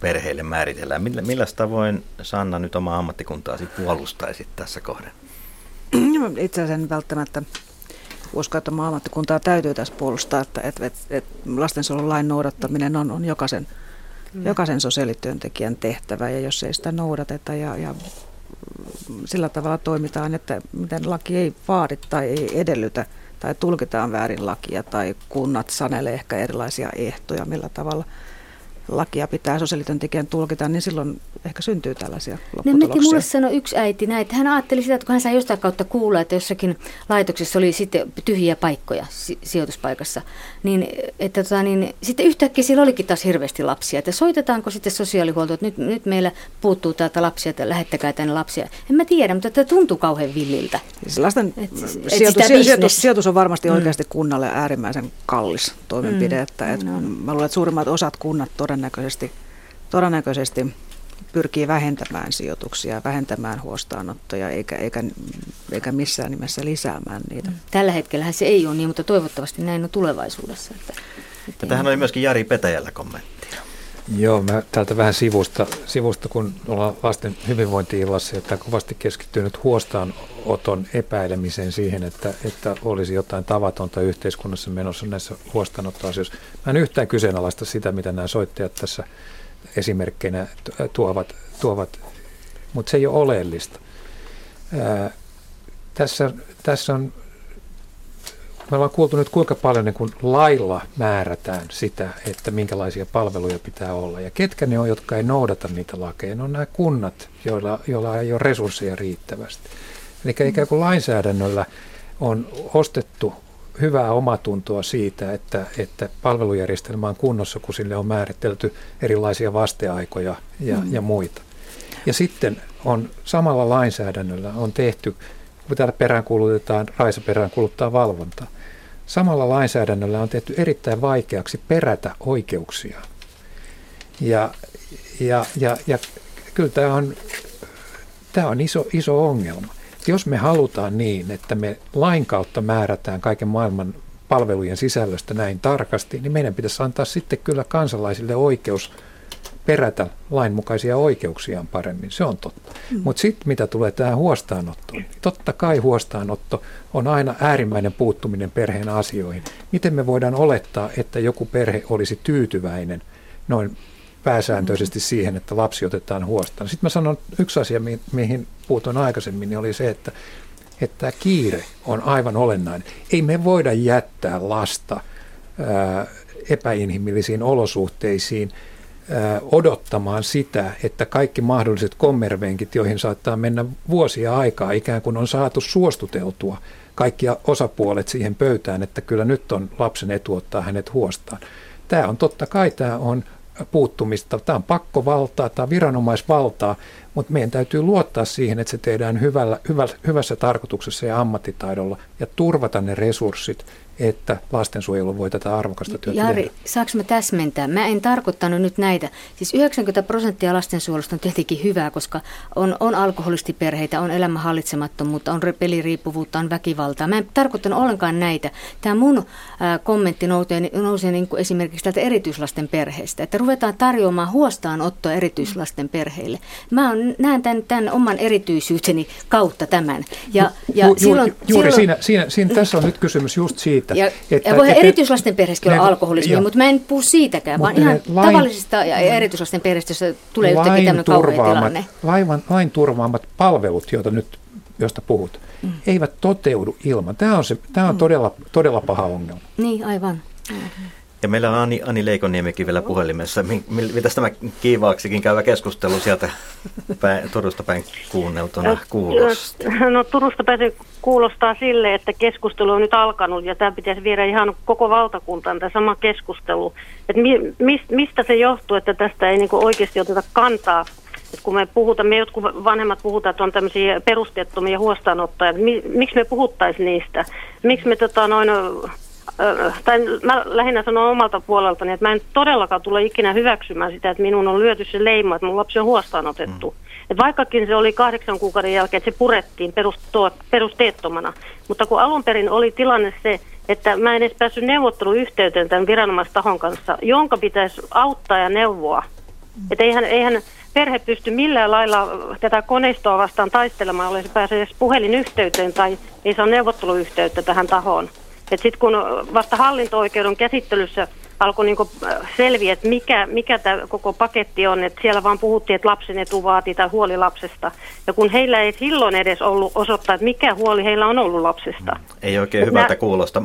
perheille määritellään. Milläs tavoin, Sanna, nyt omaa ammattikuntaasi puolustaisit tässä kohden? Itse asiassa en välttämättä usko, että omaa ammattikuntaa täytyy tässä puolustaa, että lastensuojelulain noudattaminen on jokaisen sosiaalityöntekijän tehtävä, ja jos ei sitä noudateta ja sillä tavalla toimitaan, että miten laki ei vaadi tai ei edellytä, tai tulkitaan väärin lakia, tai kunnat sanelee ehkä erilaisia ehtoja, millä tavalla lakia pitää sosiaalityöntekijän tulkita, niin silloin ehkä syntyy tällaisia lopputuloksia. Mäkin mulle sanoi yksi äiti näin, että hän ajatteli sitä, että kun hän sai jostain kautta kuulla, että jossakin laitoksessa oli sitten tyhjiä paikkoja sijoituspaikassa, niin, että sitten yhtäkkiä siellä olikin taas hirveästi lapsia, että soitetaanko sitten sosiaalihuoltoa, että nyt meillä puuttuu täältä lapsia, että lähettäkää tänne lapsia. En mä tiedä, mutta tämä tuntuu kauhean villiltä. Siis lasten sijoitus on varmasti oikeasti kunnalle äärimmäisen kallis toimenpide, että mä luulen, että suurimmat osat kunnat todennäköisesti pyrkii vähentämään sijoituksia, vähentämään huostaanottoja, eikä missään nimessä lisäämään niitä. Tällä hetkellä se ei ole niin, mutta toivottavasti näin on tulevaisuudessa. Tähän oli myöskin Jari Petäjällä kommenttia. Joo, mä täältä vähän sivusta, kun ollaan lasten hyvinvointi-illassa, että kovasti keskittynyt huostaanoton epäilemiseen siihen, että olisi jotain tavatonta yhteiskunnassa menossa näissä huostaanottoasioissa. Mä en yhtään kyseenalaista sitä, mitä nämä soittajat tässä esimerkkeinä tuovat, mutta se ei ole oleellista. Tässä on, me ollaan kuultu nyt kuinka paljon niin kun lailla määrätään sitä, että minkälaisia palveluja pitää olla. Ja ketkä ne on, jotka ei noudata niitä lakeja? Ne on nämä kunnat, joilla ei ole resursseja riittävästi. Eli ikään kuin lainsäädännöllä on ostettu hyvää omatuntoa siitä, että palvelujärjestelmä on kunnossa, kun sille on määritelty erilaisia vasteaikoja ja muita. Ja sitten on samalla lainsäädännöllä on tehty, kun täällä peräänkuulutetaan, Raisa peräänkuuluttaa valvontaa. Samalla lainsäädännöllä on tehty erittäin vaikeaksi perätä oikeuksia. Ja kyllä tämä on iso ongelma. Jos me halutaan niin, että me lain kautta määrätään kaiken maailman palvelujen sisällöstä näin tarkasti, niin meidän pitäisi antaa sitten kyllä kansalaisille oikeus perätä lainmukaisia oikeuksiaan paremmin. Se on totta. Mutta sitten mitä tulee tähän huostaanottoon, niin totta kai huostaanotto on aina äärimmäinen puuttuminen perheen asioihin. Miten me voidaan olettaa, että joku perhe olisi tyytyväinen noin pääsääntöisesti siihen, että lapsi otetaan huostaan? Sitten mä sanon, yksi asia, mihin puutuin aikaisemmin, niin oli se, että tämä kiire on aivan olennainen. Ei me voida jättää lasta epäinhimillisiin olosuhteisiin odottamaan sitä, että kaikki mahdolliset kommervenkit, joihin saattaa mennä vuosia aikaa, ikään kuin on saatu suostuteltua kaikki osapuolet siihen pöytään, että kyllä nyt on lapsen etu ottaa hänet huostaan. Tämä on totta kai, tämä on puuttumista, tämä on pakkovaltaa, tämä on viranomaisvaltaa, mutta meidän täytyy luottaa siihen, että se tehdään hyvässä tarkoituksessa ja ammattitaidolla ja turvata ne resurssit, että lastensuojelu voi tätä arvokasta työtä tehdä. Jari, saanko mä täsmentää? Mä en tarkoittanut nyt näitä. Siis 90% lastensuojelusta on tietenkin hyvää, koska on alkoholistiperheitä, on elämänhallitsemattomuutta, on peliriippuvuutta, on väkivaltaa. Mä en tarkoittanut ollenkaan näitä. Tämä mun kommentti nousee niin kuin esimerkiksi tältä erityislasten perheestä, että ruvetaan tarjoamaan huostaanottoa erityislasten perheille. Mä näen tämän oman erityisyyteni kautta tämän. Juuri silloin, tässä on nyt kysymys just siitä, ja voihan erityislasten perheessäkin olla alkoholismia, mutta mä en puhu siitäkään, vaan ihan tavallisista ja erityislasten perheistä, jossa tulee yhtäkkiä tämmöinen kauhea tilanne. Lain turvaamat palvelut, joista puhut, eivät toteudu ilman. Tämä on todella paha ongelma. Niin, aivan. Ja meillä on Anni Leikonniemikin vielä puhelimessa. Mitäs tämä kiivaaksikin käyvä keskustelu sieltä Turusta päin kuunneltuna kuulostaa? No Turusta päin kuulostaa sille, että keskustelu on nyt alkanut ja tämä pitäisi viedä ihan koko valtakuntaan tämä sama keskustelu. Että mistä se johtuu, että tästä ei niinku oikeasti oteta kantaa? Et kun me jotkut vanhemmat puhutaan, että on tämmöisiä perusteettomia huostaanottoja. Miksi me puhuttaisiin niistä? Miksi me tai mä lähinnä sanon omalta puoleltani, että mä en todellakaan tule ikinä hyväksymään sitä, että minun on lyöty se leima, että mun lapsi on huostaanotettu. Et vaikkakin se oli 8 kuukauden jälkeen, että se purettiin perusteettomana. Mutta kun alun perin oli tilanne se, että mä en edes päässyt neuvotteluyhteyteen tämän viranomaistahon kanssa, jonka pitäisi auttaa ja neuvoa. Että eihän perhe pysty millään lailla tätä koneistoa vastaan taistelemaan, ole se pääsee edes puhelinyhteyteen tai ei saa neuvotteluyhteyttä tähän tahoon. Että sitten kun vasta hallinto-oikeuden käsittelyssä alkoi niinku selviä, että mikä tämä koko paketti on, että siellä vaan puhuttiin, että lapsen etu vaatii tai huoli lapsesta. Ja kun heillä ei silloin edes ollut osoittaa, että mikä huoli heillä on ollut lapsesta. Ei oikein et hyvältä kuulosta.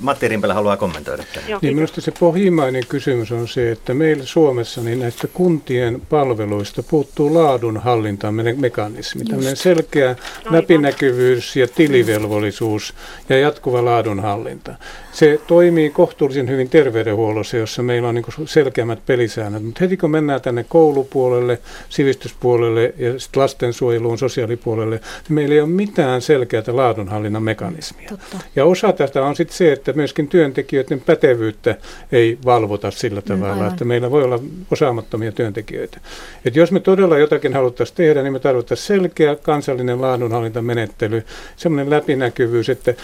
Matti Rimpelä haluaa kommentoida tähän. Niin, minusta se pohjimmainen kysymys on se, että meillä Suomessa niin näistä kuntien palveluista puuttuu laadunhallintamekanismi. Tällainen selkeä läpinäkyvyys ja tilivelvollisuus ja jatkuva laadunhallinta. Se toimii kohtuullisen hyvin terveydenhuollossa, jossa meillä on niin selkeämmät pelisäännöt, mutta heti kun mennään tänne koulupuolelle, sivistyspuolelle ja lastensuojeluun, sosiaalipuolelle, niin meillä ei ole mitään selkeää laadunhallinnan mekanismia. Totta. Ja osa tästä on sitten se, että myöskin työntekijöiden pätevyyttä ei valvota sillä tavalla, että meillä voi olla osaamattomia työntekijöitä. Et jos me todella jotakin haluttaisiin tehdä, niin me tarvittaisiin selkeä kansallinen laadunhallintamenettely, sellainen läpinäkyvyys, että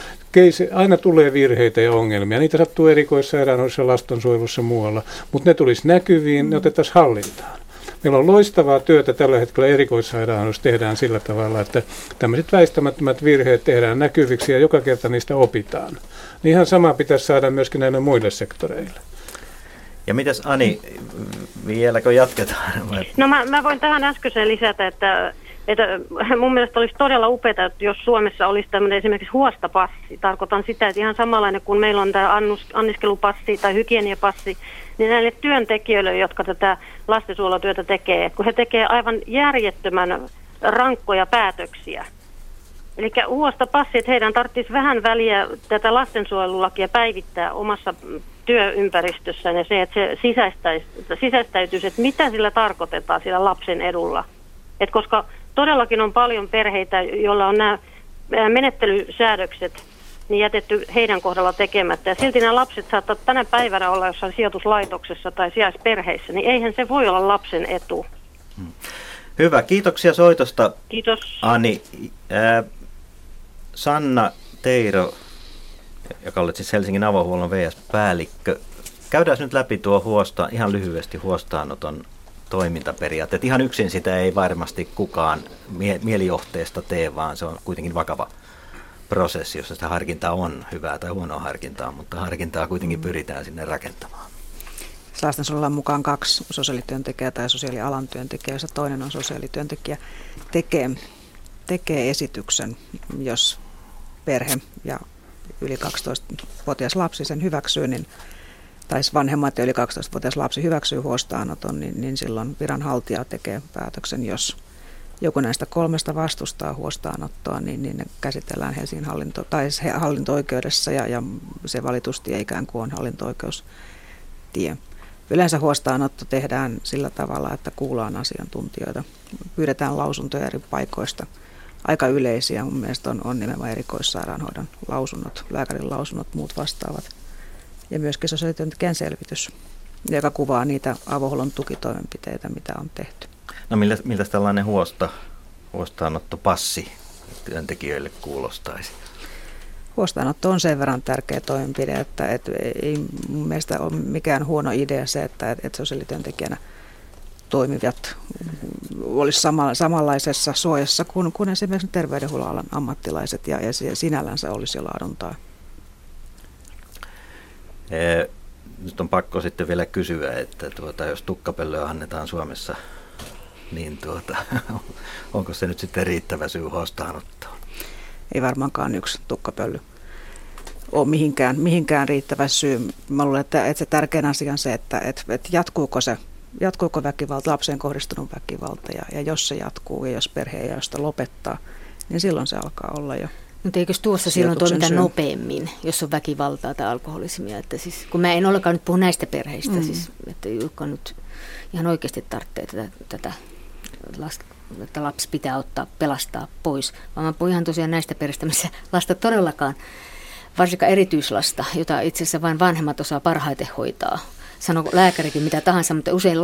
aina tulee virheitä ja ongelmia, niitä sattuu erikoissa erikoissairaanhoidossa, lastensuojelussa muualla, mutta ne tulisi näkyviin, ne otettaisiin hallintaan. Meillä on loistavaa työtä tällä hetkellä erikoissairaanhoidossa tehdään sillä tavalla, että tämmöiset väistämättömät virheet tehdään näkyviksi ja joka kerta niistä opitaan. Niin ihan sama pitäisi saada myöskin näille muille sektoreille. Ja mitäs Ani, vieläkö jatketaan? No mä voin tähän äskeiseen lisätä, että mun mielestä olisi todella upeaa, että jos Suomessa olisi tämmöinen esimerkiksi huostapassi. Tarkoitan sitä, että ihan samanlainen kuin meillä on tämä anniskelupassi tai hygieniapassi, niin näille työntekijöille, jotka tätä lastensuojelutyötä tekee, kun he tekee aivan järjettömän rankkoja päätöksiä. Eli huostapassi, että heidän tarvitsisi vähän väliä tätä lastensuojelulakia päivittää omassa työympäristössään ja se, että se sisäistäytyisi, että mitä sillä tarkoitetaan sillä lapsen edulla. Et koska todellakin on paljon perheitä, joilla on nämä menettelysäädökset niin jätetty heidän kohdalla tekemättä. Ja silti nämä lapset saattavat tänä päivänä olla jossain sijoituslaitoksessa tai sijaisperheissä, niin eihän se voi olla lapsen etu. Hyvä, kiitoksia soitosta. Kiitos. Ani, Sanna Teiro, joka olet siis Helsingin avohuollon VS-päällikkö. Käydään nyt läpi tuo ihan lyhyesti huostaanoton toimintaperiaatteet. Ihan yksin sitä ei varmasti kukaan mielijohteesta tee, vaan se on kuitenkin vakava prosessi, jossa sitä harkintaa on, hyvää tai huonoa harkintaa, mutta harkintaa kuitenkin pyritään sinne rakentamaan. Lastensuojelulla on mukaan 2 sosiaalityöntekijää tai sosiaalialan työntekijää, jossa toinen on sosiaalityöntekijä, tekee esityksen, jos perhe ja yli 12-vuotias lapsi sen hyväksyy, niin tai vanhemmat ja yli 12-vuotias lapsi hyväksyy huostaanoton, niin silloin viranhaltija tekee päätöksen. Jos joku näistä 3 vastustaa huostaanottoa, niin ne käsitellään Helsingin hallinto-oikeudessa ja se valitustie ikään kuin on hallinto-oikeustie. Yleensä huostaanotto tehdään sillä tavalla, että kuullaan asiantuntijoita. Pyydetään lausuntoja eri paikoista. Aika yleisiä mun mielestä on nimenomaan erikoissairaanhoidon lausunnot, lääkärin lausunnot, muut vastaavat. Ja myöskin sosiaalityöntekijän selvitys, joka kuvaa niitä avohuollon tukitoimenpiteitä, mitä on tehty. No miltä tällainen huostaanottopassi työntekijöille kuulostaisi? Huostaanotto on sen verran tärkeä toimenpide, että ei mielestäni ole mikään huono idea se, että sosiaalityöntekijänä toimivat olisi samanlaisessa suojassa kuin esimerkiksi terveydenhuollon alan ammattilaiset ja sinällänsä olisi jo laaduntaa. Nyt on pakko sitten vielä kysyä, että jos tukkapöllöä annetaan Suomessa, niin onko se nyt sitten riittävä syy huostaanottoon? Ei varmaankaan yksi tukkapöly ole mihinkään riittävä syy. Mä luulen, että se tärkein asia on se, että jatkuuko väkivalta, lapseen kohdistunut väkivalta, ja jos se jatkuu ja jos perhe ei sitä lopettaa, niin silloin se alkaa olla jo. Mutta eikös tuossa silloin toimita nopeammin, jos on väkivaltaa tai alkoholismia? Että siis, kun mä en ollenkaan nyt puhu näistä perheistä, siis, että joka nyt ihan oikeasti tarvitsee tätä lapsi pitää pelastaa pois. Vaan mä puhun ihan tosiaan näistä perheistä, missä lasta todellakaan, varsinkaan erityislasta, jota itse asiassa vain vanhemmat osaa parhaiten hoitaa. Sanoo lääkärikin mitä tahansa, mutta usein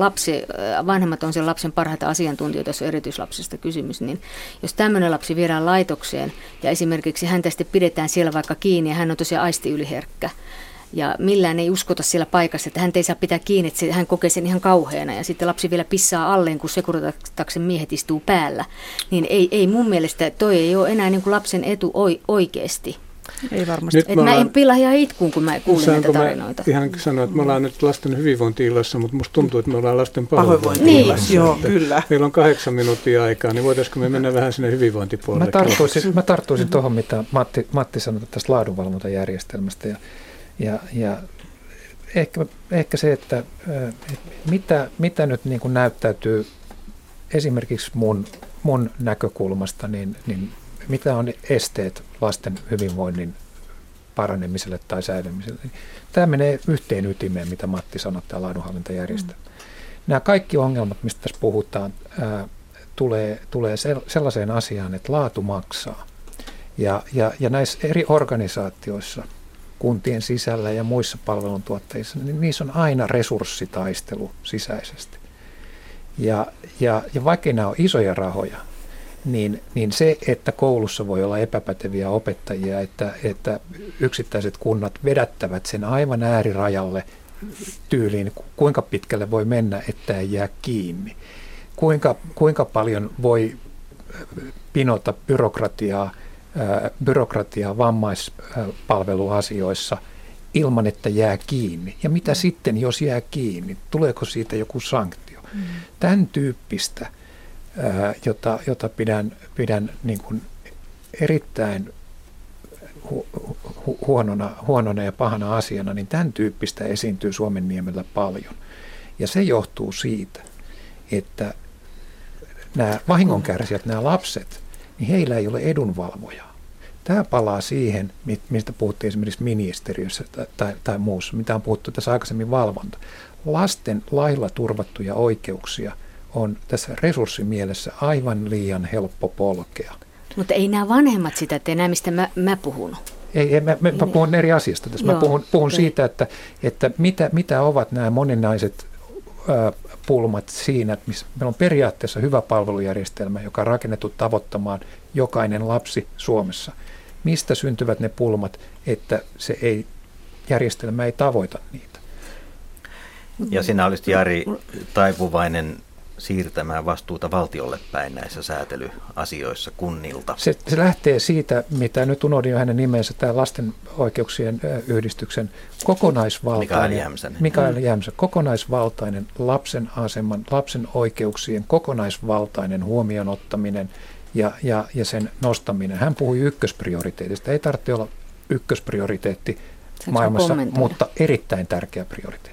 vanhemmat on sen lapsen parhaita asiantuntijoita, jos on erityislapsesta kysymys, niin jos tämmöinen lapsi viedään laitokseen ja esimerkiksi häntä sitten pidetään siellä vaikka kiinni ja hän on tosiaan aistiyliherkkä ja millään ei uskota siellä paikassa, että hän ei saa pitää kiinni, että hän kokee sen ihan kauheana ja sitten lapsi vielä pissaa alleen, kun sekuritaaksen miehet istuu päällä, niin ei mun mielestä toi ei ole enää niin kuin lapsen etu oikeasti. Ei varmasti. Nyt mä en pila ihan itkuun, kun mä kuulin näitä tarinoita. Ihan sanoa, että me ollaan nyt lasten hyvinvointi-illassa, mutta musta tuntuu, että me ollaan lasten pahoinvointi-illassa. Niin. Joo, kyllä. Meillä on 8 minuuttia aikaa, niin voitaisiko me mennä vähän sinne hyvinvointipuolelle? Mä tarttuisin tuohon, mitä Matti sanoi tästä laadunvalvontajärjestelmästä. Ja ehkä se, että mitä nyt niin kuin näyttäytyy esimerkiksi mun näkökulmasta, niin mitä on esteet lasten hyvinvoinnin paranemiselle tai säilymiselle? Tämä menee yhteen ytimeen, mitä Matti sanoi, tämä laadunhallintajärjestelmä. Nämä kaikki ongelmat, mistä tässä puhutaan, tulee sellaiseen asiaan, että laatu maksaa. Ja näissä eri organisaatioissa, kuntien sisällä ja muissa palveluntuottajissa, niin niissä on aina resurssitaistelu sisäisesti. Ja vaikka nämä on isoja rahoja, niin se, että koulussa voi olla epäpäteviä opettajia, että yksittäiset kunnat vedättävät sen aivan äärirajalle tyyliin, kuinka pitkälle voi mennä, että ei jää kiinni. Kuinka paljon voi pinota byrokratiaa vammaispalveluasioissa ilman, että jää kiinni. Ja mitä sitten, jos jää kiinni? Tuleeko siitä joku sanktio? Mm. Tämän tyyppistä, jota pidän niin kuin erittäin huonona ja pahana asiana, niin tämän tyyppistä esiintyy Suomenniemellä paljon. Ja se johtuu siitä, että nämä vahingonkärsijät, nämä lapset, niin heillä ei ole edunvalvojaa. Tämä palaa siihen, mistä puhuttiin esimerkiksi ministeriössä tai muussa, mitä on puhuttu tässä aikaisemmin valvonta. Lasten lailla turvattuja oikeuksia on tässä resurssimielessä aivan liian helppo polkea. Mutta ei nämä vanhemmat sitä tee, nämä mistä mä puhun. Ei, mä puhun eri asiasta tässä. Joo, mä puhun siitä, että mitä ovat nämä moninaiset pulmat siinä, missä meillä on periaatteessa hyvä palvelujärjestelmä, joka on rakennettu tavoittamaan jokainen lapsi Suomessa. Mistä syntyvät ne pulmat, että se ei, järjestelmä ei tavoita niitä? Ja sinä olisit, Jari, taipuvainen siirtämään vastuuta valtiolle päin näissä säätelyasioissa kunnilta. Se lähtee siitä, mitä nyt unohdin jo hänen nimensä, tämä Lasten oikeuksien yhdistyksen kokonaisvaltainen lapsen aseman, lapsen oikeuksien kokonaisvaltainen huomioon ottaminen ja sen nostaminen. Hän puhui ykkösprioriteetista. Ei tarvitse olla ykkösprioriteetti maailmassa, mutta erittäin tärkeä prioriteetti.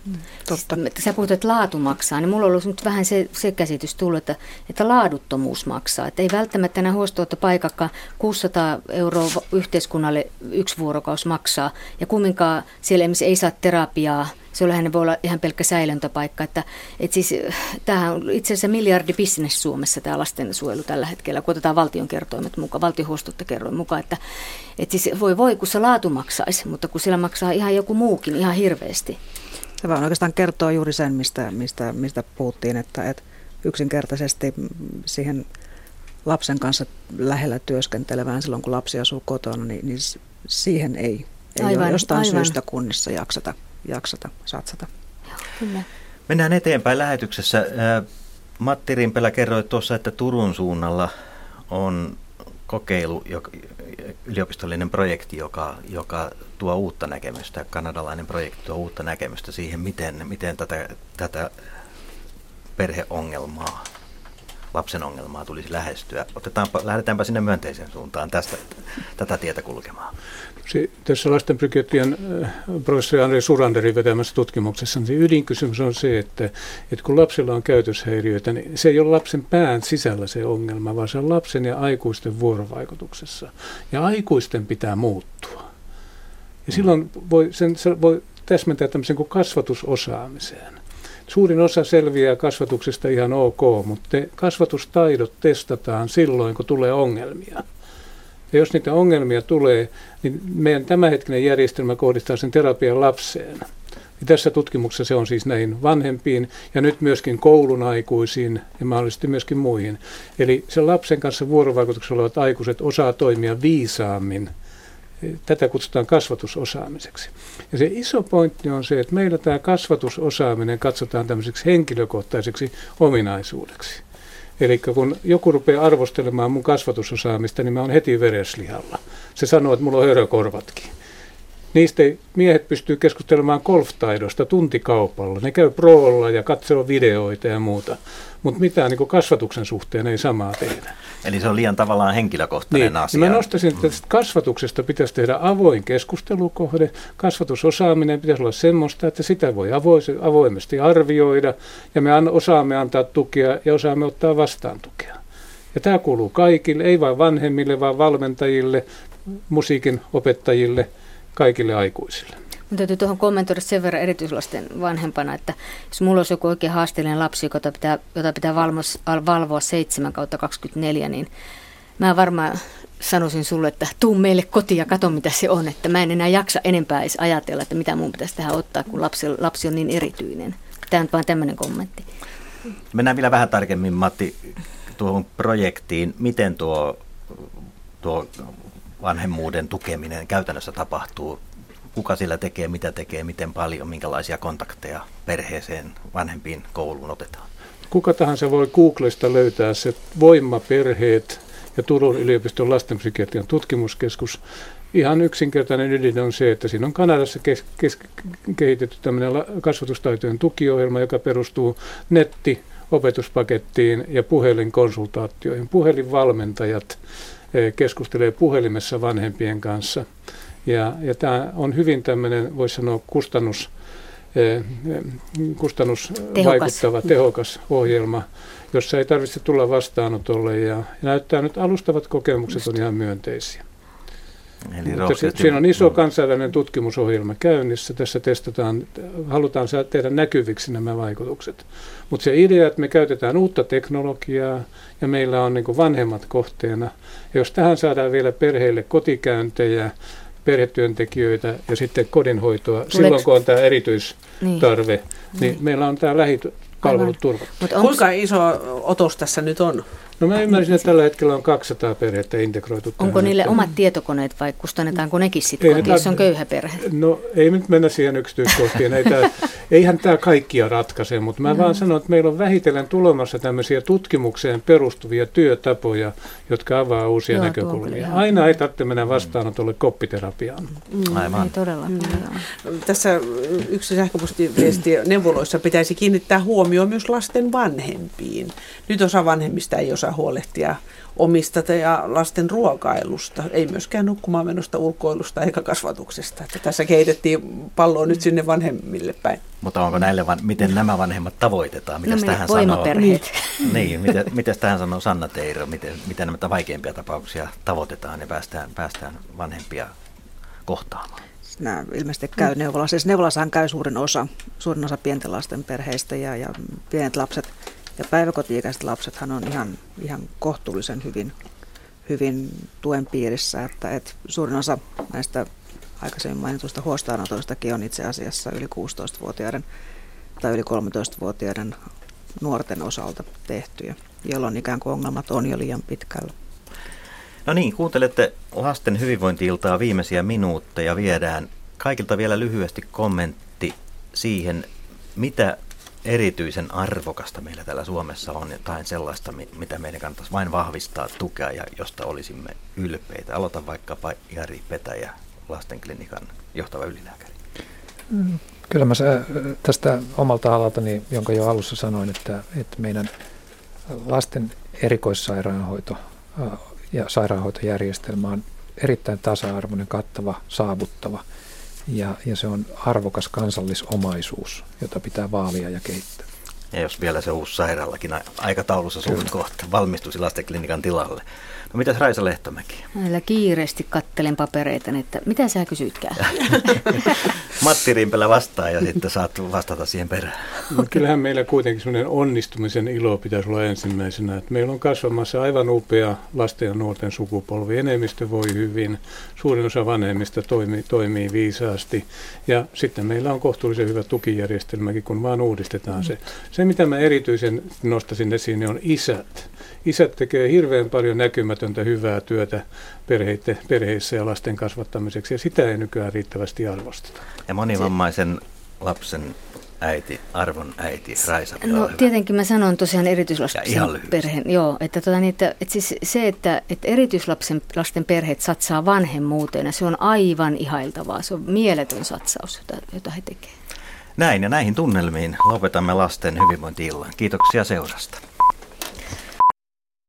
Totta. Sä puhut, että laatu maksaa, niin mulla on ollut nyt vähän se käsitys tullut, että laaduttomuus maksaa. Että ei välttämättä nämä huostaanottopaikatkaan 600 € yhteiskunnalle yksi vuorokausi maksaa, ja kumminkaan siellä ihmisiä ei saa terapiaa. Sillähän voi olla ihan pelkkä säilöntöpaikka. Että siis, tämähän on itse asiassa miljardibisnes Suomessa tämä lastensuojelu tällä hetkellä, kun otetaan valtion kertoimet mukaan, valtion huostaanottokerroin mukaan. Että siis voi kun se laatu maksaisi, mutta kun siellä maksaa ihan joku muukin ihan hirveästi. Se vaan oikeastaan kertoo juuri sen, mistä puhuttiin, että yksinkertaisesti siihen lapsen kanssa lähellä työskentelevään silloin, kun lapsi asuu kotona, niin siihen ei aivan, ole jostain syystä kunnissa jaksata satsata. Kyllä. Mennään eteenpäin lähetyksessä. Matti Rimpelä kerroi tuossa, että Turun suunnalla on kokeilu, yliopistollinen projekti, joka tuo uutta näkemystä, kanadalainen projekti tuo uutta näkemystä siihen, miten tätä perheongelmaa, lapsen ongelmaa tulisi lähestyä. Lähdetäänpä sinne myönteiseen suuntaan tätä tietä kulkemaan. Tässä lastenpsykiatrian professori Andrei Suranderin vetämässä tutkimuksessa niin ydinkysymys on se, että kun lapsilla on käytöshäiriöitä, niin se ei ole lapsen pään sisällä se ongelma, vaan se on lapsen ja aikuisten vuorovaikutuksessa. Ja aikuisten pitää muuttua. Ja silloin se voi täsmentää tämmöisen kuin kasvatusosaamiseen. Suurin osa selviää kasvatuksesta ihan ok, mutta kasvatustaidot testataan silloin, kun tulee ongelmia. Ja jos niitä ongelmia tulee, niin meidän tämänhetkinen järjestelmä kohdistaa sen terapian lapseen. Ja tässä tutkimuksessa se on siis näihin vanhempiin ja nyt myöskin koulun aikuisiin ja mahdollisesti myöskin muihin. Eli sen lapsen kanssa vuorovaikutuksessa olevat aikuiset osaa toimia viisaammin. Tätä kutsutaan kasvatusosaamiseksi. Ja se iso pointti on se, että meillä tämä kasvatusosaaminen katsotaan tämmöiseksi henkilökohtaiseksi ominaisuudeksi. Eli kun joku rupeaa arvostelemaan mun kasvatusosaamista, niin mä oon heti vereslihalla. Se sanoo, että mulla on hörökorvatkin. Niistä miehet pystyy keskustelemaan golftaidosta tuntikaupalla. Ne käy proolla ja katsoo videoita ja muuta. Mutta mitään niin kasvatuksen suhteen ei samaa tehdä. Eli se on liian tavallaan henkilökohtainen asia. Niin mä nostaisin, että kasvatuksesta pitäisi tehdä avoin keskustelukohde. Kasvatusosaaminen pitäisi olla semmoista, että sitä voi avoimesti arvioida. Ja me osaamme antaa tukea ja osaamme ottaa vastaan tukea. Ja tämä kuuluu kaikille, ei vain vanhemmille, vaan valmentajille, musiikin opettajille. Kaikille aikuisille. Minun täytyy tuohon kommentoida sen verran erityislasten vanhempana, että jos mulla olisi joku oikein haasteellinen lapsi, jota pitää valvoa 7/24, niin mä varmaan sanoisin sulle, että tuu meille kotiin ja katso mitä se on, että mä en enää jaksa enempää edes ajatella, että mitä mun pitäisi tähän ottaa, kun lapsi on niin erityinen. Tämä on vain tämmöinen kommentti. Mennään vielä vähän tarkemmin, Matti, tuohon projektiin, miten tuo vanhemmuuden tukeminen käytännössä tapahtuu? Kuka sillä tekee, mitä tekee, miten paljon, minkälaisia kontakteja perheeseen, vanhempiin, kouluun otetaan? Kuka tahansa voi Googlesta löytää se Voimaperheet ja Turun yliopiston lastenpsykiatrian tutkimuskeskus. Ihan yksinkertainen ydin on se, että siinä on Kanadassa kehitetty tämmöinen kasvatustaitojen tukiohjelma, joka perustuu nettiopetuspakettiin ja puhelinkonsultaatioihin. Puhelinvalmentajat keskustelee puhelimessa vanhempien kanssa. Ja tämä on hyvin tämmöinen, voisi sanoa, kustannusvaikuttava, tehokas ohjelma, jossa ei tarvitse tulla vastaanotolle. Ja näyttää nyt alustavat kokemukset on ihan myönteisiä. Siinä on iso kansainvälinen tutkimusohjelma käynnissä. Tässä testataan, halutaan tehdä näkyviksi nämä vaikutukset. Mutta se idea, että me käytetään uutta teknologiaa ja meillä on niin vanhemmat kohteena. Ja jos tähän saadaan vielä perheille kotikäyntejä, perhetyöntekijöitä ja sitten kodinhoitoa, silloin kun on tämä erityistarve, niin meillä on tämä lähipalvelut turvattu. Kuinka iso otos tässä nyt on? No mä ymmärsin, että tällä hetkellä on 200 perhettä integroitu. Onko niille omat tietokoneet vai kustannetaanko nekin sitten kotiin, jos on köyhä perhe? No ei nyt mennä siihen yksityiskohtiin. Eihän tämä kaikkia ratkaise, mutta mä vaan sanon, että meillä on vähitellen tulemassa tämmöisiä tutkimukseen perustuvia työtapoja, jotka avaa uusia näkökulmia. Aina ei tarvitse mennä vastaanotolle koppiterapiaan. Aivan. Ei todella. Tässä yksi sähköpostiviesti neuvoloissa pitäisi kiinnittää huomioon myös lasten vanhempiin. Nyt osa vanhemmista ei osaa huolehtia omista ja lasten ruokailusta, ei myöskään nukkumaanmenosta, ulkoilusta eikä kasvatuksesta. Että tässä keitettiin palloa nyt sinne vanhemmille päin. Mutta onko näille, miten nämä vanhemmat tavoitetaan? Mitäs tähän sanoo? Niin, mitäs tähän sanoo Sanna Teiro? Miten näitä vaikeampia tapauksia tavoitetaan ja päästään vanhempia kohtaamaan? Nämä ilmeisesti käy neuvolassa. Siis neuvolassahan käy suurin osa pienten lasten perheistä ja pienet lapset. Ja päiväkoti-ikäiset lapsethan on ihan kohtuullisen hyvin tuen piirissä, että suurin osa näistä aikaisemmin mainituista huostaanotoistakin on itse asiassa yli 16-vuotiaiden tai yli 13-vuotiaiden nuorten osalta tehtyjä, jolloin ikään kuin ongelmat on jo liian pitkällä. No niin, kuuntelette lasten hyvinvointi-iltaa viimeisiä minuutteja. Viedään kaikilta vielä lyhyesti kommentti siihen, mitä erityisen arvokasta meillä täällä Suomessa on jotain sellaista, mitä meidän kannattaisi vain vahvistaa, tukea ja josta olisimme ylpeitä. Aloitan vaikkapa Jari Petäjä, Lastenklinikan johtava ylilääkäri. Kyllä mä tästä omalta alaltani, jonka jo alussa sanoin, että meidän lasten erikoissairaanhoito ja sairaanhoitojärjestelmä on erittäin tasa-arvoinen, kattava, saavuttava. Ja se on arvokas kansallisomaisuus, jota pitää vaalia ja kehittää. Ja jos vielä se uusi sairaalakin aikataulussa suht kohta valmistuisi lastenklinikan tilalle. No mitäs Raisa Lehtomäki? Näillä kiireesti kattelen papereita, että mitä sä kysyitkään? Matti Rimpelä vastaa ja sitten saat vastata siihen perään. No, kyllähän meillä kuitenkin sellainen onnistumisen ilo pitäisi olla ensimmäisenä. Että meillä on kasvamassa aivan upea lasten ja nuorten sukupolvi. Enemmistö voi hyvin, suurin osa vanhemmista toimii viisaasti. Ja sitten meillä on kohtuullisen hyvä tukijärjestelmäkin, kun vaan uudistetaan se. Se, mitä mä erityisen nostaisin esiin, on isät. Isät tekee hirveän paljon näkymätöntä hyvää työtä perheissä ja lasten kasvattamiseksi, ja sitä ei nykyään riittävästi arvosteta. Ja monivammaisen lapsen äiti, arvon äiti, Raisa. No tietenkin mä sanon tosiaan erityislasten perheen. Joo, että siis se, että erityislasten perheet satsaa vanhemmuuteen, ja se on aivan ihailtavaa. Se on mieletön satsaus, jota he tekevät. Näin ja näihin tunnelmiin lopetamme lasten hyvinvointi-illan. Kiitoksia seurasta.